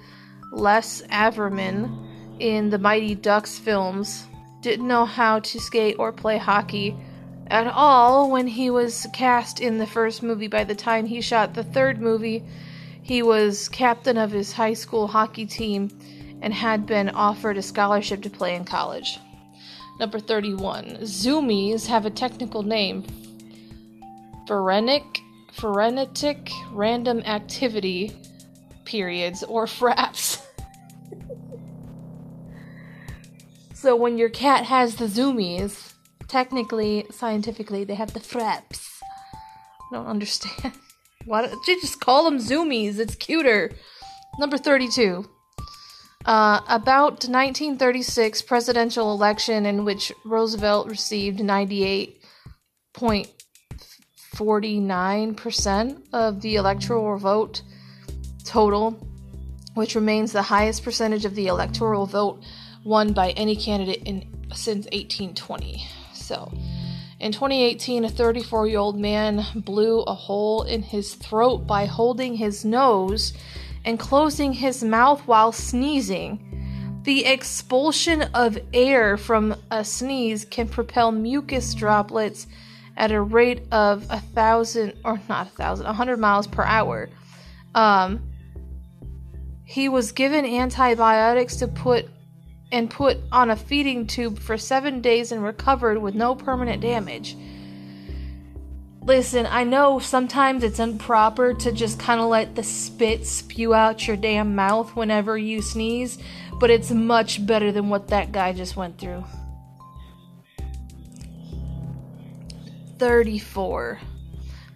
Les Averman in the Mighty Ducks films, didn't know how to skate or play hockey at all when he was cast in the first movie. By the time he shot the third movie, he was captain of his high school hockey team and had been offered a scholarship to play in college. Number 31. Zoomies have a technical name. Frenetic random activity periods, or fraps. So when your cat has the zoomies, technically, scientifically, they have the fraps. I don't understand. Why don't you just call them zoomies? It's cuter. Number 32. About 1936 presidential election in which Roosevelt received 48.49% of the electoral vote total, which remains the highest percentage of the electoral vote won by any candidate in since 1820. So in 2018, a 34-year-old man blew a hole in his throat by holding his nose and closing his mouth while sneezing. The expulsion of air from a sneeze can propel mucus droplets at a rate of 100 miles per hour. He was given antibiotics put on a feeding tube for 7 days and recovered with no permanent damage. Listen, I know sometimes it's improper to just kind of let the spit spew out your damn mouth whenever you sneeze, but it's much better than what that guy just went through. 34.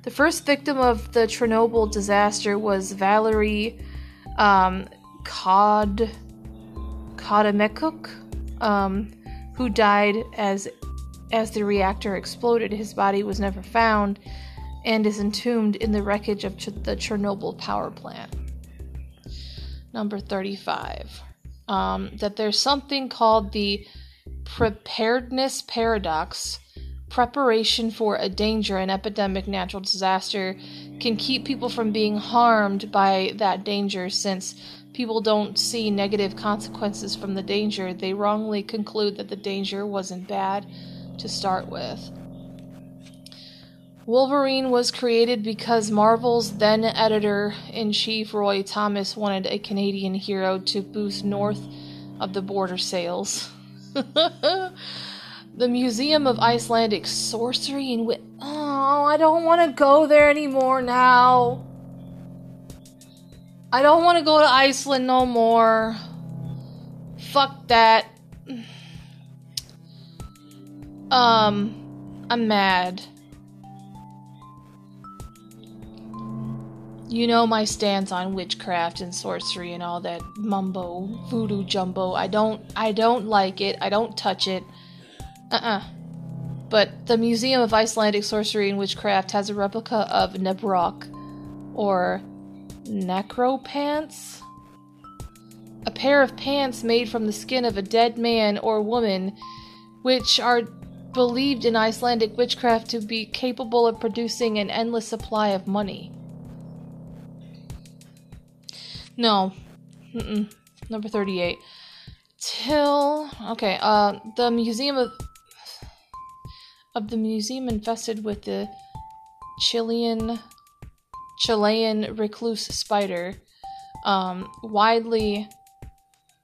The first victim of the Chernobyl disaster was Valerie Kademekuk, who died as the reactor exploded. His body was never found and is entombed in the wreckage of the Chernobyl power plant. Number 35. That there's something called the preparedness paradox. Preparation for a danger, an epidemic, natural disaster, can keep people from being harmed by that danger, since people don't see negative consequences from the danger. They wrongly conclude that the danger wasn't bad to start with. Wolverine was created because Marvel's then editor-in-chief Roy Thomas wanted a Canadian hero to boost north of the border sales. The Museum of Icelandic Sorcery and I don't want to go there anymore now. I don't want to go to Iceland no more. Fuck that. I'm mad. You know my stance on witchcraft and sorcery and all that mumbo voodoo jumbo. I don't like it. I don't touch it. But the Museum of Icelandic Sorcery and Witchcraft has a replica of Nebrock, or Necropants, a pair of pants made from the skin of a dead man or woman, which are believed in Icelandic witchcraft to be capable of producing an endless supply of money. No. Number 38. The Museum of the museum infested with the Chilean recluse spider, widely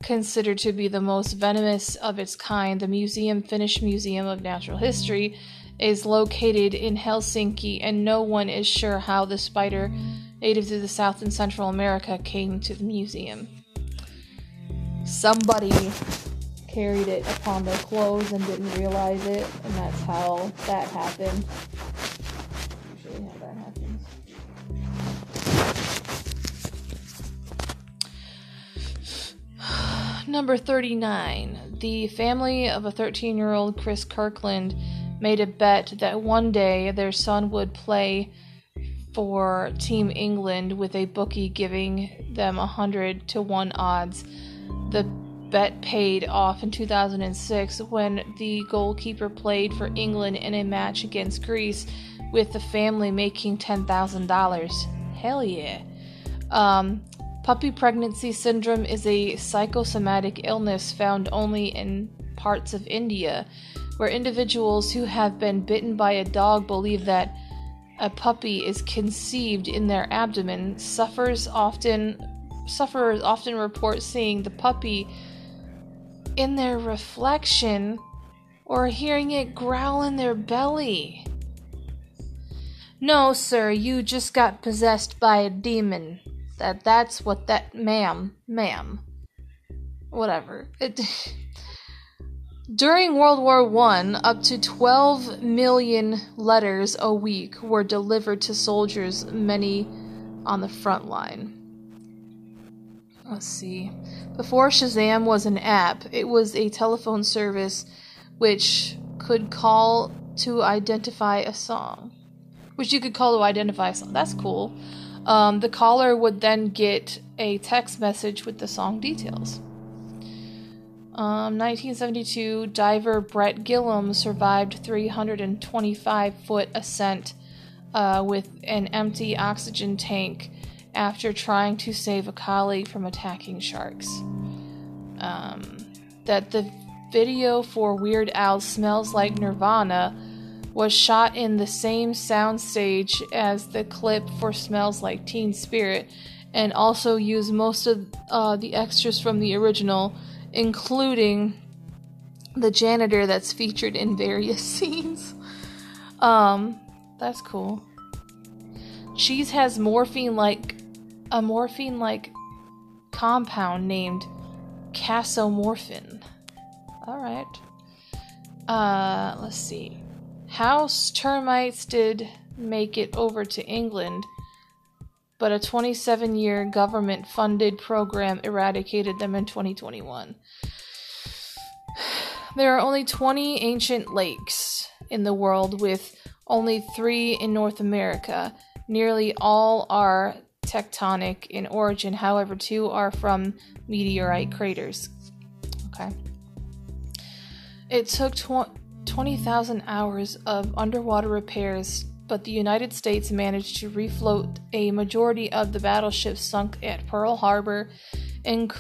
considered to be the most venomous of its kind. The museum, Finnish Museum of Natural History, is located in Helsinki, and no one is sure how the spider, native to the South and Central America, came to the museum. Somebody carried it upon their clothes and didn't realize it, and that's how that happened. Usually how that happens. Number 39. The family of a 13-year-old Chris Kirkland made a bet that one day their son would play for Team England, with a bookie giving them 100-1 odds. The bet paid off in 2006 when the goalkeeper played for England in a match against Greece, with the family making $10,000. Hell yeah. Puppy pregnancy syndrome is a psychosomatic illness found only in parts of India, where individuals who have been bitten by a dog believe that a puppy is conceived in their abdomen. Sufferers often report seeing the puppy in their reflection or hearing it growl in their belly. No, sir, you just got possessed by a demon. That's what that... Ma'am. Whatever. During World War I, up to 12 million letters a week were delivered to soldiers, many on the front line. Let's see. Before Shazam was an app, it was a telephone service which could call to identify a song. That's cool. The caller would then get a text message with the song details. 1972, diver Brett Gillum survived 325-foot ascent with an empty oxygen tank after trying to save a colleague from attacking sharks. That the video for Weird Al's Smells Like Nirvana was shot in the same soundstage as the clip for Smells Like Teen Spirit, and also used most of the extras from the original, including the janitor that's featured in various scenes. That's cool. Cheese has a morphine-like compound named casomorphin. Alright. Let's see. House termites did make it over to England, but a 27-year government-funded program eradicated them in 2021. There are only 20 ancient lakes in the world, with only 3 in North America. Nearly all are tectonic in origin, however, 2 are from meteorite craters. Okay. It took 20,000 hours of underwater repairs, but the United States managed to refloat a majority of the battleships sunk at Pearl Harbor, and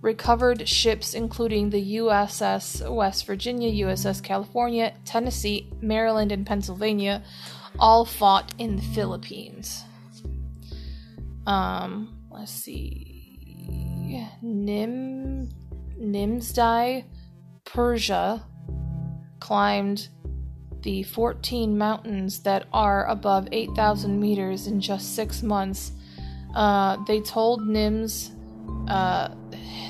recovered ships including the USS West Virginia, USS California, Tennessee, Maryland, and Pennsylvania, all fought in the Philippines. Let's see. Nimzdi, Persia, climbed the 14 mountains that are above 8,000 meters in just 6 months. They told Nims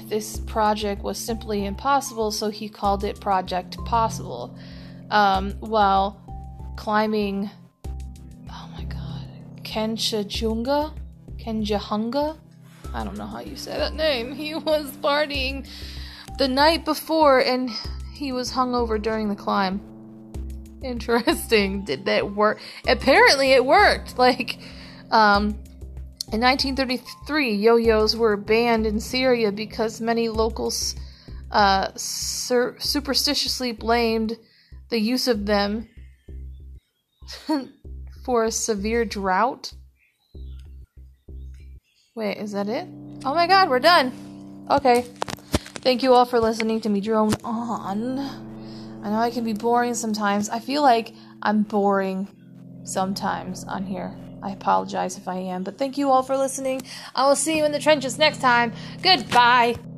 this project was simply impossible, so he called it Project Possible. While climbing, oh my god, Kanchajunga? I don't know how you say that name. He was partying the night before and he was hungover during the climb. Interesting. Did that work? Apparently it worked. Like, in 1933, yo-yos were banned in Syria because many locals superstitiously blamed the use of them for a severe drought. Wait, is that it? Oh my god, we're done. Okay. Thank you all for listening to me drone on. I know I can be boring sometimes. I feel like I'm boring sometimes on here. I apologize if I am, but thank you all for listening. I will see you in the trenches next time. Goodbye.